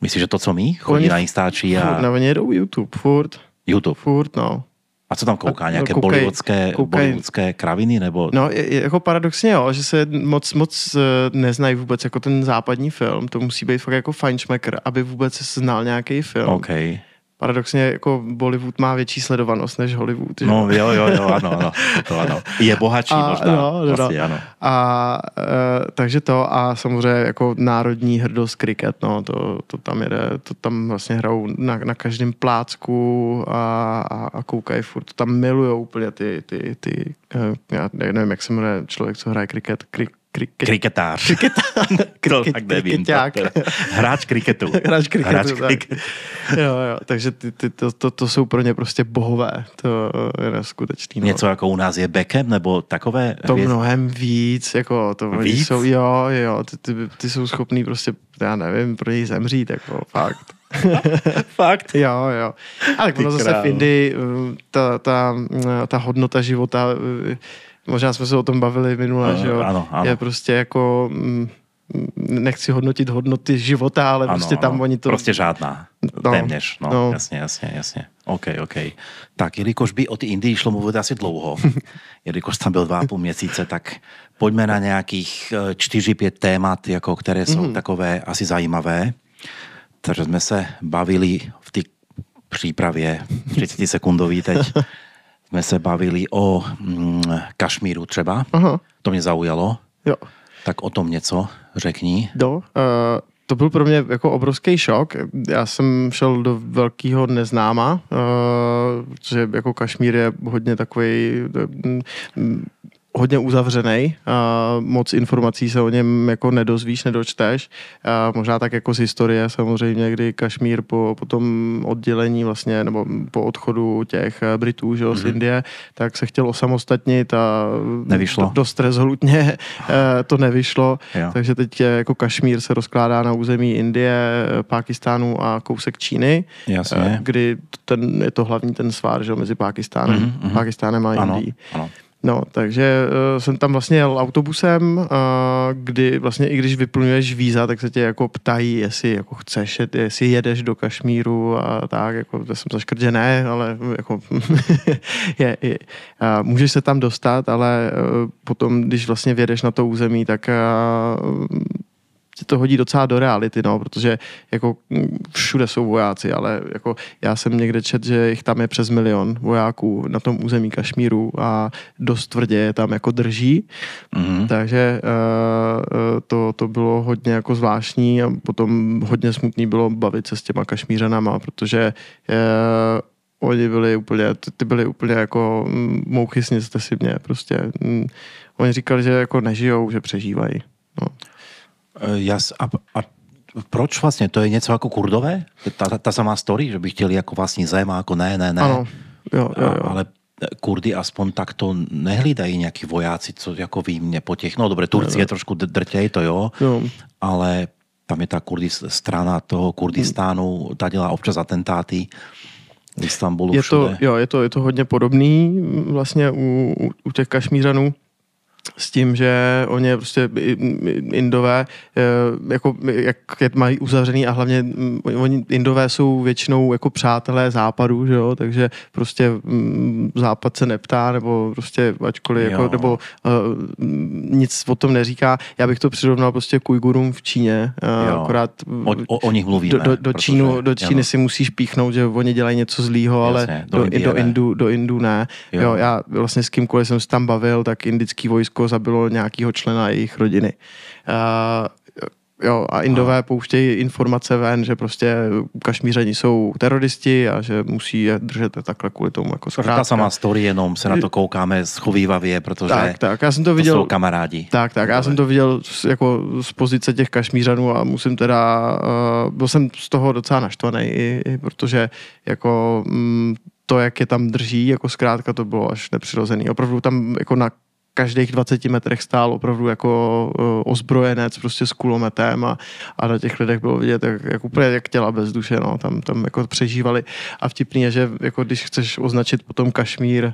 Myslíš, že to, co my? Chodí oni, na Instači a... No, oni jedou YouTube, furt. YouTube? Furt, no. A co tam kouká? Nějaké koukaj, bollywoodské, koukaj. bollywoodské kraviny? Nebo... No, je, je, jako paradoxně, jo, že se moc, moc neznají vůbec jako ten západní film. To musí být fakt jako fajnšmekr, aby vůbec znal nějaký film. Okay. Paradoxně, jako Bollywood má větší sledovanost než Hollywood. Že? No jo, jo, jo, ano, ano. To ano. Je bohatší a, možná. No, no, asi, no. Ano. A, e, takže to a samozřejmě jako národní hrdost kriket, no, to, to tam jede, to tam vlastně hrajou na, na každém plácku a, a, a koukají furt, to tam milujou úplně ty, ty, ty, ty já nevím, jak se jmenuje člověk, co hraje kriket, krik, Kriket. Kriketář. Kriketář. Kriket, tak nevím. Hráč kriketu. Hráč kriketu, Hráč kriketu. Jo, jo, takže ty, ty, to, to, to jsou pro ně prostě bohové. To je neskutečný. No. Něco jako u nás je Beckham, nebo takové... To věc... mnohem víc, jako to víc? Jsou, jo, jo, ty, ty, ty jsou schopný prostě, já nevím, pro něj zemřít, jako fakt. Fakt? Jo, jo. Ale ono zase v Indii, ta, ta, ta hodnota života... Možná jsme se o tom bavili minule, ano, že jo? Ano, ano. Je prostě jako, nechci hodnotit hodnoty života, ale ano, prostě tam ano. Oni to... Prostě žádná, no, téměř, no, no, jasně, jasně, jasně. OK, OK. Tak, jelikož by o ty Indii šlo mluvit asi dlouho, jelikož tam byl dva a půl měsíce, tak pojďme na nějakých čtyři, pět témat, jako, které jsou mm. takové asi zajímavé. Takže jsme se bavili v té přípravě třicetisekundový teď. Jsme se bavili o mm, Kašmíru třeba. Aha. To mě zaujalo. Jo. Tak o tom něco řekni. Do, uh, to byl pro mě jako obrovský šok. Já jsem šel do velkého neznáma, uh, protože jako Kašmír je hodně takový... Mm, hodně uzavřenej, moc informací se o něm jako nedozvíš, nedočteš. Možná tak jako z historie samozřejmě, kdy Kašmír po, po tom oddělení vlastně, nebo po odchodu těch Britů, že, mm-hmm. z Indie, tak se chtěl osamostatnit a nevyšlo. Dost rezolutně to nevyšlo. Jo. Takže teď jako Kašmír se rozkládá na území Indie, Pákistánu a kousek Číny, jasně. Kdy ten, je to hlavní ten svár, že, mezi Pákistánem, mm-hmm. Pákistánem a Indií. Ano, ano. No, takže uh, jsem tam vlastně jel autobusem, uh, kdy vlastně i když vyplňuješ víza, tak se tě jako ptají, jestli jako chceš, jestli jedeš do Kašmíru a tak, jako já jsem zaškrt, že ne, ale jako je, je, uh, můžeš se tam dostat, ale uh, potom, když vlastně vjedeš na to území, tak uh, to hodí docela do reality, no, protože jako všude jsou vojáci, ale jako já jsem někde četl, že jich tam je přes milion vojáků na tom území Kašmíru a dost tvrdě je tam jako drží, mm-hmm. takže uh, to, to bylo hodně jako zvláštní a potom hodně smutný bylo bavit se s těma Kašmířanama, protože uh, oni byli úplně, ty byli úplně jako mouchy, sněste si mě, prostě. Um, oni říkali, že jako nežijou, že přežívají, no. Jas, a, a proč vlastně? To je něco jako Kurdové? Ta, ta, ta samá story, že by chtěli jako vlastní zem a jako ne, ne, ne. Ano, jo, jo, jo. A, ale Kurdy aspoň takto nehlídají nějaký vojáci, co jako vím, po těch, no dobré, Turci je trošku drtěj, to jo, jo, ale tam je ta Kurdis, strana toho Kurdistánu, ta dělá občas atentáty. V Istanbulu je všude. To, jo, je to, je to hodně podobný vlastně u, u, u těch Kašmířanů. S tím, že oni prostě Indové, jako, jak mají uzavřený a hlavně oni Indové jsou většinou jako přátelé Západu, že jo? Takže prostě Západ se neptá, nebo prostě ačkoliv, jako, nebo uh, nic o tom neříká. Já bych to přirovnal prostě k Ujgurům v Číně. Uh, akorát o, o, o nich mluvíme. Do, do, do, Čínu, do Číny jo. Si musíš píchnout, že oni dělají něco zlýho, ale jasně, do, do, Indie, do, Indu, do Indu ne. Jo. Jo, já vlastně s kýmkoliv jsem se tam bavil, tak indický vojsko zabilo nějakého člena jejich rodiny. Uh, jo, a Indové pouštějí informace ven, že prostě Kašmířani jsou teroristi a že musí je držet takhle kvůli tomu. Jako ta samá story, jenom se na to koukáme schovívavě, protože tak, tak, já jsem to, viděl, to jsou kamarádi. Tak, tak, já jsem to viděl jako z pozice těch Kašmířanů a musím teda, uh, byl jsem z toho docela naštvaný, i, i protože jako m, to, jak je tam drží, jako zkrátka to bylo až nepřirozený. Opravdu tam jako na každých dvaceti metrech stál opravdu jako ozbrojenec prostě s kulometem a, a na těch lidech bylo vidět, jak, jak úplně jak těla bez duše, no, tam, tam jako přežívali. A vtipný je, že jako když chceš označit potom Kašmír uh,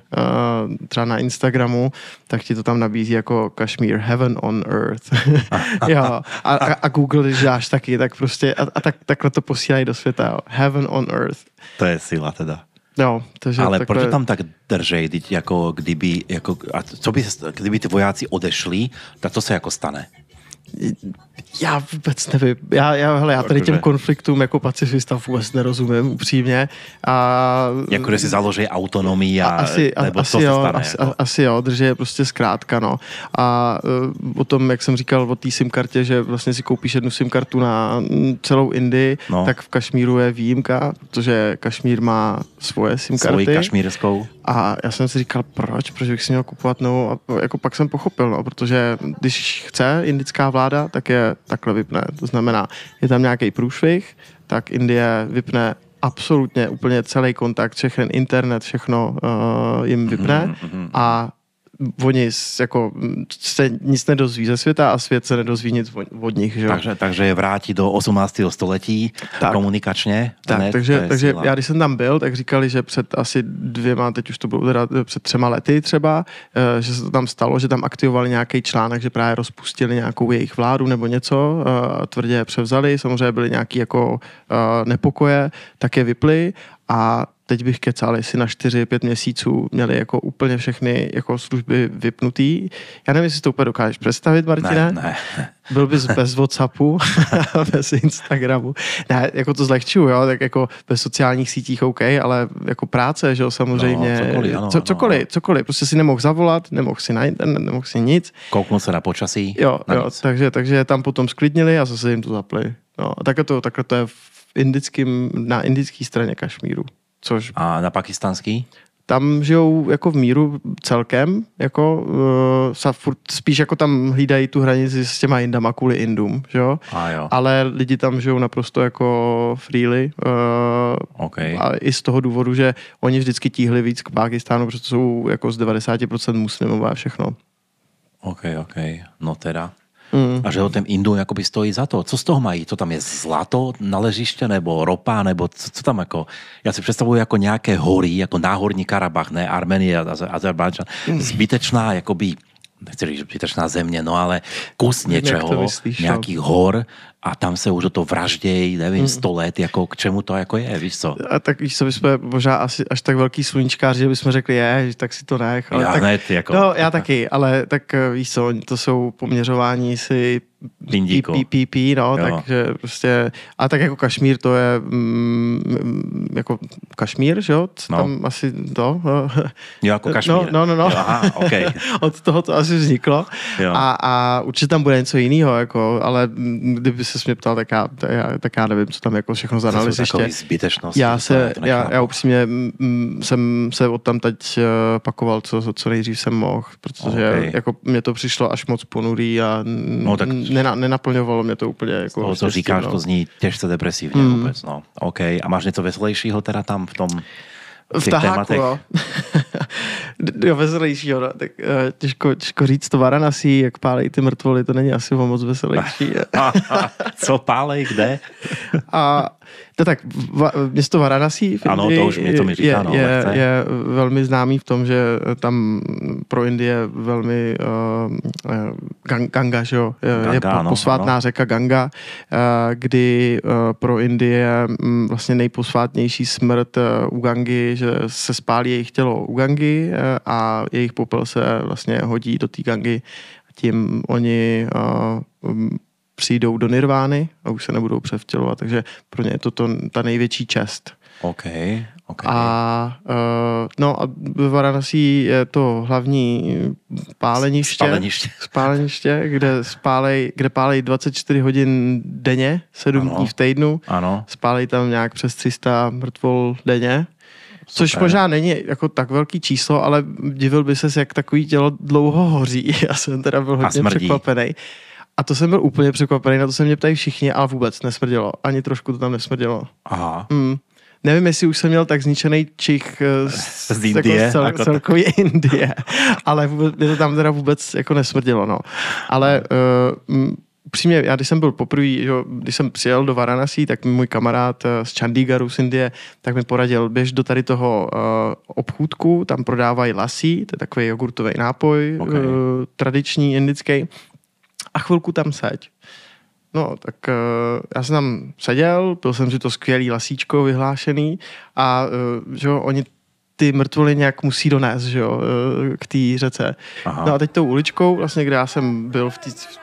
třeba na Instagramu, tak ti to tam nabízí jako Kašmír Heaven on Earth. Jo. A, a, a Google, když dáš taky, tak prostě a, a tak, takhle to posílají do světa. Jo. Heaven on Earth. To je síla teda. No, takže ale takhle... proč tam tak držej, jako kdyby, jako, a co by, kdyby ty vojáci odešli, tak to se jako stane? Já vůbec nevím. Já, já, hele, já tady těm konfliktům jako pacifista vůbec nerozumím, upřímně. A... Jakože si založí autonomii a... Asi, nebo asi, jo, stane, asi, jako. asi jo, drže je prostě zkrátka, no. A o tom, jak jsem říkal o té simkartě, že vlastně si koupíš jednu simkartu na celou Indii, no. Tak v Kašmíru je výjimka, protože Kašmír má svoje simkarty. Svoji kašmírskou. A já jsem si říkal, proč? Proč bych si měl kupovat novou? A jako pak jsem pochopil, no, protože když chce indická vláda, tak je takhle vypne. To znamená, je tam nějaký průšvih, tak Indie vypne absolutně úplně celý kontakt, všechen internet, všechno uh, jim vypne a oni jako, se nic nedozví ze světa a svět se nedozví nic od nich. Že? Takže, takže je vrátí do osmnáctého století tak. Komunikačně. Tak, ne, takže takže já, když jsem tam byl, tak říkali, že před asi dvěma, teď už to bylo teda před třema lety třeba, že se to tam stalo, že tam aktivovali nějaký článek, že právě rozpustili nějakou jejich vládu nebo něco, tvrdě je převzali, samozřejmě byly nějaký jako nepokoje, tak je vypli a teď bych kecal, jestli na čtyři pět měsíců měli jako úplně všechny jako služby vypnutý. Já nevím, jestli to úplně dokážeš představit, Martine. Ne, ne. Byl bys bez WhatsAppu, bez Instagramu. Ne, jako to zlehčuju, jo, tak jako bez sociálních sítích OK, ale jako práce, že jo, samozřejmě. No, cokoliv, ano, Co, cokoliv, ano. cokoliv, prostě si nemohl zavolat, nemohl si na internet, nemohl si nic. Kouknout se na počasí. Jo, na jo takže, takže tam potom sklidnili a zase jim to zapli. No, takhle to, takhle to je v indickým, na indické straně Kašmíru. Což... A na pakistánský? Tam žijou jako v míru celkem, jako uh, sa furt, spíš jako tam hlídají tu hranici s těma Indama kvůli Indům, že jo? A jo. Ale lidi tam žijou naprosto jako freely. Uh, okay. A i z toho důvodu, že oni vždycky tíhli víc k Pákistánu, protože jsou jako z devadesát procent muslimové a všechno. Ok, ok, no teda. Mm. A že o tém Indům jakoby stojí za to. Co z toho mají? To tam je zlato, naležiště, nebo ropa, nebo co, co tam jako? Já si představuji jako nějaké hory, jako náhorní Karabach, ne? Arménie, Azerbajdžán. Mm. Zbytečná, jakoby, nechci říct, zbytečná země, no ale kus něčeho, nějakých hor a tam se už o to vraždějí, nevím, sto mm. let, jako k čemu to jako je, víš co? A tak víš co, bychom možná asi až tak velký sluníčkáři, že bychom řekli, je, tak si to nech. Ale já tak, ne, ty jako. No, já taky, ale tak víš co, to jsou poměřování si P P P, no, jo. Takže prostě, a tak jako Kašmír, to je mm, jako Kašmír, že jo? No. Tam asi to. No. Jo, jako Kašmír. No, no, no. no. Jo, aha, okay. Od toho to asi vzniklo. A, a určitě tam bude něco jiného, jako, ale kdyby se mě ptal, tak já, tak já nevím, co tam jako všechno za analyziště. Já se, já, já upřímně m, jsem se od tam teď pakoval, co, co nejdřív jsem mohl, protože okay. jako mě to přišlo až moc ponurý a no, tak... nena, nenaplňovalo mě to úplně. Jako toho, co říkáš, no. To zní těžce depresivně mm. vůbec, no. OK, a máš něco veselějšího teda tam v tom v taháku, no. Jo, veselější, jo, no. Tak těžko, těžko říct to Varanasi, jak pálej ty mrtvoly, to není asi moc veselější. Co pálej, kde? A, no tak, va, město Varanasi v ano, to už mě to mi říká, je, no, je, je velmi známý v tom, že tam pro Indie velmi uh, Ganga, že jo, je, je ano, posvátná ano. řeka Ganga, uh, kdy uh, pro Indie um, vlastně nejposvátnější smrt uh, u Gangy, že se spálí jejich tělo u Gangy a jejich popel se vlastně hodí do té Gangy a tím oni uh, um, přijdou do nirvány a už se nebudou převtělovat, takže pro ně je to, to ta největší čest. Okay, okay. A uh, no a ve Varanasi je to hlavní páleniště, spáleniště, spáleniště kde, spálej, kde pálej dvacet čtyři hodin denně, sedm ano. dní v týdnu, ano. spálej tam nějak přes tři sta mrtvol denně. Což super. Možná není jako tak velký číslo, ale divil by ses, jak takový tělo dlouho hoří. Já jsem teda byl hodně překvapený. A to jsem byl úplně překvapený, na to se mě ptají všichni, ale vůbec nesmrdělo. Ani trošku to tam nesmrdělo. Aha. Mm. Nevím, jestli už jsem měl tak zničený čich z, z Indie, jako cel, jako celkově Indie, ale vůbec, mě to tam teda vůbec jako nesmrdělo. No. Ale... Uh, Přímě, já když jsem byl poprvé, když jsem přijel do Varanasi, tak mi můj kamarád z Chandigaru z Indie, tak mi poradil, běž do tady toho uh, obchůdku, tam prodávají lassi, to je takový jogurtový nápoj, okay. uh, tradiční indický, a chvilku tam seď. No, tak uh, já jsem tam seděl, byl jsem si to skvělý lasíčko vyhlášený a uh, že jo, oni ty mrtvoly nějak musí donést, že jo, k té řece. Aha. No a teď tou uličkou, vlastně, kde já jsem byl v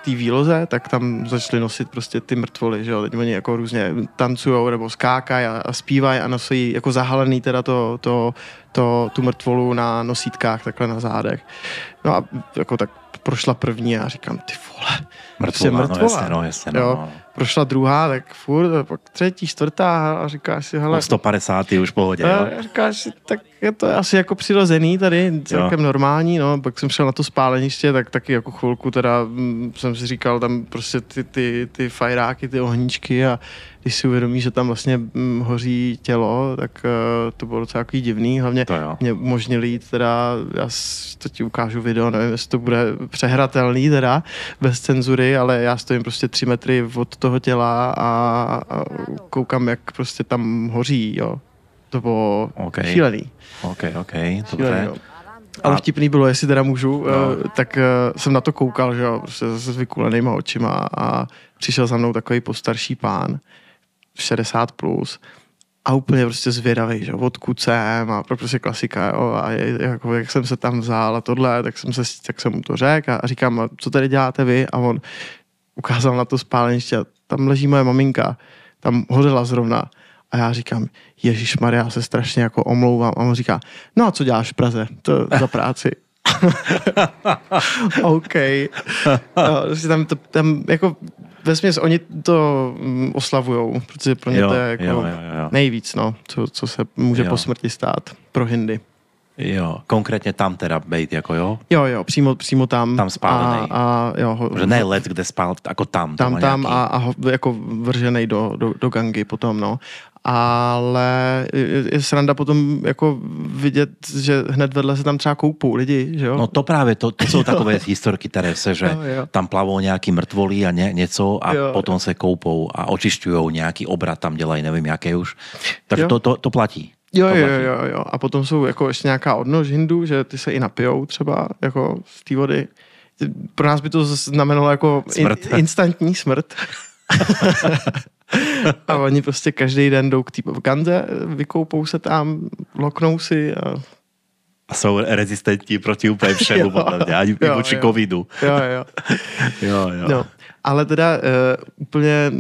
té výloze, tak tam začali nosit prostě ty mrtvoly, že jo. Teď oni jako různě tancujou nebo skákají a, a zpívají a nosí jako zahalený teda to, to, to, tu mrtvolu na nosítkách, takhle na zádech. No a jako tak prošla první a říkám, ty vole, mrtvola, mrtvola. No jasně, no jasně, no. Jo. Prošla druhá, tak furt, pak třetí, čtvrtá a říkáš si, hele... No sto padesát už v pohodě, jo? A říkáš si, tak je to asi jako přirozený tady, celkem jo. normální, no, pak jsem šel na to spáleniště, tak taky jako chvilku teda hm, jsem si říkal, tam prostě ty, ty, ty fajráky, ty ohníčky a když si uvědomíš, že tam vlastně hm, hoří tělo, tak uh, to bylo docela takový divný, hlavně mě umožnili jít teda, já to ti ukážu video, nevím, jestli to bude přehratelný teda, bez cenzury, ale já stojím prostě tři metry od toho těla a, a koukám, jak prostě tam hoří, jo. To bylo okay. šílený. OK, OK, dobře. Ale vtipný bylo, jestli teda můžu, no. tak jsem na to koukal, že jo, prostě s vykulenýma očima a přišel za mnou takový postarší pán, šedesát plus, a úplně prostě zvědavý, že odkud jsem a prostě klasika, jo, a jako, jak jsem se tam vzal a tohle, tak jsem, se, tak jsem mu to řekl a říkám, a co tady děláte vy? A on ukázal na to spáleniště a tam leží moje maminka, tam hořela zrovna. A já říkám, ježišmarja, já se strašně jako omlouvám. A on říká, no a co děláš v Praze? To za práci. OK. No, tam, to, tam jako vesměs oni to oslavujou, protože pro ně to je jako jo, jo, jo. nejvíc, no, co, co se může jo. po smrti stát pro Hindy. Jo, konkrétně tam teda bejt, jako jo? Jo, jo, přímo, přímo tam. Tam spálený. A, a, jo, že ne let, kde spál, jako tam. Tam, tam, tam a, a jako vrženej do, do, do Gangy potom, no. Ale je sranda potom jako vidět, že hned vedle se tam třeba koupou lidi, že jo? No to právě, to, to jsou takové historky, které se, že jo, jo. tam plavou nějaký mrtvolí a ně, něco a jo. potom se koupou a očišťují nějaký obrat, tam dělají, nevím, jaké už. Takže to, to, to platí. Jo, jo, jo, jo. A potom jsou jako ještě nějaká odnož Hindů, že ty se i napijou třeba jako z té vody. Pro nás by to znamenalo jako smrt. In, instantní smrt. A oni prostě každý den jdou k té Ganze, vykoupou se tam, loknou si a... A jsou rezistentní proti úplně všemu, ani vůči covidu. Jo, jo. Jo, jo. No. Ale teda uh, úplně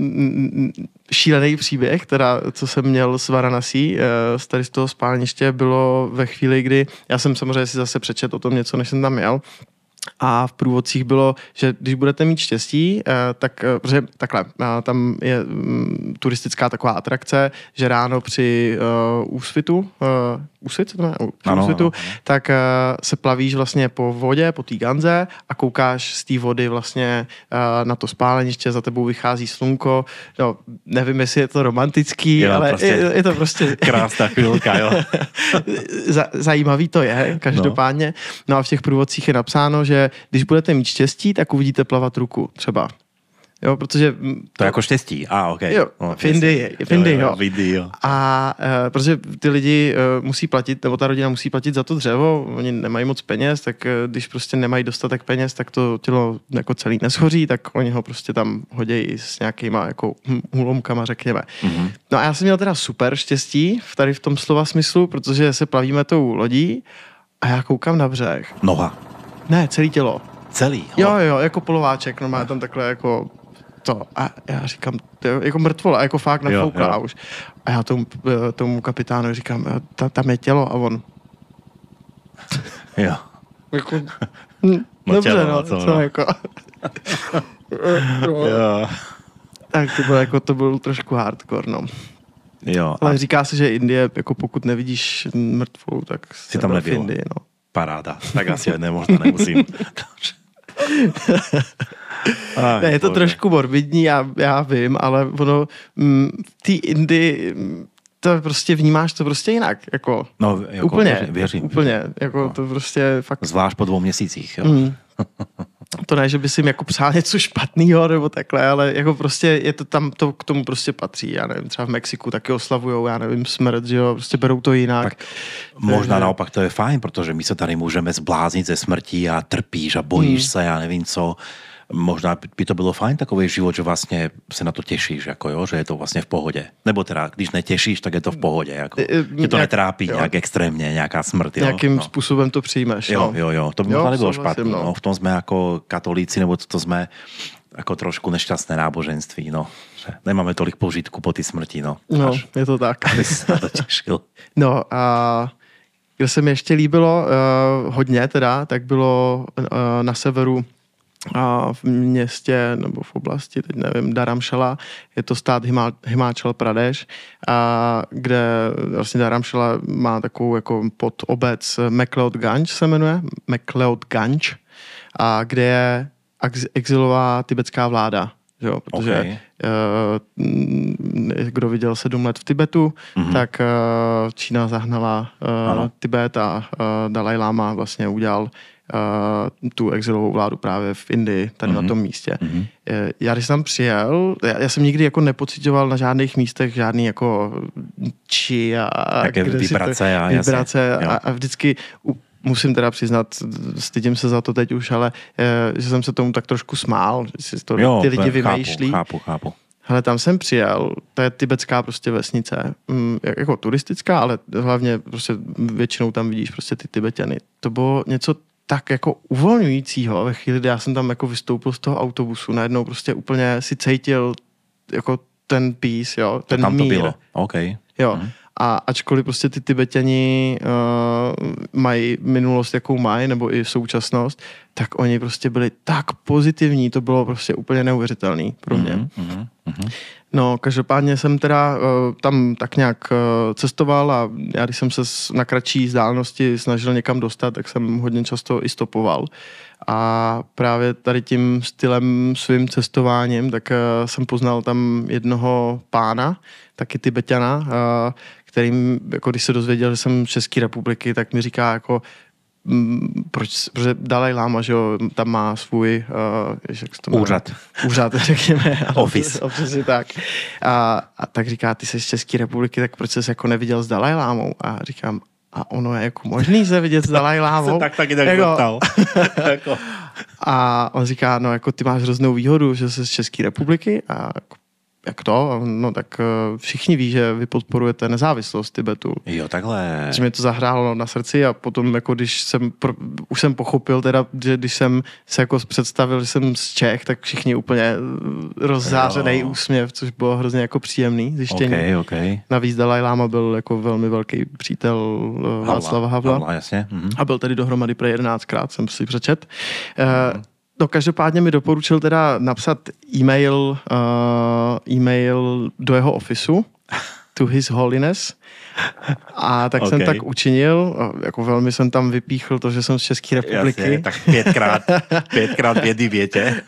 šílený příběh, teda, co jsem měl s Varanasi, uh, tady z toho spálniště, bylo ve chvíli, kdy já jsem samozřejmě si zase přečet o tom něco, než jsem tam jel. A v průvodcích bylo, že když budete mít štěstí, tak protože takhle, tam je turistická taková atrakce, že ráno při uh, úsvitu, uh, úsvit, ne, při ano, úsvitu, ano, ano. tak uh, se plavíš vlastně po vodě, po té Ganze a koukáš z té vody vlastně uh, na to spáleniště, za tebou vychází slunko, no, nevím, jestli je to romantický, jo, ale prostě je, je to prostě... Krásná chvilka, jo. Zajímavý to je, každopádně. No a v těch průvodcích je napsáno, že když budete mít štěstí, tak uvidíte plavat ruku třeba. Jo, protože... To je jako štěstí. A, ah, ok. Jo, no, v Indii, v Indii, jo. V Indii, jo. A e, protože ty lidi e, musí platit, nebo ta rodina musí platit za to dřevo, oni nemají moc peněz, tak e, když prostě nemají dostatek peněz, tak to tělo jako celý neshoří, tak oni ho prostě tam hodějí s nějakýma jako úlomkama, řekněme. Mm-hmm. No a já jsem měl teda super štěstí, tady v tom slova smyslu, protože se plavíme tou lodí a já koukám na břeh. Noha. Ne, celý tělo. Celý? Ho. Jo, jo, jako polováček, no má tam takhle jako... To. A já říkám, jako mrtvola, jako fakt nafouklá už. A já tomu, tomu kapitánu říkám, ta, tam je tělo a on. Jo. Jako, hm, no dobře, tělo, no, co, no. Co, jako. No. Jo. Tak to bylo, jako, to bylo trošku hardcore, no. Jo. Ale a... říká se, že Indie, jako pokud nevidíš mrtvolu, tak jsi tam nebyl v Indii, no. Paráda, tak asi ne, možná nemusím. Aj, ne, je to bože. Trošku morbidní, já, já vím, ale ono, m, ty Indii, to prostě vnímáš to prostě jinak, jako, no, jako úplně, věřím, věřím. Úplně, jako no. To prostě fakt... Zvlášť po dvou měsících, jo. Mm. To ne, že bys jim jako psal něco špatného nebo takhle, ale jako prostě je to tam, to k tomu prostě patří, já nevím, třeba v Mexiku taky oslavujou, já nevím, smrt, že jo, prostě berou to jinak. Tak možná že... naopak to je fajn, protože my se tady můžeme zbláznit ze smrti a trpíš a bojíš hmm. se, já nevím co. možná by to bylo fajn takový život, že vlastně se na to těšíš, jako jo, že je to vlastně v pohodě. Nebo teda, když netěšíš, tak je to v pohodě, jako. Tě to netrápí nějak extrémně, nějaká smrt, jo. Nějakým no. způsobem to přijímáš, jo. Jo, jo, to by jo, nebylo špatně, no. no. V tom jsme jako katolíci, nebo to, to jsme jako trošku nešťastné náboženství, no. Že nemáme tolik požitku po ty smrti, no. No, až, je to tak. Aby se na to těšil. No a... Kde se mi ještě líbilo uh, hodně teda, tak bylo uh, na severu a uh, v městě nebo v oblasti, teď nevím, Dharamshala, je to stát Himá, Himáčel Pradeš, a kde vlastně Dharamshala má takovou jako podobec McLeod Ganj se jmenuje, McLeod Ganj, a kde je exilová tibetská vláda. Jo, protože okay. uh, kdo viděl sedm let v Tibetu, mm-hmm. tak uh, Čína zahnala uh, Tibet a uh, Dalajláma vlastně udělal uh, tu exilovou vládu právě v Indii, tady mm-hmm. na tom místě. Mm-hmm. Já když jsem přijel, já, já jsem nikdy jako nepocitoval na žádných místech žádný jako či a, a vibrace, a, vibrace a, a vždycky... U, musím teda přiznat, stydím se za to teď už, ale že jsem se tomu tak trošku smál, že si to jo, ty lidi vymýšlí. Chápu, chápu. Hele, tam jsem přijel, to je tibetská prostě vesnice, jako turistická, ale hlavně prostě většinou tam vidíš prostě ty Tibeťany. To bylo něco tak jako uvolňujícího ve chvíli, kdy já jsem tam jako vystoupil z toho autobusu, najednou prostě úplně si cítil jako ten peace, jo, ten tam mír. Tam to bylo, okej. Okay. Jo. Hmm. A ačkoliv prostě ty Tibeťani uh, mají minulost, jakou mají, nebo i současnost, tak oni prostě byli tak pozitivní, to bylo prostě úplně neuvěřitelné pro mě. Mm-hmm, mm-hmm. No, každopádně jsem teda uh, tam tak nějak uh, cestoval a já, když jsem se na kratší vzdálenosti snažil někam dostat, tak jsem hodně často i stopoval. A právě tady tím stylem svým cestováním, tak uh, jsem poznal tam jednoho pána, taky Tibeťana, uh, kterým, jako když se dozvěděl, že jsem z České republiky, tak mi říká jako, m, proč, protože Dalajláma, že jo, tam má svůj, uh, jež, jak se to jmenuje? Úřad. Úřad, řekněme. Office. Office, tak. A, a tak říká, ty jsi z České republiky, tak proč jsi jako neviděl s Dalajlámou? A říkám, a ono je jako možný se vidět s Dalajlámou. Tak taky tak zeptal. Jako. A on říká, no jako ty máš hroznou výhodu, že jsi z České republiky a jako, jak to? No tak všichni ví, že vy podporujete nezávislost Tibetu. Jo, takhle. Že mě to zahrálo na srdci a potom, jako když jsem, pro, už jsem pochopil teda, že když jsem se jako představil, že jsem z Čech, tak všichni úplně rozzářený úsměv, což bylo hrozně jako příjemný zjištění. Okay, okay. Navíc Dalajláma byl jako velmi velký přítel Havla, Václava Havla. Havla jasně. Mhm. A byl tady dohromady pro jedenáctkrát, jsem si přečet. Mhm. No, každopádně mi doporučil teda napsat e-mail, uh, e-mail do jeho ofisu, to his holiness. A tak okay. jsem tak učinil, jako velmi jsem tam vypíchl to, že jsem z České republiky. Jasně, tak pětkrát, pětkrát vědy větě.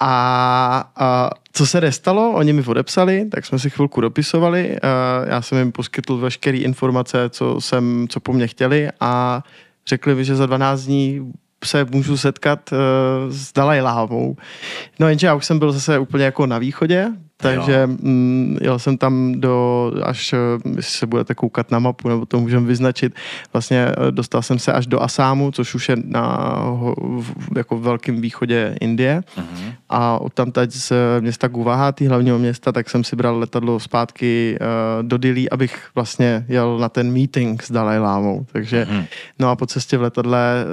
A, a co se nestalo, oni mi odepsali, tak jsme si chvilku dopisovali, já jsem jim poskytl veškeré informace, co, jsem, co po mně chtěli a řekli mi, že za dvanáct dní se můžu setkat uh, s Dalajlámou. No jenže já už jsem byl zase úplně jako na východě, takže mm, jel jsem tam do, až jestli se budete koukat na mapu, nebo to můžeme vyznačit, vlastně dostal jsem se až do Asámu, což už je na jako velkém východě Indie. Uh-huh. A odtamtať z města Guwahati, hlavního města, tak jsem si bral letadlo zpátky uh, do Dillí, abych vlastně jel na ten meeting s Dalajlámou. Takže, uh-huh. no a po cestě v letadle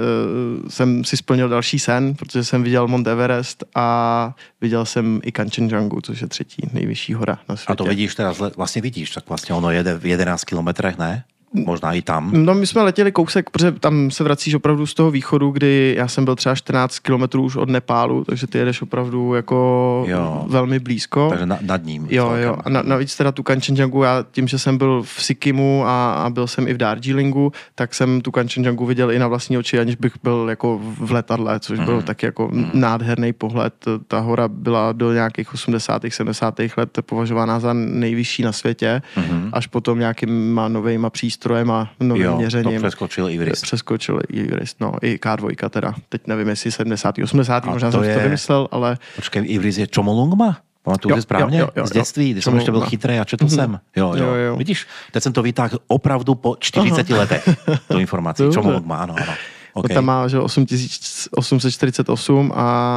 uh, jsem si splnil další sen, protože jsem viděl Mount Everest a viděl jsem i Kančendžengu, což je třetí nejvyšší hora na světě. A to vidíš teda, vlastně vidíš, tak vlastně ono jede v jedenácti kilometrech, ne? Možná i tam. No my jsme letěli kousek, protože tam se vracíš opravdu z toho východu, kdy já jsem byl třeba čtrnáct kilometrů už od Nepálu, takže ty jedeš opravdu jako jo. velmi blízko. Takže na, nad ním. Jo, jo. A na, navíc teda tu Kančendžengu, já tím, že jsem byl v Sikkimu a, a byl jsem i v Darjeelingu, tak jsem tu Kančendžengu viděl i na vlastní oči, aniž bych byl jako v letadle, což mm. byl taky jako mm. nádherný pohled. Ta hora byla do nějakých osmdesátých, sedmdesátých let považována za nejvyšší na světě, mm. až potom nějakýma novejma přístupy strojem a novým jo, měřením. Jo, to přeskočil Everest. Přeskočil Everest, no, i K dva teda. Teď nevím, jestli sedmdesátý, osmdesátý možná to jsem je... to vymyslel, ale... Počkej, Everest je Čomolungma? Pamatuju se správně? Jo, jo, jo, z dětství, když jsem ještě byl chytrý a četl mm-hmm. jsem. Jo, jo, jo, jo. Vidíš, teď jsem to vytáhl opravdu po čtyřiceti letech, tu informaci. Čomolungma, ano, ano. Okay. To tam má, že osm tisíc osm set čtyřicet osm a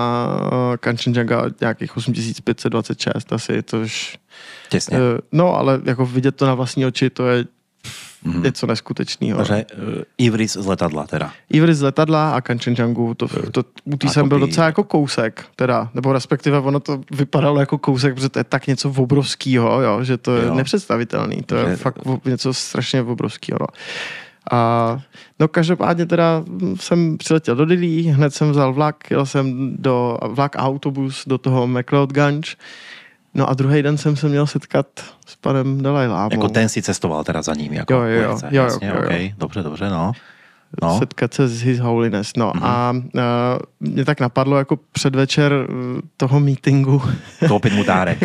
Kančendženga nějakých osm tisíc pět set dvacet šest asi, což... Těsně. No, ale jako vidět to na vlastní oči, to je mm-hmm. něco neskutečného. Takže uh, Ivris z letadla teda. Ivris z letadla a Kančendžengu, to, to, u tý jsem byl docela jako kousek, teda, nebo respektive ono to vypadalo jako kousek, protože to je tak něco obrovskýho, jo, že to je jo. nepředstavitelný, to je že... fakt něco strašně obrovskýho. No. A no každopádně teda jsem přiletěl do Delhi, hned jsem vzal vlak, jel jsem do vlak a autobus do toho McLeod Ganj. No a druhý den jsem se měl setkat s panem Dalajlámou. Jako ten si cestoval teda za ním, jako jo, jo, jo, jo, jasně, jo, jo. Okay. Dobře, dobře, no. no. Setkat se s His Holiness, no. Mm-hmm. A, a mě tak napadlo jako předvečer toho meetingu. Koupit mu dárek.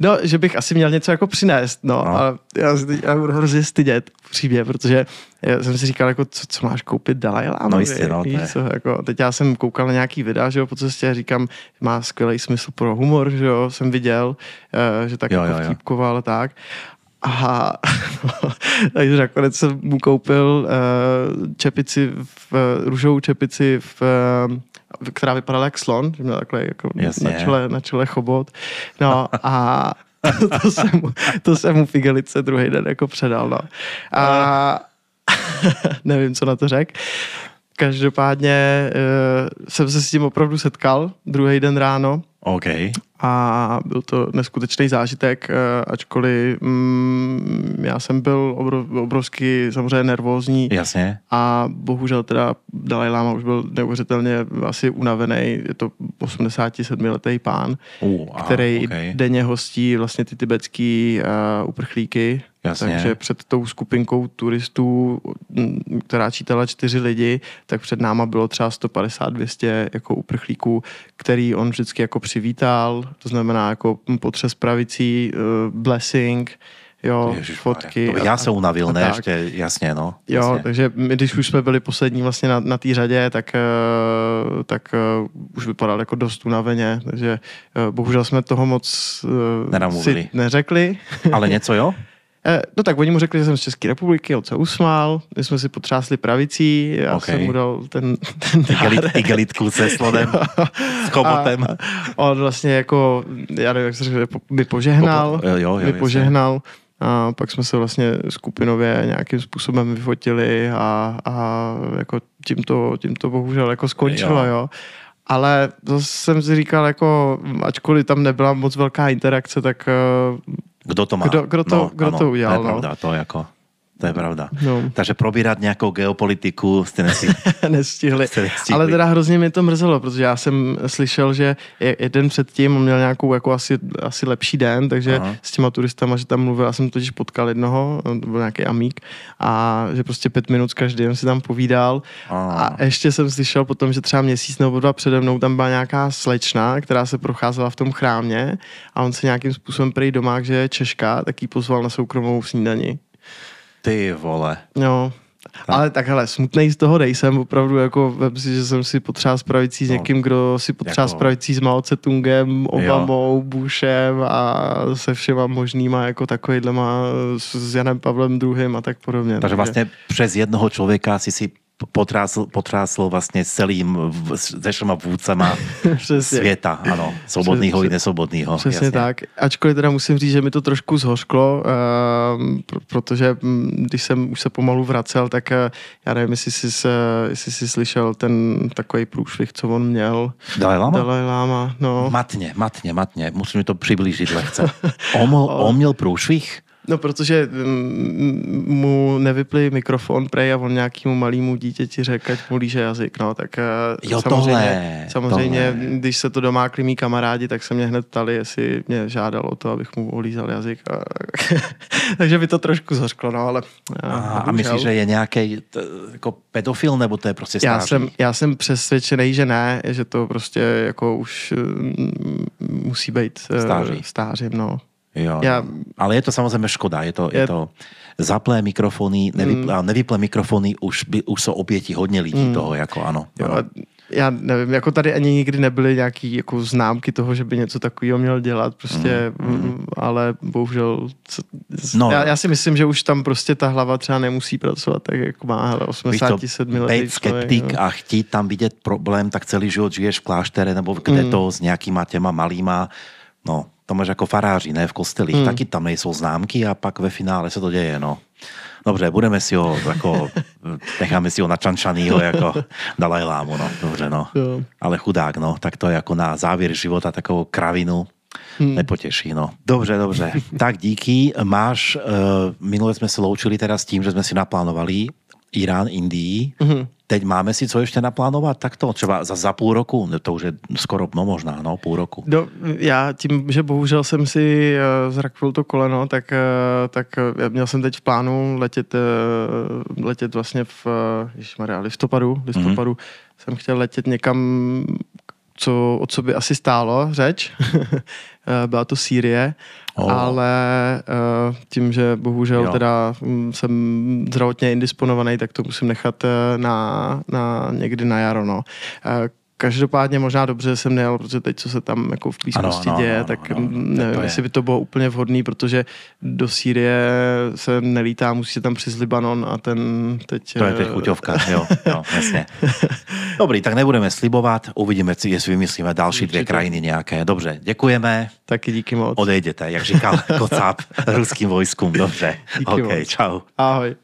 No, že bych asi měl něco jako přinést, no. no. A já, já budu hrozně stydět příběh, protože já jsem si říkal, jako, co, co máš koupit Dalajlámu. No jistě, no. Víc, jako, teď já jsem koukal na nějaký videa, že jo, po cestě říkám, má skvělý smysl pro humor, že jo, jsem viděl, že tak jo, jako vtípkoval a tak. Aha, no, takže nakonec jsem mu koupil uh, čepici, v, uh, růžovou čepici, v, uh, která vypadala jak slon, že měl takhle jako na čele, na čele chobot. No a to jsem mu, to jsem mu figelice druhý den jako předal. No. A nevím, co na to řekl. Každopádně uh, jsem se s tím opravdu setkal druhý den ráno. Okay. A byl to neskutečný zážitek, ačkoliv mm, já jsem byl obrov, obrovsky samozřejmě nervózní. Jasně. A bohužel teda Dalajláma už byl neuvěřitelně asi unavený, je to osmdesátisedmiletý pán, uh, aha, který okay. denně hostí vlastně ty tibetský uh, uprchlíky. Jasně. Takže před tou skupinkou turistů, která čítala čtyři lidi, tak před náma bylo třeba sto padesát dvě stě jako uprchlíků, který on vždycky jako přivítal, to znamená jako potřes pravicí, uh, blessing, jo, Ježiš, fotky. Já a, se unavil, ne, ještě, jasně, no. Jasně. Jo, takže my, když už jsme byli poslední vlastně na, na té řadě, tak, uh, tak uh, už vypadal jako dost unaveně, takže uh, bohužel jsme toho moc uh, si neřekli. Ale něco, jo? No tak oni mu řekli, že jsem z České republiky, on se usmál, my jsme si potřásli pravicí, já okay. jsem mu dal ten, ten dárek. Igelitku se slonem, s chobotem. A on vlastně jako, já nevím, jak se řekl, by požehnal, Popot, jo, jo, by požehnal a pak jsme se vlastně skupinově nějakým způsobem vyfotili a, a jako tím to, tím to bohužel jako skončilo, jo. jo. Ale zase jsem si říkal, jako, ačkoliv tam nebyla moc velká interakce, tak... Kdo to má? Kdo, kdo to, no, kdo ano, to udělal? To je pravda, no. to, jako, to je pravda. No. Takže probírat nějakou geopolitiku jste nestihli. nestihli. Jste nestihli. Ale teda hrozně mě to mrzelo, protože já jsem slyšel, že jeden předtím měl nějakou jako asi, asi lepší den, takže aha. s těma turistama, že tam mluvil, já jsem totiž potkal jednoho, to byl nějaký amík, a že prostě pět minut s každým si tam povídal. Aha. A ještě jsem slyšel potom, že třeba měsíc nebo dva přede mnou tam byla nějaká slečna, která se procházela v tom chrámě a on se nějakým způsobem prý domák, že je Češka, tak jí pozval na soukromou snídani. Ty vole. No, tak. Ale tak hele, smutnej z toho nejsem, opravdu jako, vem si, že jsem si potřeba spravicí s někým, kdo si potřeba jako... spravicí s Mao Tse-tungem, Obamou, jo. Bushem a se všema možnýma jako takovýhlema s Janem Pavlem druhým a tak podobně. Takže vlastně přes jednoho člověka si si Potrásl, potrásl vlastně celým se všema vůdcema světa, ano, svobodného i nesvobodného. Přesně jasně. tak, ačkoliv teda musím říct, že mi to trošku zhořklo, uh, protože když jsem už se pomalu vracel, tak uh, já nevím, jestli jsi, se, jestli jsi slyšel ten takový průšvih, co on měl. Dalajláma? Dalajláma, no. Matně, matně, matně, musím mi to přiblížit lehce. On, on měl průšvih? No, protože mu nevyplý mikrofon prej a on nějakému malému dítěti řekl, ať mu líže jazyk, no, tak jo, samozřejmě, tohle, samozřejmě tohle. Když se to domákli mý kamarádi, tak se mě hned ptali, jestli mě žádal o to, abych mu olízal jazyk. A... Takže by to trošku zhořklo, no, ale... A, a myslíš, že je nějaký jako pedofil, nebo to je prostě stáří? Já jsem, já jsem přesvědčený, že ne, že to prostě jako už musí být stáří. stářím, no. Jo, já, ale je to samozřejmě škoda, je to, je, je to zaplé mikrofony, nevyplé, mm. nevyplé mikrofony, už, by, už jsou oběti hodně lidí mm. toho, jako ano. Jo, ano. já nevím, jako tady ani nikdy nebyly nějaký jako známky toho, že by něco takového měl dělat, prostě, mm, mm. ale bohužel, co, no. já, já si myslím, že už tam prostě ta hlava třeba nemusí pracovat, tak jako má, hele, osmdesát sedm letý být skeptik no. a chtít tam vidět problém, tak celý život žiješ v kláštere nebo kde mm. to s nějakýma těma malýma, no, to máš jako faráři, ne, v kostelích, mm. taky tam nejsou známky a pak ve finále se to děje, no. Dobře, budeme si ho, jako, necháme si ho načančanýho, jako Dalajlámu, no, dobře, no. Jo. Ale chudák, no, tak to je jako na závěr života takovou kravinu hmm. nepotěší, no. Dobře, dobře, tak díky, máš, uh, minule jsme se loučili teda s tím, že jsme si naplánovali Irán, Indii, mm-hmm. teď máme si co ještě naplánovat, tak to třeba za, za půl roku, to už je skoro, no možná, no, půl roku. No, já tím, že bohužel jsem si uh, zrakvil to koleno, tak, uh, tak uh, měl jsem teď v plánu letět, uh, letět vlastně v uh, ježišmarja, listopadu, listopadu mm-hmm. jsem chtěl letět někam, co od co by asi stálo řeč, byla to Sýrie, oh. ale tím, že bohužel jo. teda jsem zdravotně indisponovaný, tak to musím nechat na, na někdy na jaro, no. Každopádně možná dobře jsem nejel, protože teď, co se tam jako v blízkosti ano, ano, děje, ano, tak ano, nevím, je. jestli by to bylo úplně vhodný, protože do Sýrie se nelítá, musíte tam přes Libanon a ten teď... To je teď chuťovka, jo, jo, jasně. Dobrý, tak nebudeme slibovat, uvidíme, jestli vymyslíme další dvě krajiny nějaké. Dobře, děkujeme. Taky díky moc. Odejdete, jak říkal Kocáb ruským vojskům, dobře. Díky okay, moc. Čau. Ahoj.